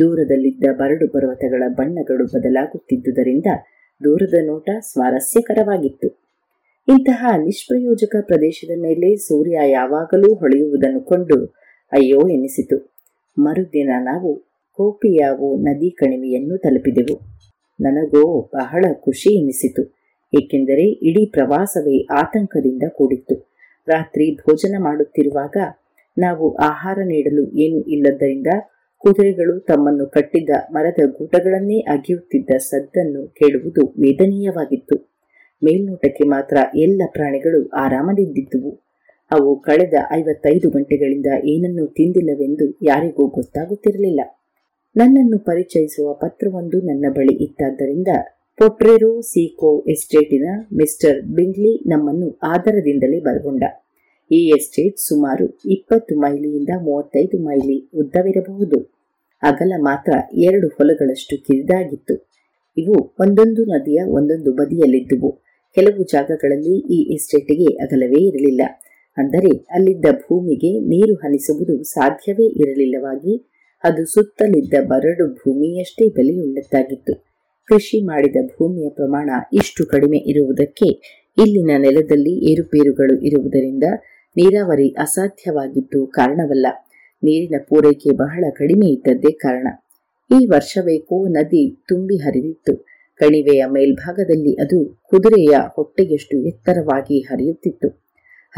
ದೂರದಲ್ಲಿದ್ದ ಬರಡು ಪರ್ವತಗಳ ಬಣ್ಣಗಳು ಬದಲಾಗುತ್ತಿದ್ದುದರಿಂದ ದೂರದ ನೋಟ ಸ್ವಾರಸ್ಯಕರವಾಗಿತ್ತು. ಇಂತಹ ನಿಷ್ಪ್ರಯೋಜಕ ಪ್ರದೇಶದ ಮೇಲೆ ಸೂರ್ಯ ಯಾವಾಗಲೂ ಹೊಳೆಯುವುದನ್ನು ಕಂಡು ಅಯ್ಯೋ ಎನಿಸಿತು. ಮರುದಿನ ನಾವು ಕೋಪಿಯಾವೋ ನದಿ ಕಣಿವೆಯನ್ನು ತಲುಪಿದೆವು. ನನಗೋ ಬಹಳ ಖುಷಿ ಎನಿಸಿತು, ಏಕೆಂದರೆ ಇಡೀ ಪ್ರವಾಸವೇ ಆತಂಕದಿಂದ ಕೂಡಿತ್ತು. ರಾತ್ರಿ ಭೋಜನ ಮಾಡುತ್ತಿರುವಾಗ ನಾವು ಆಹಾರ ನೀಡಲು ಏನೂ ಇಲ್ಲದ್ದರಿಂದ ಕುದುರೆಗಳು ತಮ್ಮನ್ನು ಕಟ್ಟಿದ್ದ ಮರದ ಗೂಟಗಳನ್ನೇ ಅಗೆಯುತ್ತಿದ್ದ ಸದ್ದನ್ನು ಕೇಳುವುದು ವೇದನೀಯವಾಗಿತ್ತು. ಮೇಲ್ನೋಟಕ್ಕೆ ಮಾತ್ರ ಎಲ್ಲ ಪ್ರಾಣಿಗಳು ಆರಾಮದಿಂದಿದ್ದುವು. ಅವು ಕಳೆದ 55 ಗಂಟೆಗಳಿಂದ ಏನನ್ನೂ ತಿಂದಿಲ್ಲವೆಂದು ಯಾರಿಗೂ ಗೊತ್ತಾಗುತ್ತಿರಲಿಲ್ಲ. ನನ್ನನ್ನು ಪರಿಚಯಿಸುವ ಪತ್ರವೊಂದು ನನ್ನ ಬಳಿ ಇತ್ತಾದ್ದರಿಂದ ಪೊಟ್ರೆರೋ ಸೀಕೋ ಎಸ್ಟೇಟಿನ ಮಿಸ್ಟರ್ ಬಿಂಗ್ಲಿ ನಮ್ಮನ್ನು ಆದರದಿಂದಲೇ ಬರಗೊಂಡ. ಈ ಎಸ್ಟೇಟ್ ಸುಮಾರು 20 ಮೈಲಿಯಿಂದ 35 ಮೈಲಿ ಉದ್ದವಿರಬಹುದು. ಅಗಲ ಮಾತ್ರ 2 ಹೊಲಗಳಷ್ಟು ಕಿರಿದಾಗಿತ್ತು. ಇವು ಒಂದೊಂದು ನದಿಯ ಒಂದೊಂದು ಬದಿಯಲ್ಲಿದ್ದುವು. ಕೆಲವು ಜಾಗಗಳಲ್ಲಿ ಈ ಎಸ್ಟೇಟಿಗೆ ಅಗಲವೇ ಇರಲಿಲ್ಲ. ಅಂದರೆ ಅಲ್ಲಿದ್ದ ಭೂಮಿಗೆ ನೀರು ಹನಿಸುವುದು ಸಾಧ್ಯವೇ ಇರಲಿಲ್ಲವಾಗಿ ಅದು ಸುತ್ತಲಿದ್ದ ಬರಡು ಭೂಮಿಯಷ್ಟೇ ಬೆಲೆಯುಳ್ಳದ್ದಾಗಿತ್ತು. ಕೃಷಿ ಮಾಡಿದ ಭೂಮಿಯ ಪ್ರಮಾಣ ಇಷ್ಟು ಕಡಿಮೆ ಇರುವುದಕ್ಕೆ ಇಲ್ಲಿನ ನೆಲದಲ್ಲಿ ಏರುಪೇರುಗಳು ಇರುವುದರಿಂದ ನೀರಾವರಿ ಅಸಾಧ್ಯವಾಗಿದ್ದು ಕಾರಣವಲ್ಲ, ನೀರಿನ ಪೂರೈಕೆ ಬಹಳ ಕಡಿಮೆ ಇದ್ದದ್ದೇ ಕಾರಣ. ಈ ವರ್ಷವೇಕೋ ನದಿ ತುಂಬಿ ಹರಿದಿತ್ತು. ಕಣಿವೆಯ ಮೇಲ್ಭಾಗದಲ್ಲಿ ಅದು ಕುದುರೆಯ ಹೊಟ್ಟೆಯಷ್ಟು ಎತ್ತರವಾಗಿ ಹರಿಯುತ್ತಿತ್ತು.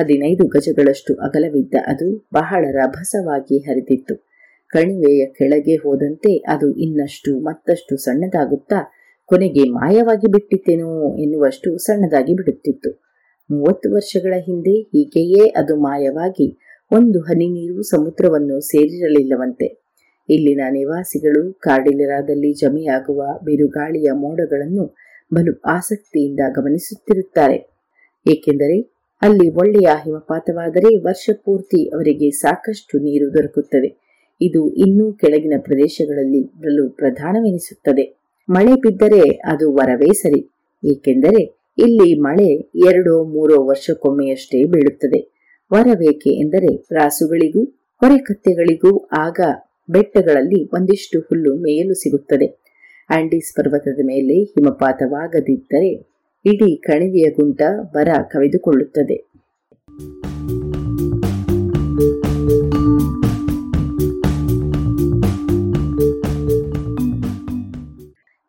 15 ಗಜಗಳಷ್ಟು ಅಗಲವಿದ್ದ ಅದು ಬಹಳ ರಭಸವಾಗಿ ಹರಿದಿತ್ತು. ಕಣಿವೆಯ ಕೆಳಗೆ ಹೋದಂತೆ ಅದು ಇನ್ನಷ್ಟು ಮತ್ತಷ್ಟು ಸಣ್ಣದಾಗುತ್ತಾ ಕೊನೆಗೆ ಮಾಯವಾಗಿ ಬಿಟ್ಟಿತ್ತೇನೋ ಎನ್ನುವಷ್ಟು ಸಣ್ಣದಾಗಿ ಬಿಡುತ್ತಿತ್ತು. 30 ವರ್ಷಗಳ ಹಿಂದೆ ಹೀಗೆಯೇ ಅದು ಮಾಯವಾಗಿ 1 ಹನಿ ನೀರು ಸಮುದ್ರವನ್ನು ಸೇರಿರಲಿಲ್ಲವಂತೆ. ಇಲ್ಲಿನ ನಿವಾಸಿಗಳು ಕಾಡಿಲೆರಾದಲ್ಲಿ ಜಮೆಯಾಗುವ ಬಿರುಗಾಳಿಯ ಮೋಡಗಳನ್ನು ಬಲು ಆಸಕ್ತಿಯಿಂದ ಗಮನಿಸುತ್ತಿರುತ್ತಾರೆ. ಏಕೆಂದರೆ ಅಲ್ಲಿ ಒಳ್ಳೆಯ ಹಿಮಪಾತವಾದರೆ ವರ್ಷಪೂರ್ತಿ ಅವರಿಗೆ ಸಾಕಷ್ಟು ನೀರು ದೊರಕುತ್ತದೆ. ಇದು ಇನ್ನೂ ಕೆಳಗಿನ ಪ್ರದೇಶಗಳಲ್ಲಿ ಬಲು ಪ್ರಧಾನವೆನಿಸುತ್ತದೆ. ಮಳೆ ಬಿದ್ದರೆ ಅದು ವರವೇ ಸರಿ, ಏಕೆಂದರೆ ಇಲ್ಲಿ ಮಳೆ 2-3 ವರ್ಷಕ್ಕೊಮ್ಮೆಯಷ್ಟೇ ಬೀಳುತ್ತದೆ. ವರವೇಕೆ ಎಂದರೆ ರಾಸುಗಳಿಗೂ ಹೊರೆಕತ್ತೆಗಳಿಗೂ ಆಗ ಬೆಟ್ಟಗಳಲ್ಲಿ ಒಂದಿಷ್ಟು ಹುಲ್ಲು ಮೇಯಲು ಸಿಗುತ್ತದೆ. ಆಂಡೀಸ್ ಪರ್ವತದ ಮೇಲೆ ಹಿಮಪಾತವಾಗದಿದ್ದರೆ ಇಡೀ ಕಣಿವೆಯ ಗುಂಟ ಬರ ಕವಿದುಕೊಳ್ಳುತ್ತದೆ.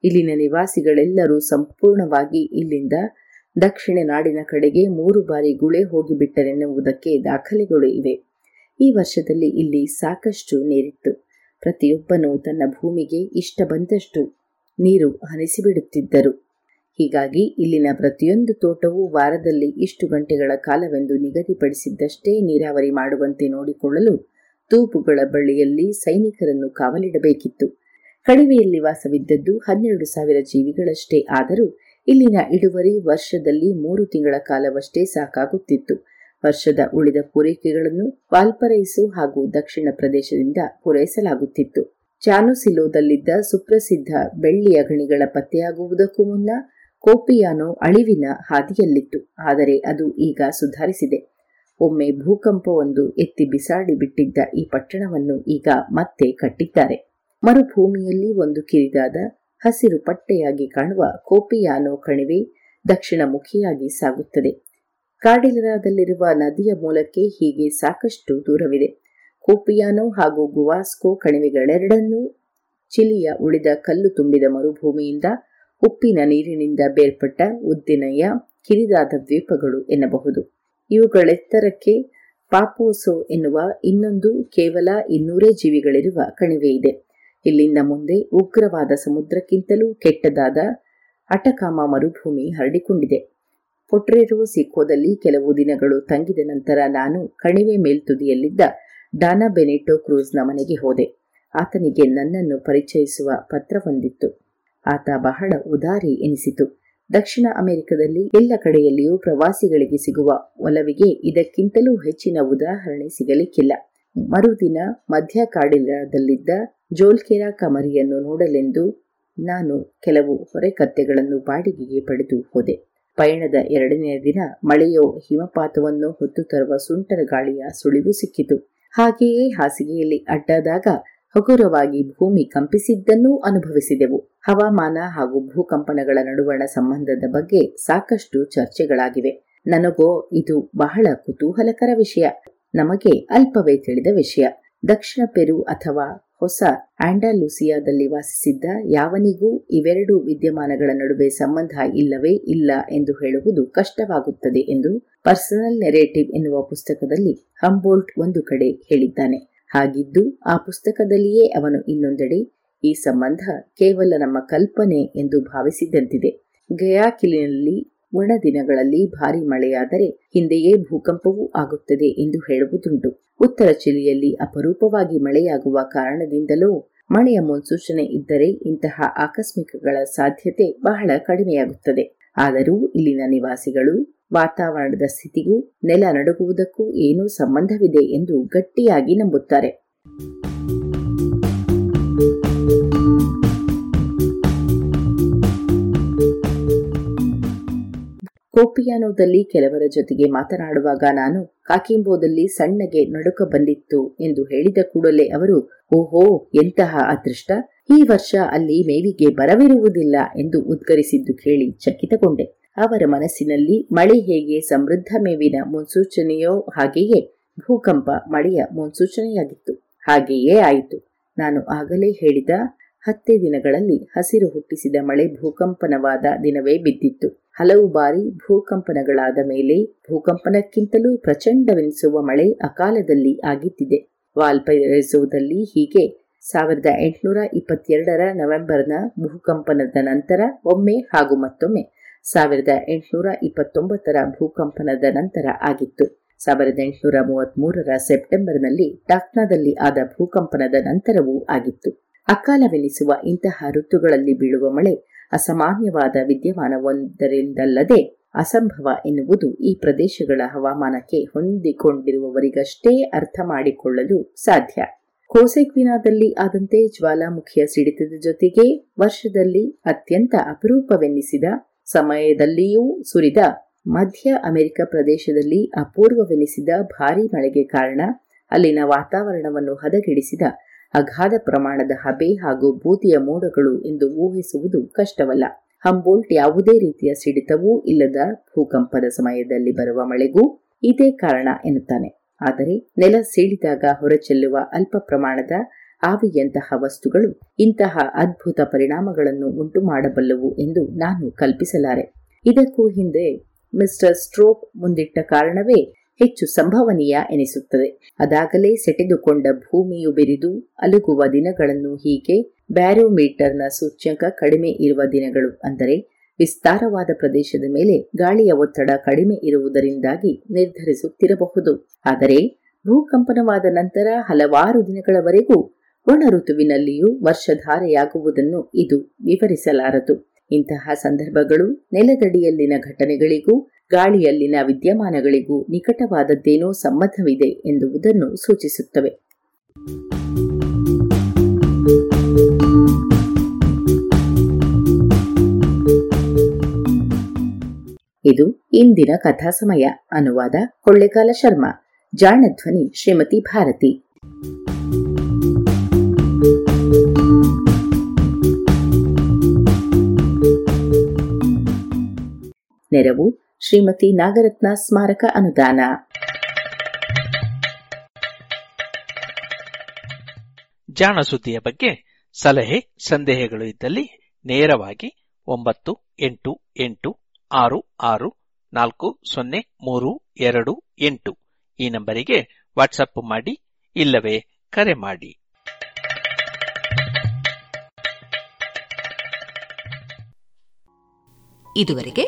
ಇಲ್ಲಿನ ನಿವಾಸಿಗಳೆಲ್ಲರೂ ಸಂಪೂರ್ಣವಾಗಿ ಇಲ್ಲಿಂದ ದಕ್ಷಿಣ ನಾಡಿನ ಕಡೆಗೆ 3 ಬಾರಿ ಗುಳೆ ಹೋಗಿಬಿಟ್ಟರೆನ್ನುವುದಕ್ಕೆ ದಾಖಲೆಗಳು ಇವೆ. ಈ ವರ್ಷದಲ್ಲಿ ಇಲ್ಲಿ ಸಾಕಷ್ಟು ನೀರಿತ್ತು. ಪ್ರತಿಯೊಬ್ಬನೂ ತನ್ನ ಭೂಮಿಗೆ ಇಷ್ಟ ಬಂದಷ್ಟು ನೀರು ಹರಿಸಿಬಿಡುತ್ತಿದ್ದರು. ಹೀಗಾಗಿ ಇಲ್ಲಿನ ಪ್ರತಿಯೊಂದು ತೋಟವೂ ವಾರದಲ್ಲಿ ಇಷ್ಟು ಗಂಟೆಗಳ ಕಾಲವೆಂದು ನಿಗದಿಪಡಿಸಿದ್ದಷ್ಟೇ ನೀರಾವರಿ ಮಾಡುವಂತೆ ನೋಡಿಕೊಳ್ಳಲು ತೂಪುಗಳ ಬಳಿಯಲ್ಲಿ ಸೈನಿಕರನ್ನು ಕಾವಲಿಡಬೇಕಿತ್ತು. ಕಣಿವೆಯಲ್ಲಿ ವಾಸವಿದ್ದದ್ದು 12,000 ಜೀವಿಗಳಷ್ಟೇ ಆದರೂ ಇಲ್ಲಿನ ಇಳುವರಿ ವರ್ಷದಲ್ಲಿ 3 ತಿಂಗಳ ಕಾಲವಷ್ಟೇ ಸಾಕಾಗುತ್ತಿತ್ತು. ವರ್ಷದ ಉಳಿದ ಪೂರೈಕೆಗಳನ್ನು ವಾಲ್ಪರೈಸು ಹಾಗೂ ದಕ್ಷಿಣ ಪ್ರದೇಶದಿಂದ ಪೂರೈಸಲಾಗುತ್ತಿತ್ತು. ಚಾನುಸಿಲೋದಲ್ಲಿದ್ದ ಸುಪ್ರಸಿದ್ಧ ಬೆಳ್ಳಿಯ ಗಣಿಗಳ ಪತ್ತೆಯಾಗುವುದಕ್ಕೂ ಮುನ್ನ ಕೋಪಿಯಾನೋ ಅಳಿವಿನ ಹಾದಿಯಲ್ಲಿತ್ತು. ಆದರೆ ಅದು ಈಗ ಸುಧಾರಿಸಿದೆ. ಒಮ್ಮೆ ಭೂಕಂಪವೊಂದು ಎತ್ತಿ ಬಿಸಾಡಿ ಬಿಟ್ಟಿದ್ದ ಈ ಪಟ್ಟಣವನ್ನು ಈಗ ಮತ್ತೆ ಕಟ್ಟಿದ್ದಾರೆ. ಮರುಭೂಮಿಯಲ್ಲಿ ಒಂದು ಕಿರಿದಾದ ಹಸಿರು ಪಟ್ಟೆಯಾಗಿ ಕಾಣುವ ಕೋಪಿಯಾನೋ ಕಣಿವೆ ದಕ್ಷಿಣ ಮುಖಿಯಾಗಿ ಸಾಗುತ್ತದೆ. ಕಾಡಿಲರಾದಲ್ಲಿರುವ ನದಿಯ ಮೂಲಕ್ಕೆ ಹೀಗೆ ಸಾಕಷ್ಟು ದೂರವಿದೆ. ಕೋಪಿಯಾನೋ ಹಾಗೂ ಗುವಾಸ್ಕೋ ಕಣಿವೆಗಳೆರಡನ್ನೂ ಚಿಲಿಯ ಉಳಿದ ಕಲ್ಲು ತುಂಬಿದ ಮರುಭೂಮಿಯಿಂದ, ಉಪ್ಪಿನ ನೀರಿನಿಂದ ಬೇರ್ಪಟ್ಟ ಉದ್ದಿನೆಯ ಕಿರಿದಾದ ದ್ವೀಪಗಳು ಎನ್ನಬಹುದು. ಇವುಗಳೆತ್ತರಕ್ಕೆ ಪಾಪೋಸೋ ಎನ್ನುವ ಇನ್ನೊಂದು ಕೇವಲ 200 ಜೀವಿಗಳಿರುವ ಕಣಿವೆ ಇದೆ. ಇಲ್ಲಿಂದ ಮುಂದೆ ಉಗ್ರವಾದ ಸಮುದ್ರಕ್ಕಿಂತಲೂ ಕೆಟ್ಟದಾದ ಅಟಕಾಮ ಮರುಭೂಮಿ ಹರಡಿಕೊಂಡಿದೆ. ಪೊಟ್ರೆರೋ ಸಿಕ್ಕೋದಲ್ಲಿ ಕೆಲವು ದಿನಗಳು ತಂಗಿದ ನಂತರ ನಾನು ಕಣಿವೆ ಮೇಲ್ತುದಿಯಲ್ಲಿದ್ದ ಡಾನಾ ಬೆನೆಟೋ ಕ್ರೂಜ್ನ ಮನೆಗೆ ಹೋದೆ. ಆತನಿಗೆ ನನ್ನನ್ನು ಪರಿಚಯಿಸುವ ಪತ್ರವೊಂದಿತ್ತು. ಆತ ಬಹಳ ಉದಾರಿ ಎನಿಸಿತು. ದಕ್ಷಿಣ ಅಮೆರಿಕದಲ್ಲಿ ಎಲ್ಲ ಕಡೆಯಲ್ಲಿಯೂ ಪ್ರವಾಸಿಗಳಿಗೆ ಸಿಗುವ ಒಲವಿಗೆ ಇದಕ್ಕಿಂತಲೂ ಹೆಚ್ಚಿನ ಉದಾಹರಣೆ ಸಿಗಲಿಕ್ಕಿಲ್ಲ. ಮರುದಿನ ಮಧ್ಯ ಕಾಡಿಲದಲ್ಲಿದ್ದ ಜೋಲ್ಕೆರಾ ಕಮರಿಯನ್ನು ನೋಡಲೆಂದು ನಾನು ಕೆಲವು ಹೊರೆಕತ್ತೆಗಳನ್ನು ಬಾಡಿಗೆಗೆ ಪಡೆದು ಹೋದೆ. ಪಯಣದ ಎರಡನೆಯ ದಿನ ಮಳೆಯೋ ಹಿಮಪಾತವನ್ನು ಹೊತ್ತು ತರುವ ಸುಂಟರ ಗಾಳಿಯ ಸುಳಿವು ಸಿಕ್ಕಿತು. ಹಾಗೆಯೇ ಹಾಸಿಗೆಯಲ್ಲಿ ಅಡ್ಡಾದಾಗ ಹಗುರವಾಗಿ ಭೂಮಿ ಕಂಪಿಸಿದ್ದನ್ನೂ ಅನುಭವಿಸಿದೆವು. ಹವಾಮಾನ ಹಾಗೂ ಭೂಕಂಪನಗಳ ನಡುವಣ ಸಂಬಂಧದ ಬಗ್ಗೆ ಸಾಕಷ್ಟು ಚರ್ಚೆಗಳಾಗಿವೆ. ನನಗೋ ಇದು ಬಹಳ ಕುತೂಹಲಕರ ವಿಷಯ, ನಮಗೆ ಅಲ್ಪವೇ ತಿಳಿದ ವಿಷಯ. ದಕ್ಷಿಣ ಪೆರು ಅಥವಾ ಹೊಸ ಆಂಡಲೂಸಿಯಾದಲ್ಲಿ ವಾಸಿಸಿದ್ದ ಯಾವನಿಗೂ ಇವೆರಡು ವಿದ್ಯಮಾನಗಳ ನಡುವೆ ಸಂಬಂಧ ಇಲ್ಲವೇ ಇಲ್ಲ ಎಂದು ಹೇಳುವುದು ಕಷ್ಟವಾಗುತ್ತದೆ ಎಂದು ಪರ್ಸನಲ್ ನೆರೇಟಿವ್ ಎನ್ನುವ ಪುಸ್ತಕದಲ್ಲಿ ಹಂಬೋಲ್ಟ್ ಒಂದು ಕಡೆ ಹೇಳಿದ್ದಾನೆ. ಹಾಗಿದ್ದು ಆ ಪುಸ್ತಕದಲ್ಲಿಯೇ ಅವನು ಇನ್ನೊಂದೆಡೆ ಈ ಸಂಬಂಧ ಕೇವಲ ನಮ್ಮ ಕಲ್ಪನೆ ಎಂದು ಭಾವಿಸಿದಂತಿದೆ. ಗಯಾಕಿಲಿನಲ್ಲಿ ಒಣ ದಿನಗಳಲ್ಲಿ ಭಾರಿ ಮಳೆಯಾದರೆ ಹಿಂದೆಯೇ ಭೂಕಂಪವೂ ಆಗುತ್ತದೆ ಎಂದು ಹೇಳುವುದುಂಟು. ಉತ್ತರ ಚಿಲಿಯಲ್ಲಿ ಅಪರೂಪವಾಗಿ ಮಳೆಯಾಗುವ ಕಾರಣದಿಂದಲೋ ಮಳೆಯ ಮುನ್ಸೂಚನೆ ಇದ್ದರೆ ಇಂತಹ ಆಕಸ್ಮಿಕಗಳ ಸಾಧ್ಯತೆ ಬಹಳ ಕಡಿಮೆಯಾಗುತ್ತದೆ. ಆದರೂ ಇಲ್ಲಿನ ನಿವಾಸಿಗಳು ವಾತಾವರಣದ ಸ್ಥಿತಿಗೂ ನೆಲ ನಡುಗುವುದಕ್ಕೂ ಏನೂ ಸಂಬಂಧವಿದೆ ಎಂದು ಗಟ್ಟಿಯಾಗಿ ನಂಬುತ್ತಾರೆ. ಕೋಪಿಯಾನೋದಲ್ಲಿ ಕೆಲವರ ಜೊತೆಗೆ ಮಾತನಾಡುವಾಗ ನಾನು ಕಾಕಿಂಬೋದಲ್ಲಿ ಸಣ್ಣಗೆ ನಡುಕ ಬಂದಿತ್ತು ಎಂದು ಹೇಳಿದ ಕೂಡಲೇ ಅವರು, ಓಹೋ, ಎಂತಹ ಅದೃಷ್ಟ, ಈ ವರ್ಷ ಅಲ್ಲಿ ಮೇವಿಗೆ ಬರವಿರುವುದಿಲ್ಲ ಎಂದು ಉದ್ಗರಿಸಿದ್ದು ಕೇಳಿ ಚಕಿತಗೊಂಡೆ. ಅವರ ಮನಸ್ಸಿನಲ್ಲಿ ಮಳೆ ಹೇಗೆ ಸಮೃದ್ಧ ಮೇವಿನ ಮುನ್ಸೂಚನೆಯೋ ಹಾಗೆಯೇ ಭೂಕಂಪ ಮಳೆಯ ಮುನ್ಸೂಚನೆಯಾಗಿತ್ತು. ಹಾಗೆಯೇ ಆಯಿತು. ನಾನು ಆಗಲೇ ಹೇಳಿದ 10 ದಿನಗಳಲ್ಲಿ ಹಸಿರು ಹುಟ್ಟಿಸಿದ ಮಳೆ ಭೂಕಂಪನವಾದ ದಿನವೇ ಬಿದ್ದಿತ್ತು. ಹಲವು ಬಾರಿ ಭೂಕಂಪನಗಳಾದ ಮೇಲೆ ಭೂಕಂಪನಕ್ಕಿಂತಲೂ ಪ್ರಚಂಡವೆನಿಸುವ ಮಳೆ ಅಕಾಲದಲ್ಲಿ ಆಗಿತ್ತಿದೆ. ವಾಲ್ಪರೈಸೋದಲ್ಲಿ ಹೀಗೆ 1822 ನವೆಂಬರ್ನ ಭೂಕಂಪನದ ನಂತರ ಒಮ್ಮೆ ಹಾಗೂ ಮತ್ತೊಮ್ಮೆ 1829 ಭೂಕಂಪನದ ನಂತರ ಆಗಿತ್ತು. 1833 ಸೆಪ್ಟೆಂಬರ್ನಲ್ಲಿ ಟಾಕ್ನಾದಲ್ಲಿ ಆದ ಭೂಕಂಪನದ ನಂತರವೂ ಆಗಿತ್ತು. ಅಕಾಲವೆನಿಸುವ ಇಂತಹ ಋತುಗಳಲ್ಲಿ ಬೀಳುವ ಮಳೆ ಅಸಾಮಾನ್ಯವಾದ ವಿದ್ಯಮಾನವೊಂದರಿಂದಲ್ಲದೆ ಅಸಂಭವ ಎನ್ನುವುದು ಈ ಪ್ರದೇಶಗಳ ಹವಾಮಾನಕ್ಕೆ ಹೊಂದಿಕೊಂಡಿರುವವರಿಗಷ್ಟೇ ಅರ್ಥ ಮಾಡಿಕೊಳ್ಳಲು ಸಾಧ್ಯ. ಕೋಸೆಕ್ವಿನಾದಲ್ಲಿ ಆದಂತೆ ಜ್ವಾಲಾಮುಖಿಯ ಸಿಡಿತದ ಜೊತೆಗೆ ವರ್ಷದಲ್ಲಿ ಅತ್ಯಂತ ಅಪರೂಪವೆನ್ನಿಸಿದ ಸಮಯದಲ್ಲಿಯೂ ಸುರಿದ ಮಧ್ಯ ಅಮೆರಿಕ ಪ್ರದೇಶದಲ್ಲಿ ಅಪೂರ್ವವೆನಿಸಿದ ಭಾರೀ ಮಳೆಗೆ ಕಾರಣ ಅಲ್ಲಿನ ವಾತಾವರಣವನ್ನು ಹದಗೆಡಿಸಿದ ಅಗಾಧ ಪ್ರಮಾಣದ ಹಬೆ ಹಾಗೂ ಬೂದಿಯ ಮೋಡಗಳು ಎಂದು ಊಹಿಸುವುದು ಕಷ್ಟವಲ್ಲ. ಹಂಬೋಲ್ಟ್ ಯಾವುದೇ ರೀತಿಯ ಸಿಡಿತವೂ ಇಲ್ಲದ ಭೂಕಂಪದ ಸಮಯದಲ್ಲಿ ಬರುವ ಮಳೆಗೂ ಇದೇ ಕಾರಣ ಎನ್ನುತ್ತಾನೆ. ಆದರೆ ನೆಲ ಸೀಳಿದಾಗ ಹೊರಚೆಲ್ಲುವ ಅಲ್ಪ ಪ್ರಮಾಣದ ಆವಿಯಂತಹ ವಸ್ತುಗಳು ಇಂತಹ ಅದ್ಭುತ ಪರಿಣಾಮಗಳನ್ನು ಉಂಟು ಮಾಡಬಲ್ಲವು ಎಂದು ನಾನು ಕಲ್ಪಿಸಲಾರೆ. ಇದಕ್ಕೂ ಹಿಂದೆ ಮಿಸ್ಟರ್ ಸ್ಟ್ರೋಪ್ ಮುಂದಿಟ್ಟ ಕಾರಣವೇ ಹೆಚ್ಚು ಸಂಭವನೀಯ ಎನಿಸುತ್ತದೆ. ಅದಾಗಲೇ ಸೆಟೆದುಕೊಂಡ ಭೂಮಿಯು ಬೆರಿದು ಅಲುಗುವ ದಿನಗಳನ್ನು ಹೀಗೆ ಬ್ಯಾರೋಮೀಟರ್ನ ಸೂಚ್ಯಂಕ ಕಡಿಮೆ ಇರುವ ದಿನಗಳು, ಅಂದರೆ ವಿಸ್ತಾರವಾದ ಪ್ರದೇಶದ ಮೇಲೆ ಗಾಳಿಯ ಒತ್ತಡ ಕಡಿಮೆ ಇರುವುದರಿಂದಾಗಿ ನಿರ್ಧರಿಸುತ್ತಿರಬಹುದು. ಆದರೆ ಭೂಕಂಪನವಾದ ನಂತರ ಹಲವಾರು ದಿನಗಳವರೆಗೂ ಒಣ ಋತುವಿನಲ್ಲಿಯೂ ವರ್ಷಧಾರೆಯಾಗುವುದನ್ನು ಇದು ವಿವರಿಸಲಾರದು. ಇಂತಹ ಸಂದರ್ಭಗಳು ನೆಲದಡಿಯಲ್ಲಿನ ಘಟನೆಗಳಿಗೂ ಗಾಳಿಯಲ್ಲಿನ ವಿದ್ಯಮಾನಗಳಿಗೂ ನಿಕಟವಾದದ್ದೇನೋ ಸಂಬಂಧವಿದೆ ಎಂಬುದನ್ನು ಸೂಚಿಸುತ್ತವೆ. ಇದು ಇಂದಿನ ಕಥಾ ಸಮಯ. ಅನುವಾದ ಕೊಳ್ಳೇಗಾಲ ಶರ್ಮಾ. ಜಾಣಧ್ವನಿ ಶ್ರೀಮತಿ ಭಾರತಿ. ನೆರವು ಶ್ರೀಮತಿ ನಾಗರತ್ನ ಸ್ಮಾರಕ ಅನುದಾನ. ಜಾಣ ಸುದ್ದಿಯ ಬಗ್ಗೆ ಸಲಹೆ ಸಂದೇಹಗಳು ಇದ್ದಲ್ಲಿ ನೇರವಾಗಿ 9886640328 ಈ ನಂಬರಿಗೆ ವಾಟ್ಸಪ್ ಮಾಡಿ, ಇಲ್ಲವೇ ಕರೆ ಮಾಡಿ. ಇದುವರೆಗೆ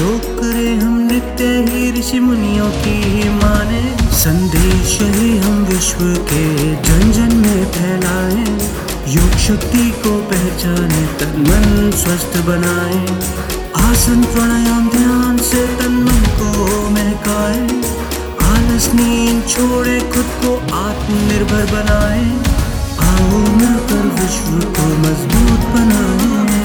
योग करे हम नित्य ही, ऋषि मुनियों की ही माने, संदेश ही हम विश्व के जन जन में फैलाए, योग शक्ति को पहचाने, तन मन स्वस्थ बनाए, आसन प्राणायाम ध्यान से तन मन को महकाए, आलस नींद छोड़े, खुद को आत्मनिर्भर बनाए, आओ मिलकर विश्व को मजबूत बनाए,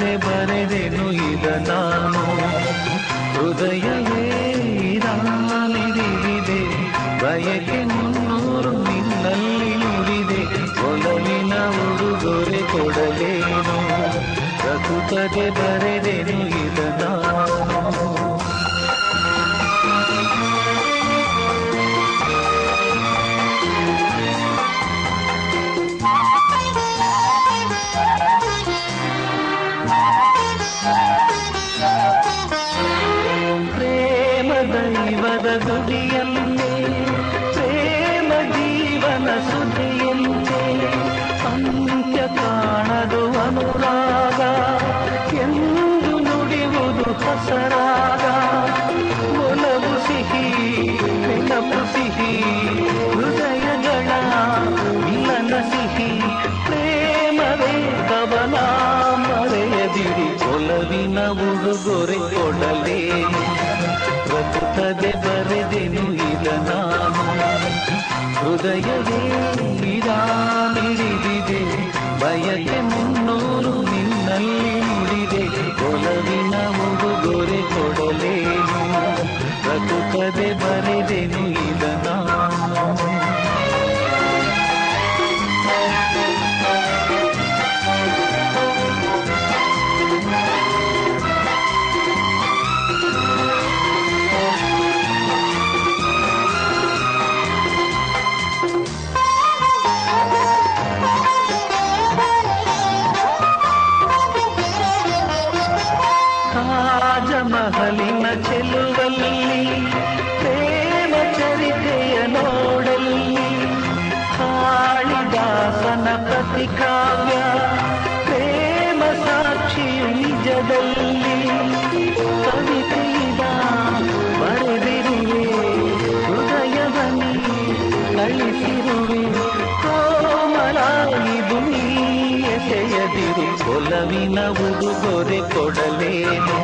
ದೆ ಬರೆದೆನು ಇದ ನಾನು ಹೃದಯವೇ ಇರಲಿದೆ, ಬಯಕೆ ಮುನ್ನೂರು ನಿನ್ನಲ್ಲಿ ನುಡಿದೆ, ಒಲವಿನ ಉಡುಗೊರೆ ಕೊಡಲೇನು, ಪ್ರಕೃತದೆ ಬರೆದೆನು ಇದ ನಾನು. ದುಡಿಯಲ್ಲೇ ಪ್ರೇಮ ಜೀವನ ಸುದಿಯಲ್ಲೇ ಅಂತ್ಯ ಕಾಣದು ಅನುರಾಗ, ಎಂದು ನುಡಿಯುವುದು ಹಸರಾಗ, ಒಲವು ಸಿಹಿ ನೆನಪು ಸಿಹಿ ಹೃದಯಗಳ ಮಿಲನ ಸಿಹಿ, ಪ್ರೇಮವೇ ಕವನ ಮರೆಯದಿರಿ, ಒಲವಿನ ಉಡುಗೊರೆ ಕೊಡಲೇ, ಪ್ರಕೃತದೆ ಬರೆದೆನು ಇದ ನಾನು ಹೃದಯವೇ ಇರಾನಿರಿದಿದೆ, ಬಯಕೆ ಮುನ್ನೂರು ನಿನ್ನಲ್ಲಿ ನುಡಿದೆ, ಒಲವಿನ ಉಡುಗೊರೆ ಕೊಡಲೇನು, ಪ್ರಕೃತದೆ ಬರೆದೆನು ಇದ ನಾನು. ಮಹಲಿನ ಚೆಲುವಲ್ಲಿ ಪ್ರೇಮ ಚರಿತೆಯ ನೋಡಲ್ಲಿ, ಕಾಳಿದಾಸನ ಪ್ರತಿಕಾವ್ಯ ಪ್ರೇಮ ಸಾಕ್ಷಿಯು ನಿಜದಲ್ಲಿ, ಕವಿತೆಯ ಬರೆದಿರುವೆ ಹೃದಯವನಿ ಒಲಿಯದಿರು ಒಲವಿನ ಉಡುಗೊರೆ ಕೊಡಲೇನು,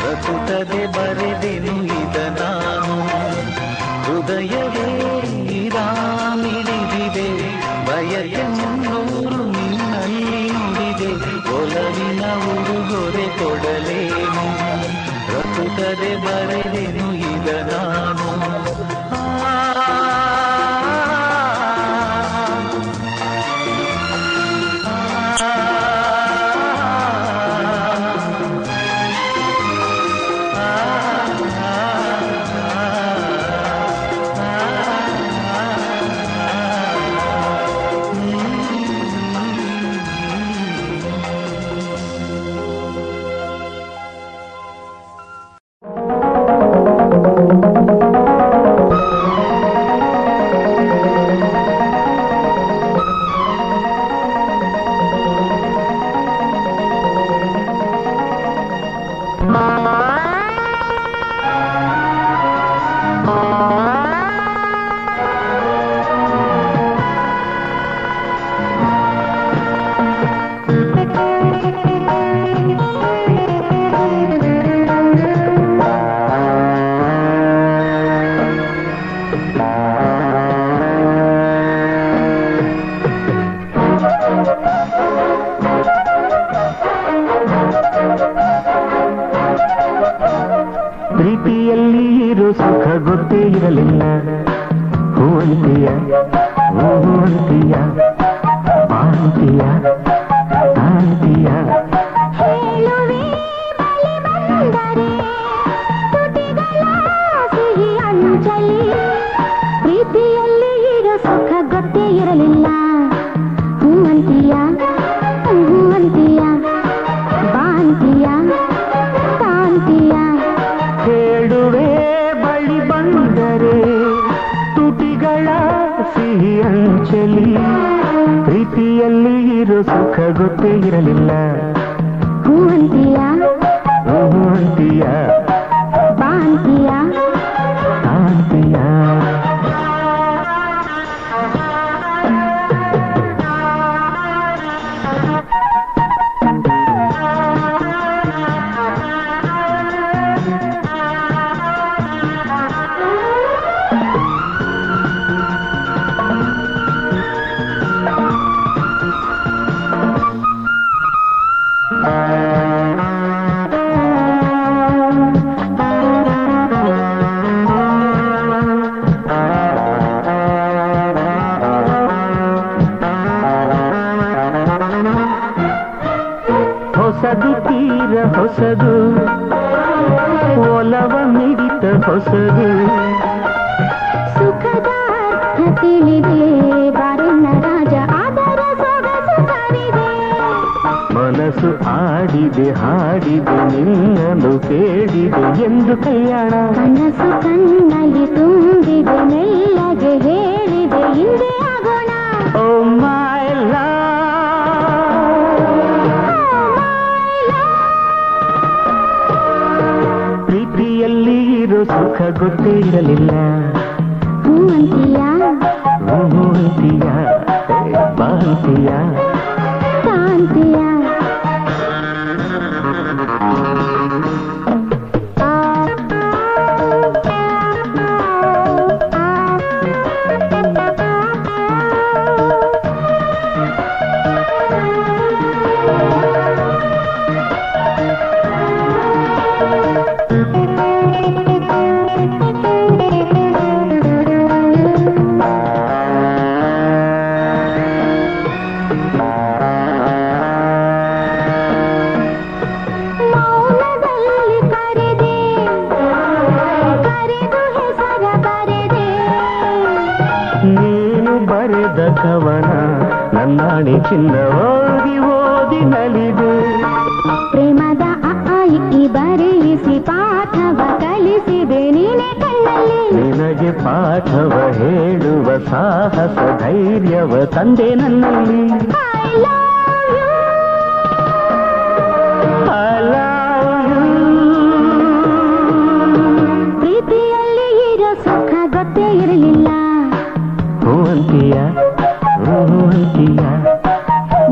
ಪ್ರಕುತದೆ ಬರೆದೆನು ಇದ ನಾನು. ಹೃದಯವೇ ಇರಾಮಿಡಿದಿದೆ ಬಯಕೆ ಮುನ್ನೂರು ನಿನ್ನಲ್ಲಿ ನುಡಿದೆ, ಒಲವಿನ ಉಡುಗೊರೆ ಕೊಡಲೇನು, ಪ್ರಕುತದೆ ಬರೆದೆನು ಇದ ನಾನು.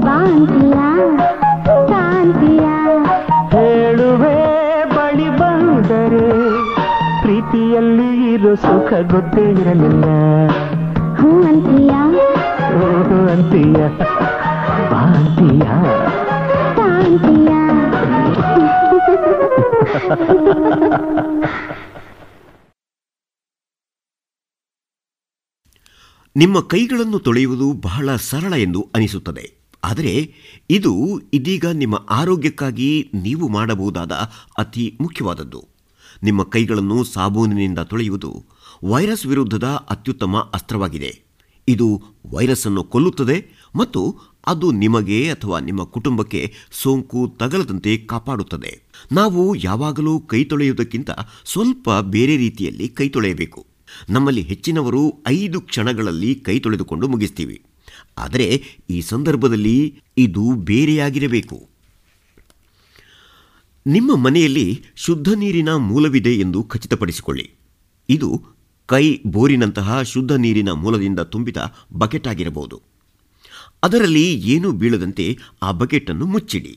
ಬಾಂತಿಯಾ ಮಾಡಲಿಲ್ಲ. ಹೂ ಅಂತೀಯಾ, ಹೂ ಅಂತೀಯ, ಬಾಂತಿಯ, ತಾಂತಿಯ. ನಿಮ್ಮ ಕೈಗಳನ್ನು ತೊಳೆಯುವುದು ಬಹಳ ಸರಳ ಎಂದು ಅನಿಸುತ್ತದೆ. ಆದರೆ ಇದು ಇದೀಗ ನಿಮ್ಮ ಆರೋಗ್ಯಕ್ಕಾಗಿ ನೀವು ಮಾಡಬಹುದಾದ ಅತಿ ಮುಖ್ಯವಾದದ್ದು. ನಿಮ್ಮ ಕೈಗಳನ್ನು ಸಾಬೂನಿನಿಂದ ತೊಳೆಯುವುದು ವೈರಸ್ ವಿರುದ್ಧದ ಅತ್ಯುತ್ತಮ ಅಸ್ತ್ರವಾಗಿದೆ. ಇದು ವೈರಸ್ ಅನ್ನು ಕೊಲ್ಲುತ್ತದೆ ಮತ್ತು ಅದು ನಿಮಗೆ ಅಥವಾ ನಿಮ್ಮ ಕುಟುಂಬಕ್ಕೆ ಸೋಂಕು ತಗಲದಂತೆ ಕಾಪಾಡುತ್ತದೆ. ನಾವು ಯಾವಾಗಲೂ ಕೈ ತೊಳೆಯುವುದಕ್ಕಿಂತ ಸ್ವಲ್ಪ ಬೇರೆ ರೀತಿಯಲ್ಲಿ ಕೈ ತೊಳೆಯಬೇಕು. ನಮ್ಮಲ್ಲಿ ಹೆಚ್ಚಿನವರು 5 ಕ್ಷಣಗಳಲ್ಲಿ ಕೈ ತೊಳೆದುಕೊಂಡು ಮುಗಿಸ್ತೀವಿ. ಆದರೆ ಈ ಸಂದರ್ಭದಲ್ಲಿ ಇದು ಬೇರೆಯಾಗಿರಬೇಕು. ನಿಮ್ಮ ಮನೆಯಲ್ಲಿ ಶುದ್ಧ ನೀರಿನ ಮೂಲವಿದೆ ಎಂದು ಖಚಿತಪಡಿಸಿಕೊಳ್ಳಿ. ಇದು ಕೈ ಬೋರಿನಂತಹ ಶುದ್ಧ ನೀರಿನ ಮೂಲದಿಂದ ತುಂಬಿದ ಬಕೆಟ್ ಆಗಿರಬಹುದು. ಅದರಲ್ಲಿ ಏನೂ ಬೀಳದಂತೆ ಆ ಬಕೆಟನ್ನು ಮುಚ್ಚಿಡಿ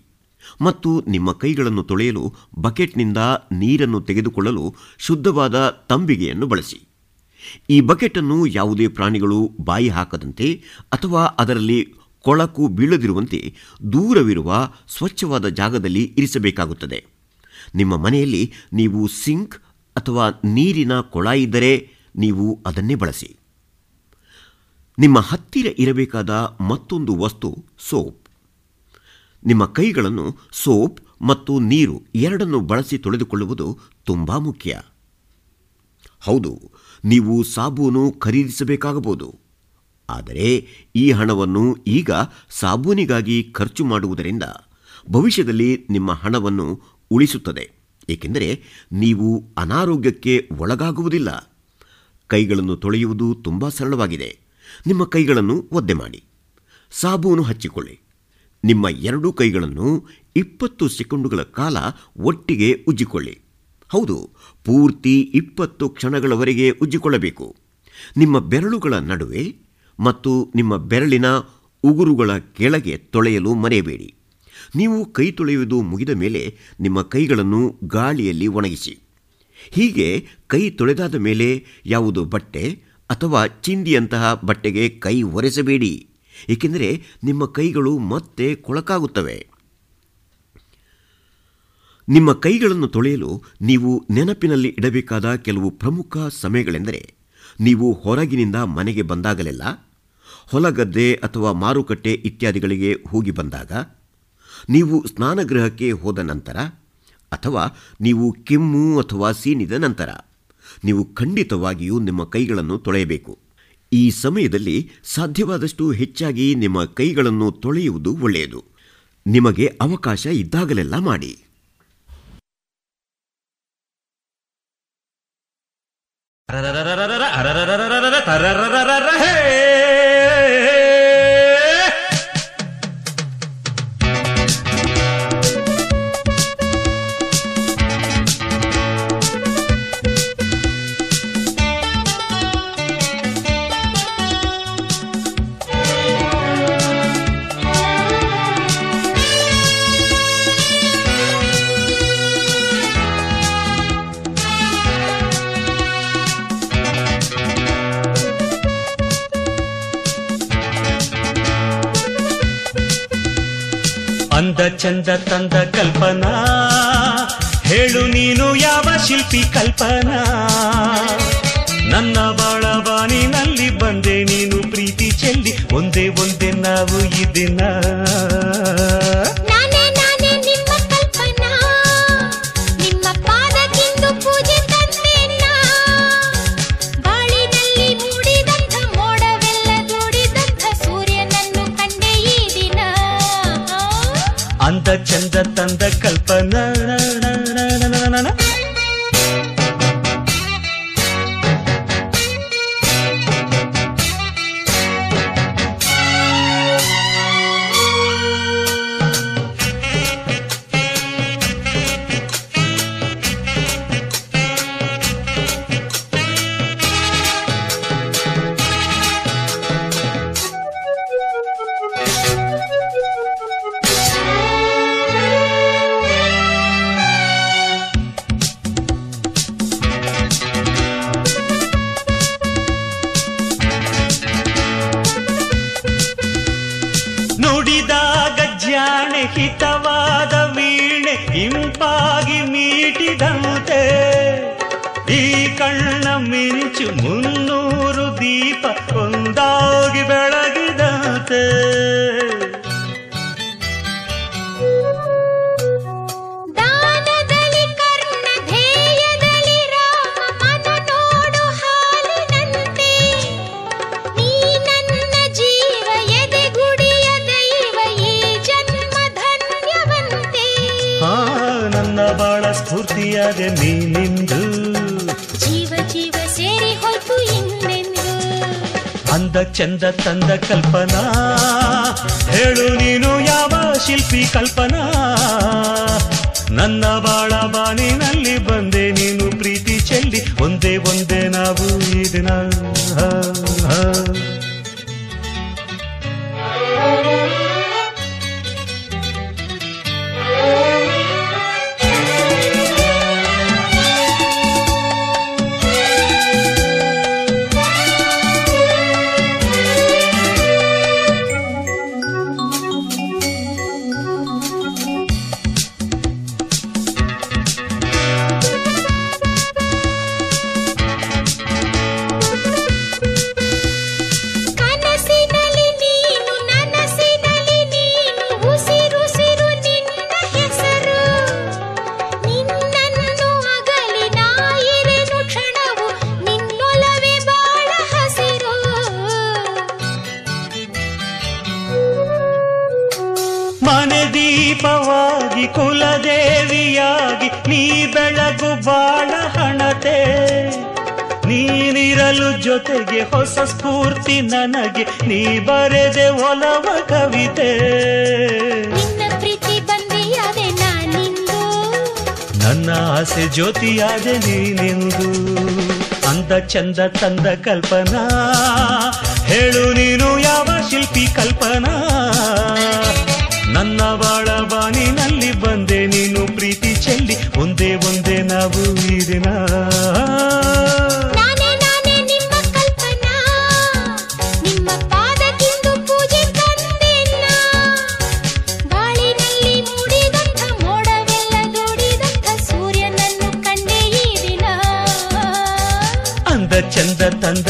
ಮತ್ತು ನಿಮ್ಮ ಕೈಗಳನ್ನು ತೊಳೆಯಲು ಬಕೆಟ್ನಿಂದ ನೀರನ್ನು ತೆಗೆದುಕೊಳ್ಳಲು ಶುದ್ಧವಾದ ತಂಬಿಗೆಯನ್ನು ಬಳಸಿ. ಈ ಬಕೆಟನ್ನು ಯಾವುದೇ ಪ್ರಾಣಿಗಳು ಬಾಯಿ ಹಾಕದಂತೆ ಅಥವಾ ಅದರಲ್ಲಿ ಕೊಳಕು ಬೀಳದಿರುವಂತೆ ದೂರವಿರುವ ಸ್ವಚ್ಛವಾದ ಜಾಗದಲ್ಲಿ ಇರಿಸಬೇಕಾಗುತ್ತದೆ. ನಿಮ್ಮ ಮನೆಯಲ್ಲಿ ನೀವು ಸಿಂಕ್ ಅಥವಾ ನೀರಿನ ಕೊಳ ಇದ್ದರೆ ನೀವು ಅದನ್ನೇ ಬಳಸಿ. ನಿಮ್ಮ ಹತ್ತಿರ ಇರಬೇಕಾದ ಮತ್ತೊಂದು ವಸ್ತು ಸೋಪ್. ನಿಮ್ಮ ಕೈಗಳನ್ನು ಸೋಪ್ ಮತ್ತು ನೀರು ಎರಡನ್ನು ಬಳಸಿ ತೊಳೆದುಕೊಳ್ಳುವುದು ತುಂಬ ಮುಖ್ಯ. ಹೌದು, ನೀವು ಸಾಬೂನು ಖರೀದಿಸಬೇಕಾಗಬಹುದು. ಆದರೆ ಈ ಹಣವನ್ನು ಈಗ ಸಾಬೂನಿಗಾಗಿ ಖರ್ಚು ಮಾಡುವುದರಿಂದ ಭವಿಷ್ಯದಲ್ಲಿ ನಿಮ್ಮ ಹಣವನ್ನು ಉಳಿಸುತ್ತದೆ, ಏಕೆಂದರೆ ನೀವು ಅನಾರೋಗ್ಯಕ್ಕೆ ಒಳಗಾಗುವುದಿಲ್ಲ. ಕೈಗಳನ್ನು ತೊಳೆಯುವುದು ತುಂಬ ಸರಳವಾಗಿದೆ. ನಿಮ್ಮ ಕೈಗಳನ್ನು ಒದ್ದೆ ಮಾಡಿ ಸಾಬೂನು ಹಚ್ಚಿಕೊಳ್ಳಿ. ನಿಮ್ಮ 2 ಕೈಗಳನ್ನು 20 ಸೆಕೆಂಡುಗಳ ಕಾಲ ಒಟ್ಟಿಗೆ ಉಜ್ಜಿಕೊಳ್ಳಿ. ಹೌದು, ಪೂರ್ತಿ 20 ಕ್ಷಣಗಳವರೆಗೆ ಉಜ್ಜಿಕೊಳ್ಳಬೇಕು. ನಿಮ್ಮ ಬೆರಳುಗಳ ನಡುವೆ ಮತ್ತು ನಿಮ್ಮ ಬೆರಳಿನ ಉಗುರುಗಳ ಕೆಳಗೆ ತೊಳೆಯಲು ಮರೆಯಬೇಡಿ. ನೀವು ಕೈ ತೊಳೆಯುವುದು ಮುಗಿದ ಮೇಲೆ ನಿಮ್ಮ ಕೈಗಳನ್ನು ಗಾಳಿಯಲ್ಲಿ ಒಣಗಿಸಿ. ಹೀಗೆ ಕೈ ತೊಳೆದಾದ ಮೇಲೆ ಯಾವುದು ಬಟ್ಟೆ ಅಥವಾ ಚಿಂದಿಯಂತಹ ಬಟ್ಟೆಗೆ ಕೈ ಒರೆಸಬೇಡಿ, ಏಕೆಂದರೆ ನಿಮ್ಮ ಕೈಗಳು ಮತ್ತೆ ಕೊಳಕಾಗುತ್ತವೆ. ನಿಮ್ಮ ಕೈಗಳನ್ನು ತೊಳೆಯಲು ನೀವು ನೆನಪಿನಲ್ಲಿ ಇಡಬೇಕಾದ ಕೆಲವು ಪ್ರಮುಖ ಸಮಯಗಳೆಂದರೆ ನೀವು ಹೊರಗಿನಿಂದ ಮನೆಗೆ ಬಂದಾಗಲೆಲ್ಲ, ಹೊಲಗದ್ದೆ ಅಥವಾ ಮಾರುಕಟ್ಟೆ ಇತ್ಯಾದಿಗಳಿಗೆ ಹೋಗಿ ಬಂದಾಗ, ನೀವು ಸ್ನಾನಗೃಹಕ್ಕೆ ಹೋದ ನಂತರ, ಅಥವಾ ನೀವು ಕೆಮ್ಮು ಅಥವಾ ಸೀನಿದ ನಂತರ. ನೀವು ಖಂಡಿತವಾಗಿಯೂ ನಿಮ್ಮ ಕೈಗಳನ್ನು ತೊಳೆಯಬೇಕು. ಈ ಸಮಯದಲ್ಲಿ ಸಾಧ್ಯವಾದಷ್ಟು ಹೆಚ್ಚಾಗಿ ನಿಮ್ಮ ಕೈಗಳನ್ನು ತೊಳೆಯುವುದು ಒಳ್ಳೆಯದು. ನಿಮಗೆ ಅವಕಾಶ ಇದ್ದಾಗಲೆಲ್ಲ ಮಾಡಿ. ಚಂದ ತಂದ ಕಲ್ಪನಾ, ಹೇಳು ನೀನು ಯಾವ ಶಿಲ್ಪಿ ಕಲ್ಪನಾ, ನನ್ನ ಬಾಳವಾಣಿನಲ್ಲಿ ಬಂದೆ ನೀನು ಪ್ರೀತಿ ಚೆಲ್ಲಿ, ಒಂದೇ ಒಂದೇ ನಾವು ಈ ದಿನ. ಚಂದ ತಂದ ಕಲ್ಪನಾ, ನುಡಿದಾಗ ಜಾಣೆ ಹಿತವಾದ ವೀಣೆ ಇಂಪಾಗಿ ಮೀಟಿದಂತೆ ಈ ಕಣ್ಣ ಮಿಂಚು 300 ದೀಪ ಒಂದಾಗಿ ಬೆಳಗಿದಂತೆ. ಸ್ಫೂರ್ತಿಯಾದೆ ನೀನಿಂದು ಜೀವ ಜೀವ ಸೇರಿ ಹೊತ್ತು ಇನ್ನೆಂದು ಅಂದ ಚಂದ ತಂದ ಕಲ್ಪನಾ ಹೇಳು ನೀನು ಯಾವ ಶಿಲ್ಪಿ ಕಲ್ಪನಾ ನನ್ನ ಬಾಳ ಬಾನಿನಲ್ಲಿ ಬಂದೆ ನೀನು ಪ್ರೀತಿ ಚೆಲ್ಲಿ ಒಂದೇ ಒಂದೇ ನಾವು ಈ ದಿನ ದೀಪವಾಗಿ ಕುಲದೇವಿಯಾಗಿ ನೀ ಬೆಳಗು ಬಾಳ ಹಣತೆ ನೀನಿರಲು ಜೊತೆಗೆ ಹೊಸ ಸ್ಫೂರ್ತಿ ನನಗೆ ನೀ ಬರೆದೆ ಒಲವ ಕವಿತೆ. ನಿನ್ನ ಪ್ರೀತಿ ಬಂದಿಯಾದೆ ನಾನಿಂದು ನನ್ನ ಆಸೆ ಜ್ಯೋತಿಯಾದೆ ನೀನಿಂದು ಅಂದ ಚಂದ ತಂದ ಕಲ್ಪನಾ ಹೇಳು ನೀನು ಯಾವ ಶಿಲ್ಪಿ ಕಲ್ಪನಾ ನನ್ನ ಬಾಳ ಬಾನಿನಲ್ಲಿ ಬಂದೆ ನೀನು ಪ್ರೀತಿ ಚೆಲ್ಲಿ ಒಂದೇ ಒಂದೇ ನಾವು ಈ ದಿನ ಅಂದ ಚಂದ ತಂದ